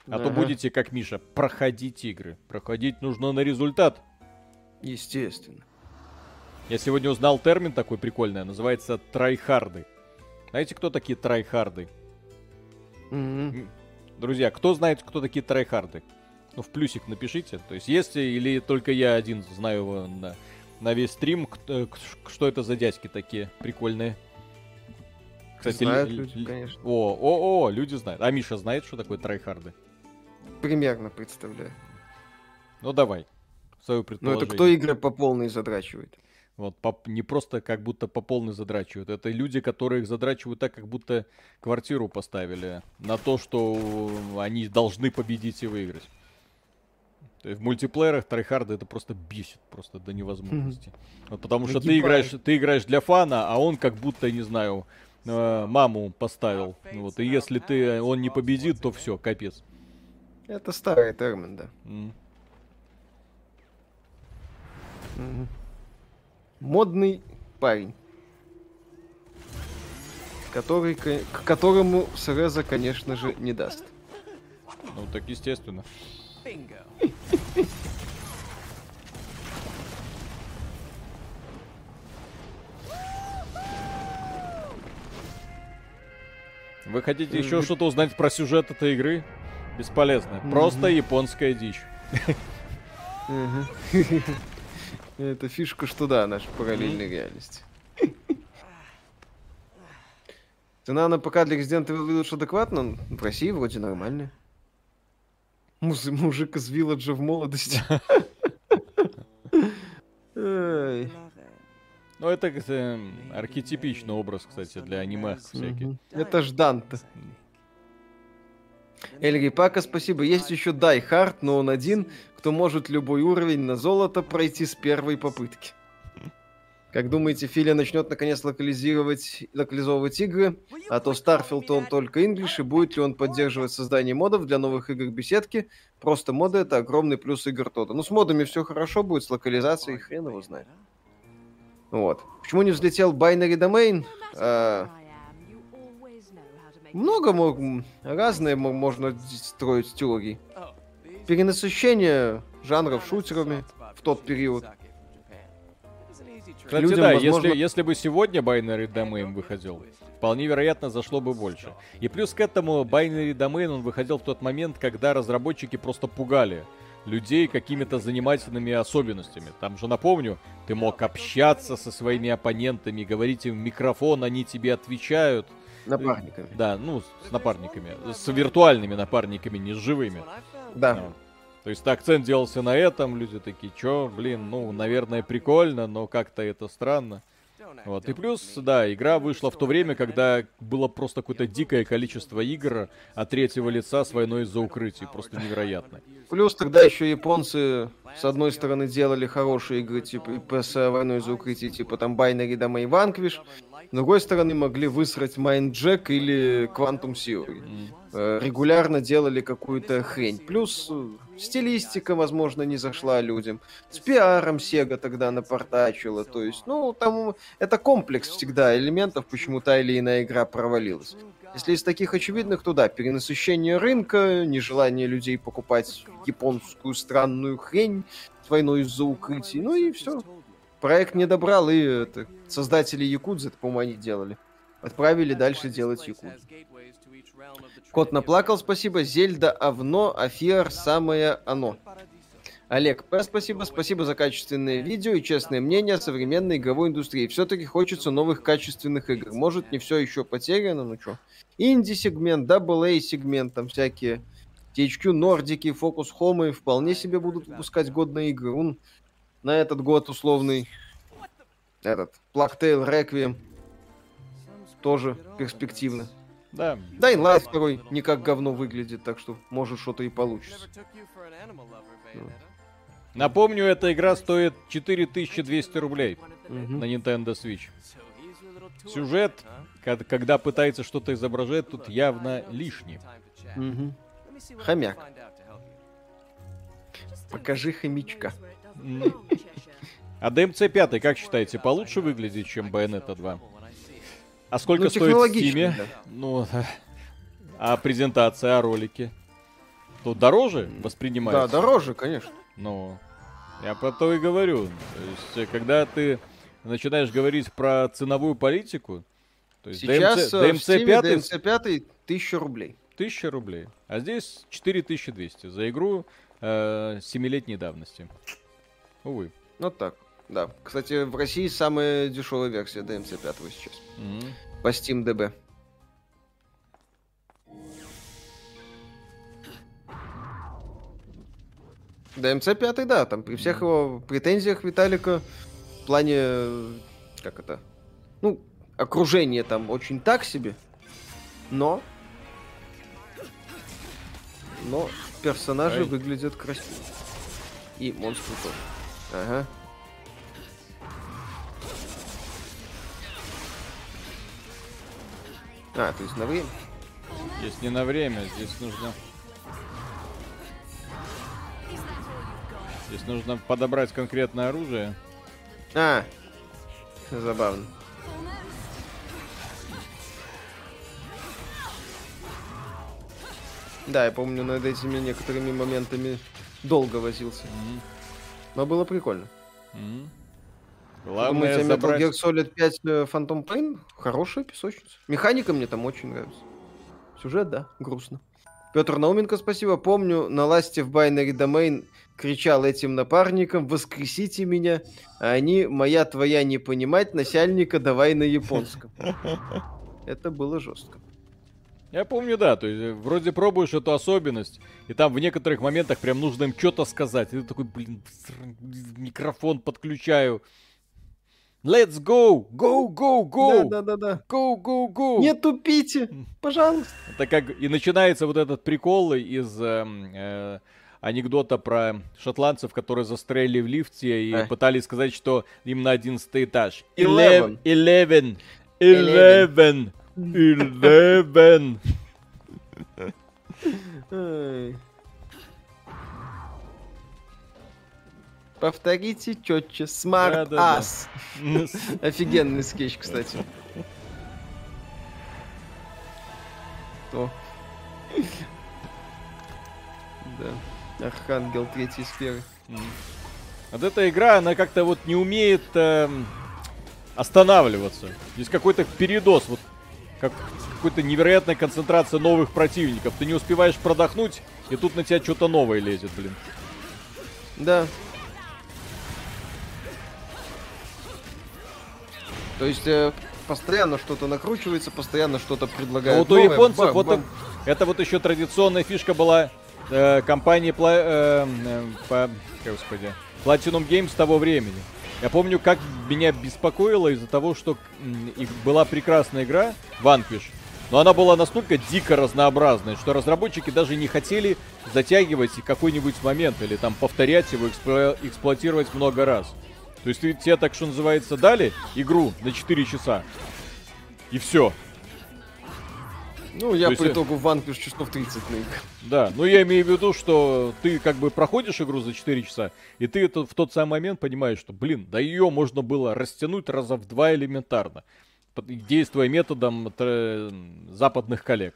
А uh-huh. то будете, как Миша, проходить игры. Проходить нужно на результат. Естественно. Я сегодня узнал термин такой прикольный, называется «трайхарды». Знаете, кто такие трайхарды? Mm-hmm. Друзья, кто знает, кто такие трайхарды? Ну, в плюсик напишите. То есть, есть или только я один знаю на, на весь стрим, кто, что это за дядьки такие прикольные. Кстати, знают люди, л- конечно. О, о, о, люди знают. А Миша знает, что такое трайхарды? Примерно представляю. Ну, давай. Свое предположение. Ну, это кто игры по полной задрачивает? Вот, по, не просто как будто по полной задрачивают. Это люди, которые их задрачивают так, как будто квартиру поставили на то, что они должны победить и выиграть. То есть в мультиплеерах трайхарды это просто бесит, просто до невозможности. Mm-hmm. Вот, потому что ты играешь, ты играешь для фана, а он как будто, не знаю, э, маму поставил. Вот, и если ты, он не победит, то все, капец. Это старый термин, да. Mm. Mm-hmm. Модный парень, который, к которому Среза, конечно же, не даст. Ну, так естественно. Вы хотите еще что-то узнать про сюжет этой игры? Бесполезно. Просто японская дичь. Это фишка, что да, наша параллельная mm-hmm. реальность. Цена на ПК для Резидента выглядит адекватно. В России вроде нормально. Мужик из Вилладжа в молодости. Ну, это архетипичный образ, кстати, для аниме всяких. Это ж Данте. Эльри Пака, спасибо. Есть еще Die Hard, но он один, кто может любой уровень на золото пройти с первой попытки. Как думаете, Филя начнет наконец локализировать, локализовывать игры? А то Starfield он только English, и будет ли он поддерживать создание модов для новых игр беседки? Просто моды — это огромный плюс игр Тота. Ну, с модами все хорошо будет, с локализацией хрен его знает. Вот. Почему не взлетел Binary Domain? А... Много мог... разные можно строить теории. Перенасыщение жанров шутерами в тот период. Кстати, людям, да, возможно... если, если бы сегодня Binary Domain выходил, вполне вероятно, зашло бы больше. И плюс к этому Binary Domain, он выходил в тот момент, когда разработчики просто пугали людей какими-то занимательными особенностями. Там же, напомню, ты мог общаться со своими оппонентами, говорить им в микрофон, они тебе отвечают. Напарниками. Да, ну, с напарниками. С виртуальными напарниками, не с живыми. Да. Ну, то есть акцент делался на этом, люди такие, чё, блин, ну, наверное, прикольно, но как-то это странно. Вот, и плюс, да, игра вышла в то время, когда было просто какое-то дикое количество игр от третьего лица с войной из-за укрытий, просто невероятно. Плюс тогда еще японцы, с одной стороны, делали хорошие игры, типа, с войной из-за укрытий, типа, там, Binary Domain и Vanquish, с другой стороны, могли высрать Mindjack или Quantum Theory. Mm. Регулярно делали какую-то хрень. Плюс стилистика, возможно, не зашла людям. С пиаром Sega тогда напортачила. То есть, ну, там это комплекс всегда элементов, почему та или иная игра провалилась. Если из таких очевидных, то да, перенасыщение рынка, нежелание людей покупать японскую странную хрень с войной из-за укрытий, ну и все. Проект не добрал, и это, создатели Якудзы, это, по-моему, они делали. Отправили дальше делать Якудзу. Кот наплакал, спасибо. Зельда овно, а Фиар самое оно. Олег П, спасибо. Спасибо за качественное видео и честное мнение о современной игровой индустрии. Все-таки хочется новых качественных игр. Может, не все еще потеряно, ну что. Инди-сегмент, эй эй-сегмент, там всякие. ти эйч кью, Нордики, Фокус Хомы вполне себе будут выпускать годные игры. Он... На этот год условный этот Plague Tale Requiem тоже перспективно. Да. Да и Light второй не как говно выглядит, так что может что-то и получится. Напомню, эта игра стоит четыре тысячи двести рублей mm-hmm. на Nintendo Switch. Сюжет, когда пытается что-то изображать, тут явно лишний. Mm-hmm. Хомяк. Покажи хомячка. А ди эм си пять, как считаете, получше выглядит, чем Bayonetta два? А сколько ну, стоит в Steam? Да. Ну, а презентация, а ролики? Тут дороже воспринимается? Да, дороже, конечно. Ну, я про то и говорю. То есть, когда ты начинаешь говорить про ценовую политику, То есть сейчас ДМЦ пять тысяча рублей. тысяча рублей. А здесь четыре тысячи двести за игру э, семилетней давности. Увы. Вот так. Да. Кстати, в России самая дешевая версия ДМЦ пять сейчас. Mm-hmm. По SteamDB. ДМЦ пять, да, там при всех его претензиях Виталика в плане, как это, ну, окружение там очень так себе, но, но персонажи Ай. выглядят красиво. И монстры тоже. Ага. А, то есть на время? Здесь не на время, здесь нужно... Здесь нужно подобрать конкретное оружие. А, забавно. Да, я помню, над этими некоторыми моментами долго возился. Mm-hmm. Но было прикольно. Mm-hmm. Главное Думаете, забрать... Metal Gear Solid пять Phantom Pain хорошая песочница. Механика мне там очень нравится. Сюжет, да, грустно. Петр Науменко, спасибо. Помню, на ласте в Binary Domain кричал этим напарникам: «Воскресите меня!» А они: «Моя твоя не понимать, насяльника давай на японском». Это было жестко. Я помню, да. То есть вроде пробуешь эту особенность, и там в некоторых моментах прям нужно им что-то сказать. И ты такой, блин, микрофон подключаю. Let's go! Go, go, go! Да, да, да, да. Go, go, go! Не тупите! Пожалуйста! Это как и начинается вот этот прикол из э, э, анекдота про шотландцев, которые застряли в лифте и а. пытались сказать, что им на одиннадцатый этаж. Eleven! Eleven! Eleven! Eleven! Повторите четче. Smart ass. Да, да, да. Офигенный скетч, кстати. Кто? Да. Архангел третьей сферы. Mm. Вот эта игра, она как-то вот не умеет э, останавливаться. Здесь какой-то передос. Вот как, какой-то невероятная концентрация новых противников. Ты не успеваешь продохнуть, и тут на тебя что-то новое лезет, блин. Да. То есть э, постоянно что-то накручивается, постоянно что-то предлагают. Вот у японцев бам, вот бам. Это, это вот еще традиционная фишка была э, компании пла, э, э, по, господи, Platinum Games того времени. Я помню, как меня беспокоило из-за того, что э, была прекрасная игра Vanquish, но она была настолько дико разнообразной, что разработчики даже не хотели затягивать какой-нибудь момент или там повторять его, экспло, эксплуатировать много раз. То есть ты, тебе так, что называется, дали игру на четыре часа, и все. Ну, я по итогу в Vanquish часов тридцать на игру. Да, ну я имею в виду, что ты как бы проходишь игру за четыре часа, и ты это, в тот самый момент понимаешь, что, блин, да ее можно было растянуть раза в два элементарно, действуя методом западных коллег.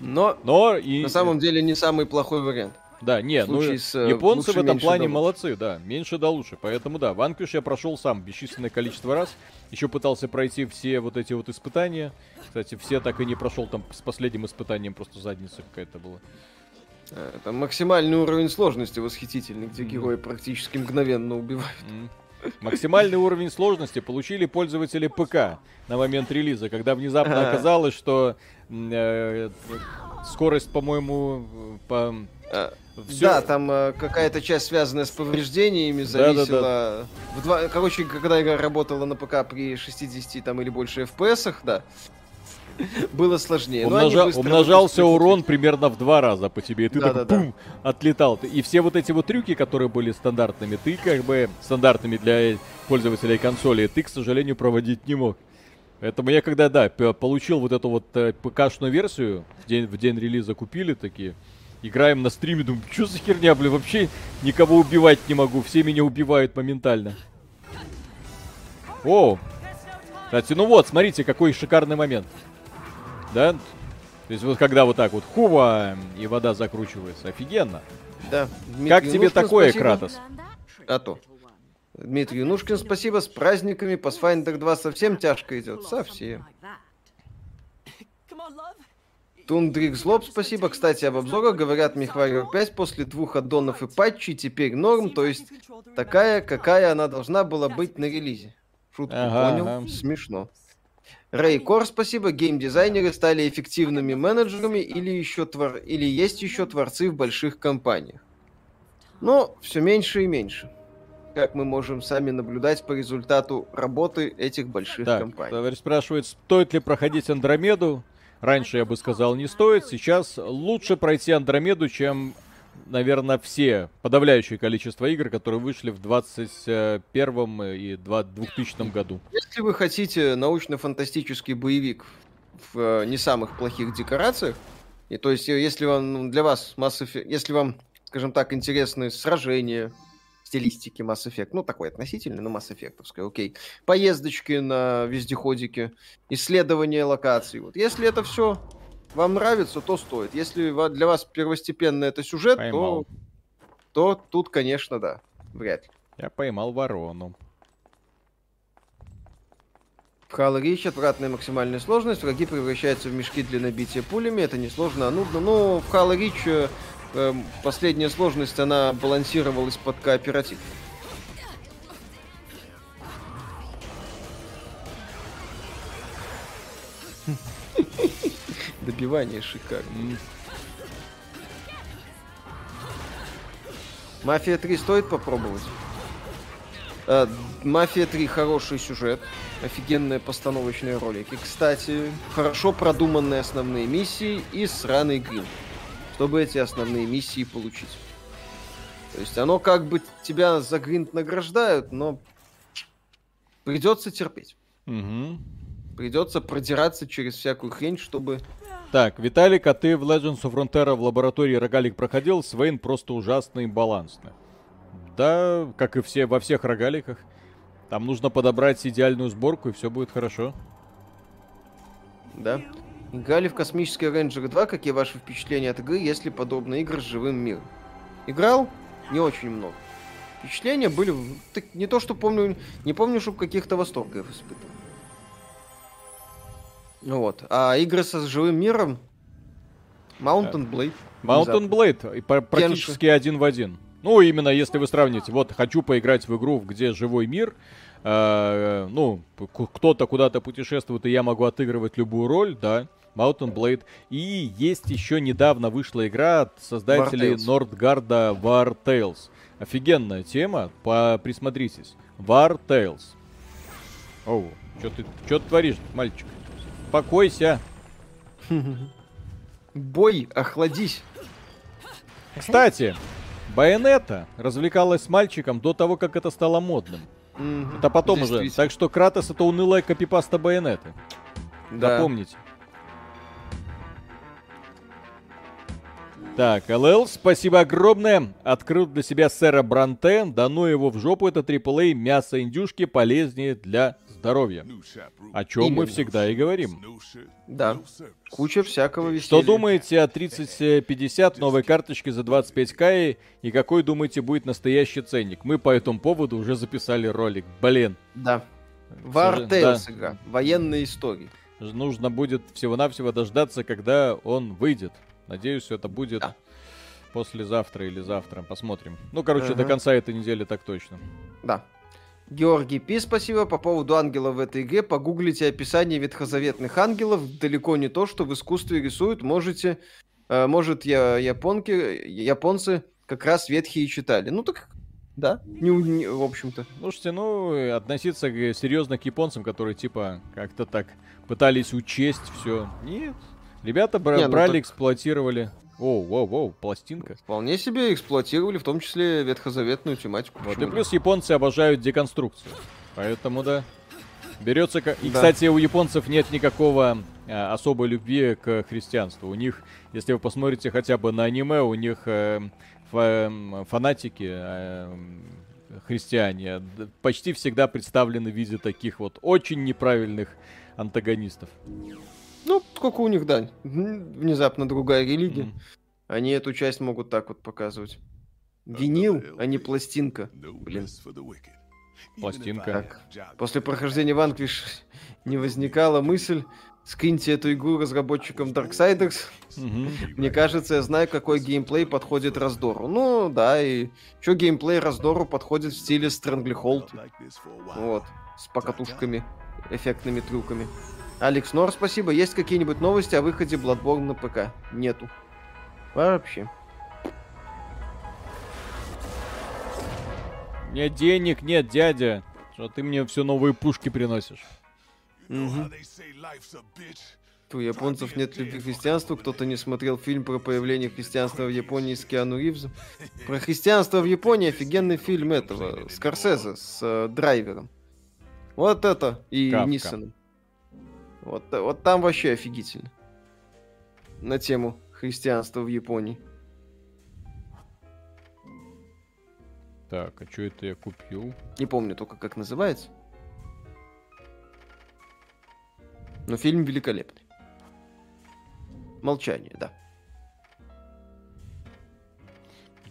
Но, Но и... на самом деле не самый плохой вариант. Да, нет, ну, с, японцы лучше, в этом плане да молодцы, да, меньше да лучше. Поэтому да, Vanquish я прошел сам бесчисленное количество раз. Еще пытался пройти все вот эти вот испытания. Кстати, все так и не прошел, там с последним испытанием просто задница какая-то была. А, там максимальный уровень сложности восхитительный, где mm-hmm. герои практически мгновенно убивают. Mm-hmm. Максимальный уровень сложности получили пользователи ПК на момент релиза, когда внезапно оказалось, что э, скорость, по-моему, по... А, да, там э, какая-то часть, связанная с повреждениями, зависела... Да, да, да. В два... Короче, когда игра работала на ПК при шестидесяти там, или больше эф пи эсах, да, было сложнее. Умножа... Умножался урон примерно в два раза по тебе, и ты да, так, да, бум, да. отлетал. И все вот эти вот трюки, которые были стандартными, ты как бы стандартными для пользователей консоли, ты, к сожалению, проводить не мог. Поэтому я когда, да, получил вот эту вот ПК-шную версию, в день, в день релиза купили такие... Играем на стриме, думаю, что за херня, блин, вообще никого убивать не могу, все меня убивают моментально. О, кстати, ну вот, смотрите, какой шикарный момент, да? То есть вот когда вот так вот, хува, и вода закручивается, офигенно. Да. Дмитрий как тебе Юнушкин, такое, спасибо. Кратос? А то. Дмитрий Юнушкин, спасибо, с праздниками, Pathfinder два совсем тяжко идет, совсем. Тундрик Злоб, спасибо. Кстати, об обзорах говорят MechWarrior пять после двух аддонов и патчей теперь норм, то есть такая, какая она должна была быть на релизе. Шутку ага, понял, ага. Смешно. Рейкор, спасибо. Геймдизайнеры стали эффективными менеджерами или, еще твор... или есть еще творцы в больших компаниях. Но все меньше и меньше. Как мы можем сами наблюдать по результату работы этих больших так, компаний. Товарищ спрашивает, стоит ли проходить Андромеду? Раньше я бы сказал, не стоит. Сейчас лучше пройти Андромеду, чем, наверное, все подавляющее количество игр, которые вышли в двадцать первом и двухтысячном году. Если вы хотите научно-фантастический боевик в не самых плохих декорациях, и то есть если вам для вас Mass Effect, если вам, скажем так, интересны сражения, стилистики Mass Effect, ну такой относительный, но Mass Effect-овской, окей, поездочки на вездеходике, исследование локаций, вот если это все вам нравится, то стоит. Если для вас первостепенно это сюжет, то, то тут, конечно, да, вряд ли. Я поймал ворону. В Halo Reach отвратная максимальная сложность, враги превращаются в мешки для набития пулями, это не сложно, а нудно, но в Halo Reach э, последняя сложность, она балансировалась под кооператив. Добивание шикарно. Мафия три стоит попробовать. Мафия три хороший сюжет. Офигенные постановочные ролики. Кстати, хорошо продуманные основные миссии и сраный грим. Чтобы эти основные миссии получить. То есть оно как бы тебя за гринт награждают, но придется терпеть. Угу. Придется продираться через всякую хрень, чтобы... Так, Виталик, а ты в Legends of Frontera в лаборатории рогалик проходил? Свейн просто ужасно имбалансный. Да, как и все во всех рогаликах. Там нужно подобрать идеальную сборку, и все будет хорошо. Да. Играли в Космические Рейнджеры два. Какие ваши впечатления от игры, если подобные игры с живым миром? Играл не очень много. Впечатления были... Так не то, что помню... Не помню, чтобы каких-то восторгов испытывал. Вот. А игры со живым миром? Mountain Blade. Mountain Blade. И практически Кенши. Один в один. Ну, именно если вы сравните. Вот, хочу поиграть в игру, где живой мир. Э, ну, кто-то куда-то путешествует, и я могу отыгрывать любую роль, да. Mountain Blade. И есть еще недавно вышла игра от создателей Нордгарда War Tales. Офигенная тема. Присмотритесь. War Tales. Оу, что ты, что ты творишь, мальчик? Успокойся. Бой, охладись. Кстати, Байонета развлекалась с мальчиком до того, как это стало модным. Mm-hmm. Это потом уже. Так что Кратос — это унылая копипаста Байонеты. Да. Запомните. Так, эл эл, спасибо огромное. Открыл для себя сэра Бранте. Да ну его в жопу, это триплей. Мясо индюшки полезнее для здоровья. О чем Именно. Мы всегда и говорим. Да. Куча всякого веселья. Что думаете о тридцать пятьдесят новой карточке за двадцать пять тысяч и какой, думаете, будет настоящий ценник? Мы по этому поводу уже записали ролик. Блин. Да. War Tales игра. Военные истории. Нужно будет всего-навсего дождаться, когда он выйдет. Надеюсь, это будет да. послезавтра или завтра. Посмотрим. Ну, короче, uh-huh. до конца этой недели так точно. Да. Георгий Пи, спасибо. По поводу ангелов в этой игре. Погуглите описание ветхозаветных ангелов. Далеко не то, что в искусстве рисуют. Можете, э, может, я, японки, японцы как раз ветхие читали. Ну, так... Да, не, не, в общем-то. Слушайте, ну, относиться серьезно к японцам, которые, типа, как-то так пытались учесть все. Нет. Ребята бра- Не, ну брали, так... эксплуатировали. Оу, воу, воу, пластинка. Вполне себе эксплуатировали, в том числе ветхозаветную тематику. Вот, и плюс японцы обожают деконструкцию. Поэтому, да, берется... Как... Да. И, кстати, у японцев нет никакого а, особой любви к христианству. У них, если вы посмотрите хотя бы на аниме, у них э, фа- фанатики... Э, христиане почти всегда представлены в виде таких вот очень неправильных антагонистов. Ну, сколько у них, да, внезапно другая религия. Mm. Они эту часть могут так вот показывать. Винил, а не пластинка. Блин. Пластинка. Так. После прохождения Ванквиш не возникала мысль, Скиньте эту игру разработчикам Darksiders. Mm-hmm. Мне кажется, я знаю, какой геймплей подходит Раздору. Ну, да, и что геймплей Раздору подходит в стиле Stranglehold. Вот, с покатушками, эффектными трюками. Алекс Нор, спасибо. Есть какие-нибудь новости о выходе Bloodborne на ПК? Нету. Вообще. Нет денег, нет, дядя. Что ты мне все новые пушки приносишь? Угу. У японцев нет любви к христианству. Кто-то не смотрел фильм про появление христианства в Японии с Киану Ривзом. Про христианство в Японии офигенный фильм этого Скорсезе с э, Драйвером. Вот это и Кавка. Нисоном. Вот, вот там вообще офигительно. На тему христианства в Японии. Так, а что это я купил? Не помню только, как называется. Но фильм великолепный. Молчание, да.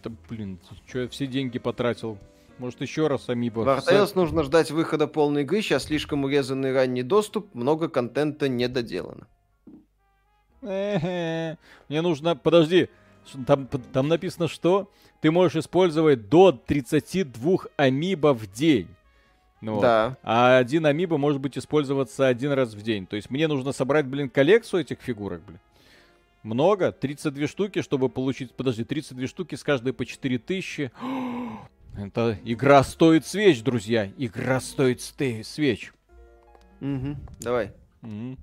Да блин, что я все деньги потратил? Может, еще раз Амибо? В ар ти эс С... нужно ждать выхода полной игры. Сейчас слишком урезанный ранний доступ. Много контента не доделано. Мне нужно... Подожди. Там, там написано, что ты можешь использовать до тридцати двух амибо в день. Ну, да. А один амибо может быть использоваться один раз в день. То есть мне нужно собрать, блин, коллекцию этих фигурок, блин. Много. тридцать две штуки, чтобы получить... Подожди, тридцать две штуки, с каждой по четыре тысячи. Это игра стоит свеч, друзья. Игра стоит свеч. Угу. Давай. Угу.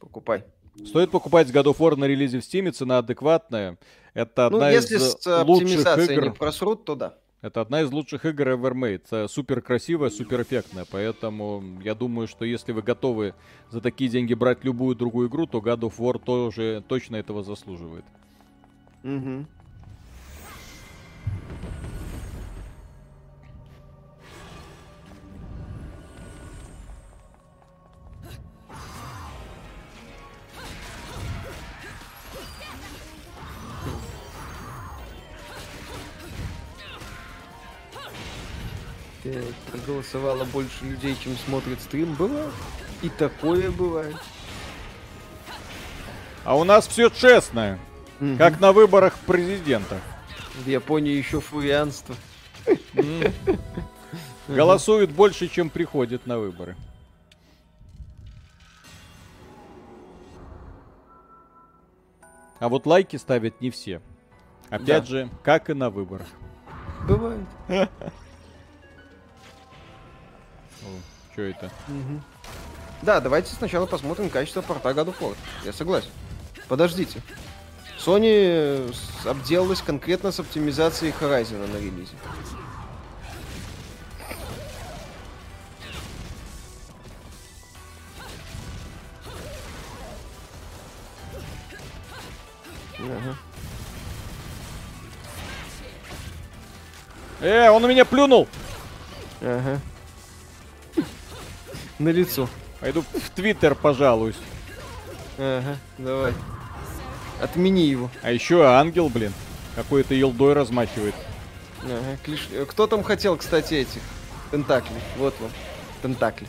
Покупай. Стоит покупать God of War на релизе в Steam, цена адекватная. Это одна ну, если из с оптимизацией игр... не просрут, то да. Это одна из лучших игр Evermade. Супер красивая, супер эффектная. Поэтому я думаю, что если вы готовы за такие деньги брать любую другую игру, то God of War тоже точно этого заслуживает. Угу. Проголосовало больше людей, чем смотрит стрим. Бывает. И такое бывает. А у нас все честно. Mm-hmm. Как на выборах президента. В Японии еще фурианство. Mm. Голосуют mm-hmm. больше, чем приходят на выборы. А вот лайки ставят не все. Опять да. же, как и на выборах. Бывает. О, что это? Угу. Да, давайте сначала посмотрим качество порта God of War. Я согласен. Подождите. Sony обделалась конкретно с оптимизацией Horizon на релизе. Ага. Э, он на меня плюнул! Ага. На лицо. Пойду в Твиттер пожалуюсь. Ага, давай. Отмени его. А еще ангел, блин. Какой-то елдой размахивает. Ага, клиш... Кто там хотел, кстати, этих? Тентакли. Вот вам. Тентакли.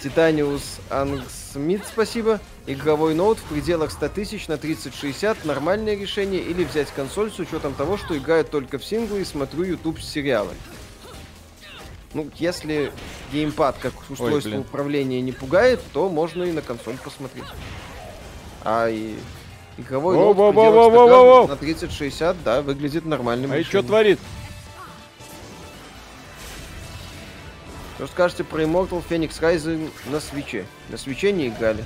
Титаниус Ангсмит, спасибо. Игровой ноут в пределах ста тысяч на тридцать шестьдесят. Нормальное решение или взять консоль с учетом того, что играю только в синглы и смотрю YouTube сериалы. Ну, если геймпад как устройство Ой, управления не пугает, то можно и на консоль посмотреть. А и игровой воу, воу, воу, воу, воу, воу. На тридцать шестьдесят, да, выглядит нормальным. А и что творит? Что скажете про Immortal Phoenix Rising на свиче? На свиче не играли.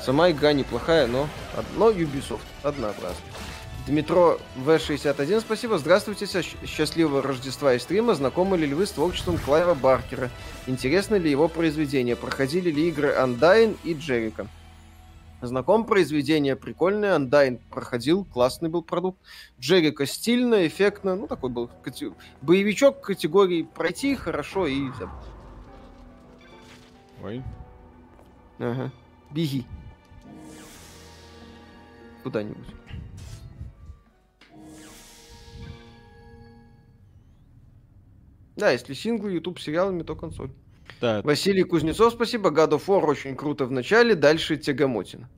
Сама игра неплохая, но одно Ubisoft, однообразно. Дмитро вэ шестьдесят один, спасибо. Здравствуйте, счастливого Рождества и стрима. Знакомы ли вы с творчеством Клайва Баркера? Интересно ли его произведения? Проходили ли игры Undyne и Джерико? Знаком, произведение прикольное. Undyne проходил, классный был продукт. Джерико стильно, эффектно. Ну, такой был кати... боевичок категории пройти хорошо и... Ой. Ага. Беги. Куда-нибудь. Да, если синглы, YouTube сериалами, то консоль. Да. Василий Кузнецов, спасибо. God of War очень круто в начале, дальше тягомотина.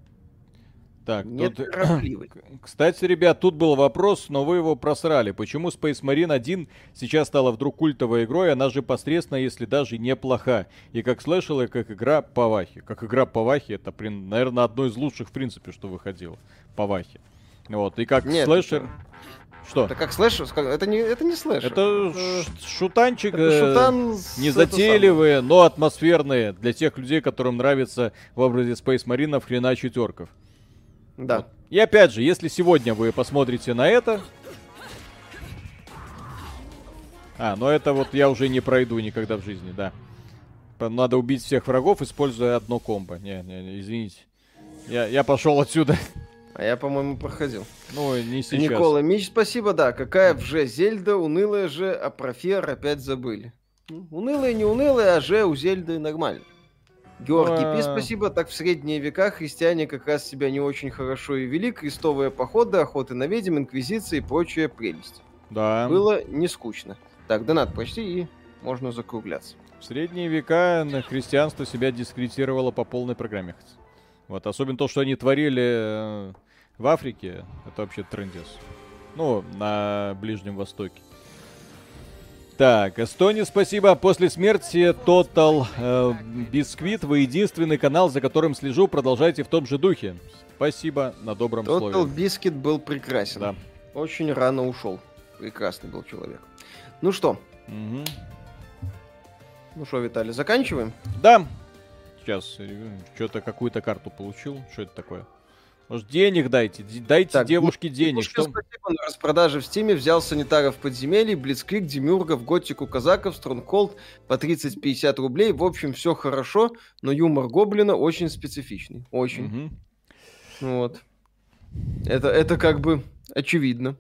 Так, тут... Кстати, ребят, тут был вопрос, но вы его просрали. Почему Space Marine один сейчас стала вдруг культовой игрой? Она же посредственно, если даже неплоха. И как слышал, и как игра по Вахе. Как игра по Вахе, это, наверное, одно из лучших, в принципе, что выходило по Вахе. Вот, и как Нет, слэшер... Что? Это как слэшер? Это не, это не слэшер. Это шутанчик, это шутан с... незатейливые, это но атмосферные для тех людей, которым нравится в образе Space Marine хреначить орков. Да. Вот. И опять же, если сегодня вы посмотрите на это... А, ну это вот я уже не пройду никогда в жизни, да. Надо убить всех врагов, используя одно комбо. Не, не, не извините. Я, я пошел отсюда. А я, по-моему, проходил. Ну, не сейчас. Никола Мич, спасибо, да. Какая вже Зельда, унылая же, а про Фер опять забыли. Унылая, не унылая, а же у Зельды нормально. Георгий а... Пи, спасибо. Так в средние века христиане как раз себя не очень хорошо и вели. Крестовые походы, охоты на ведьм, инквизиции и прочая прелесть. Да. Было не скучно. Так, донат почти, и можно закругляться. В средние века христианство себя дискредитировало по полной программе. Вот, особенно то, что они творили в Африке, это вообще трындец. Ну, на Ближнем Востоке. Так, Эстония, спасибо. После смерти Total э, Biscuit вы единственный канал, за которым слежу. Продолжайте в том же духе. Спасибо на добром Total слове. Total Biscuit был прекрасен. Да. Очень рано ушел. Прекрасный был человек. Ну что? Угу. Ну что, Виталий, заканчиваем? Да. Сейчас что-то какую-то карту получил. Что это такое? Может, денег дайте. Дайте так, девушке денег. Что? Спасибо, на распродаже в Стиме взял санитаров подземелья, Блицкрик, Демюргов, Готику, Казаков, Стронгхолд по тридцать-пятьдесят рублей. В общем, все хорошо, но юмор Гоблина очень специфичный. Очень. Угу. Вот. Это, это как бы очевидно.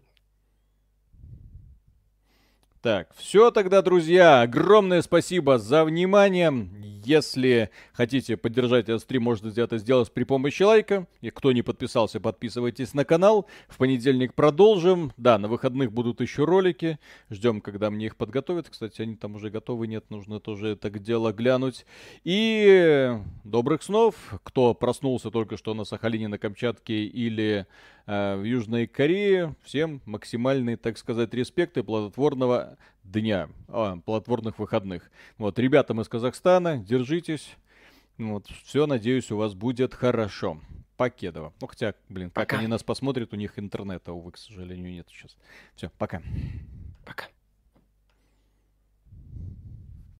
Так, все тогда, друзья, огромное спасибо за внимание. Если хотите поддержать этот стрим, можно это сделать при помощи лайка. И кто не подписался, подписывайтесь на канал. В понедельник продолжим. Да, на выходных будут еще ролики. Ждем, когда мне их подготовят. Кстати, они там уже готовы, нет, нужно тоже это дело глянуть. И добрых снов. Кто проснулся только что на Сахалине, на Камчатке или... в Южной Корее. Всем максимальный, так сказать, респект и плодотворного дня, а, плодотворных выходных. Вот, ребятам из Казахстана, держитесь. Вот, все, надеюсь, у вас будет хорошо. Покедова. Ну, хотя, блин, пока они нас посмотрят, у них интернета, увы, к сожалению, нет сейчас. Все, пока.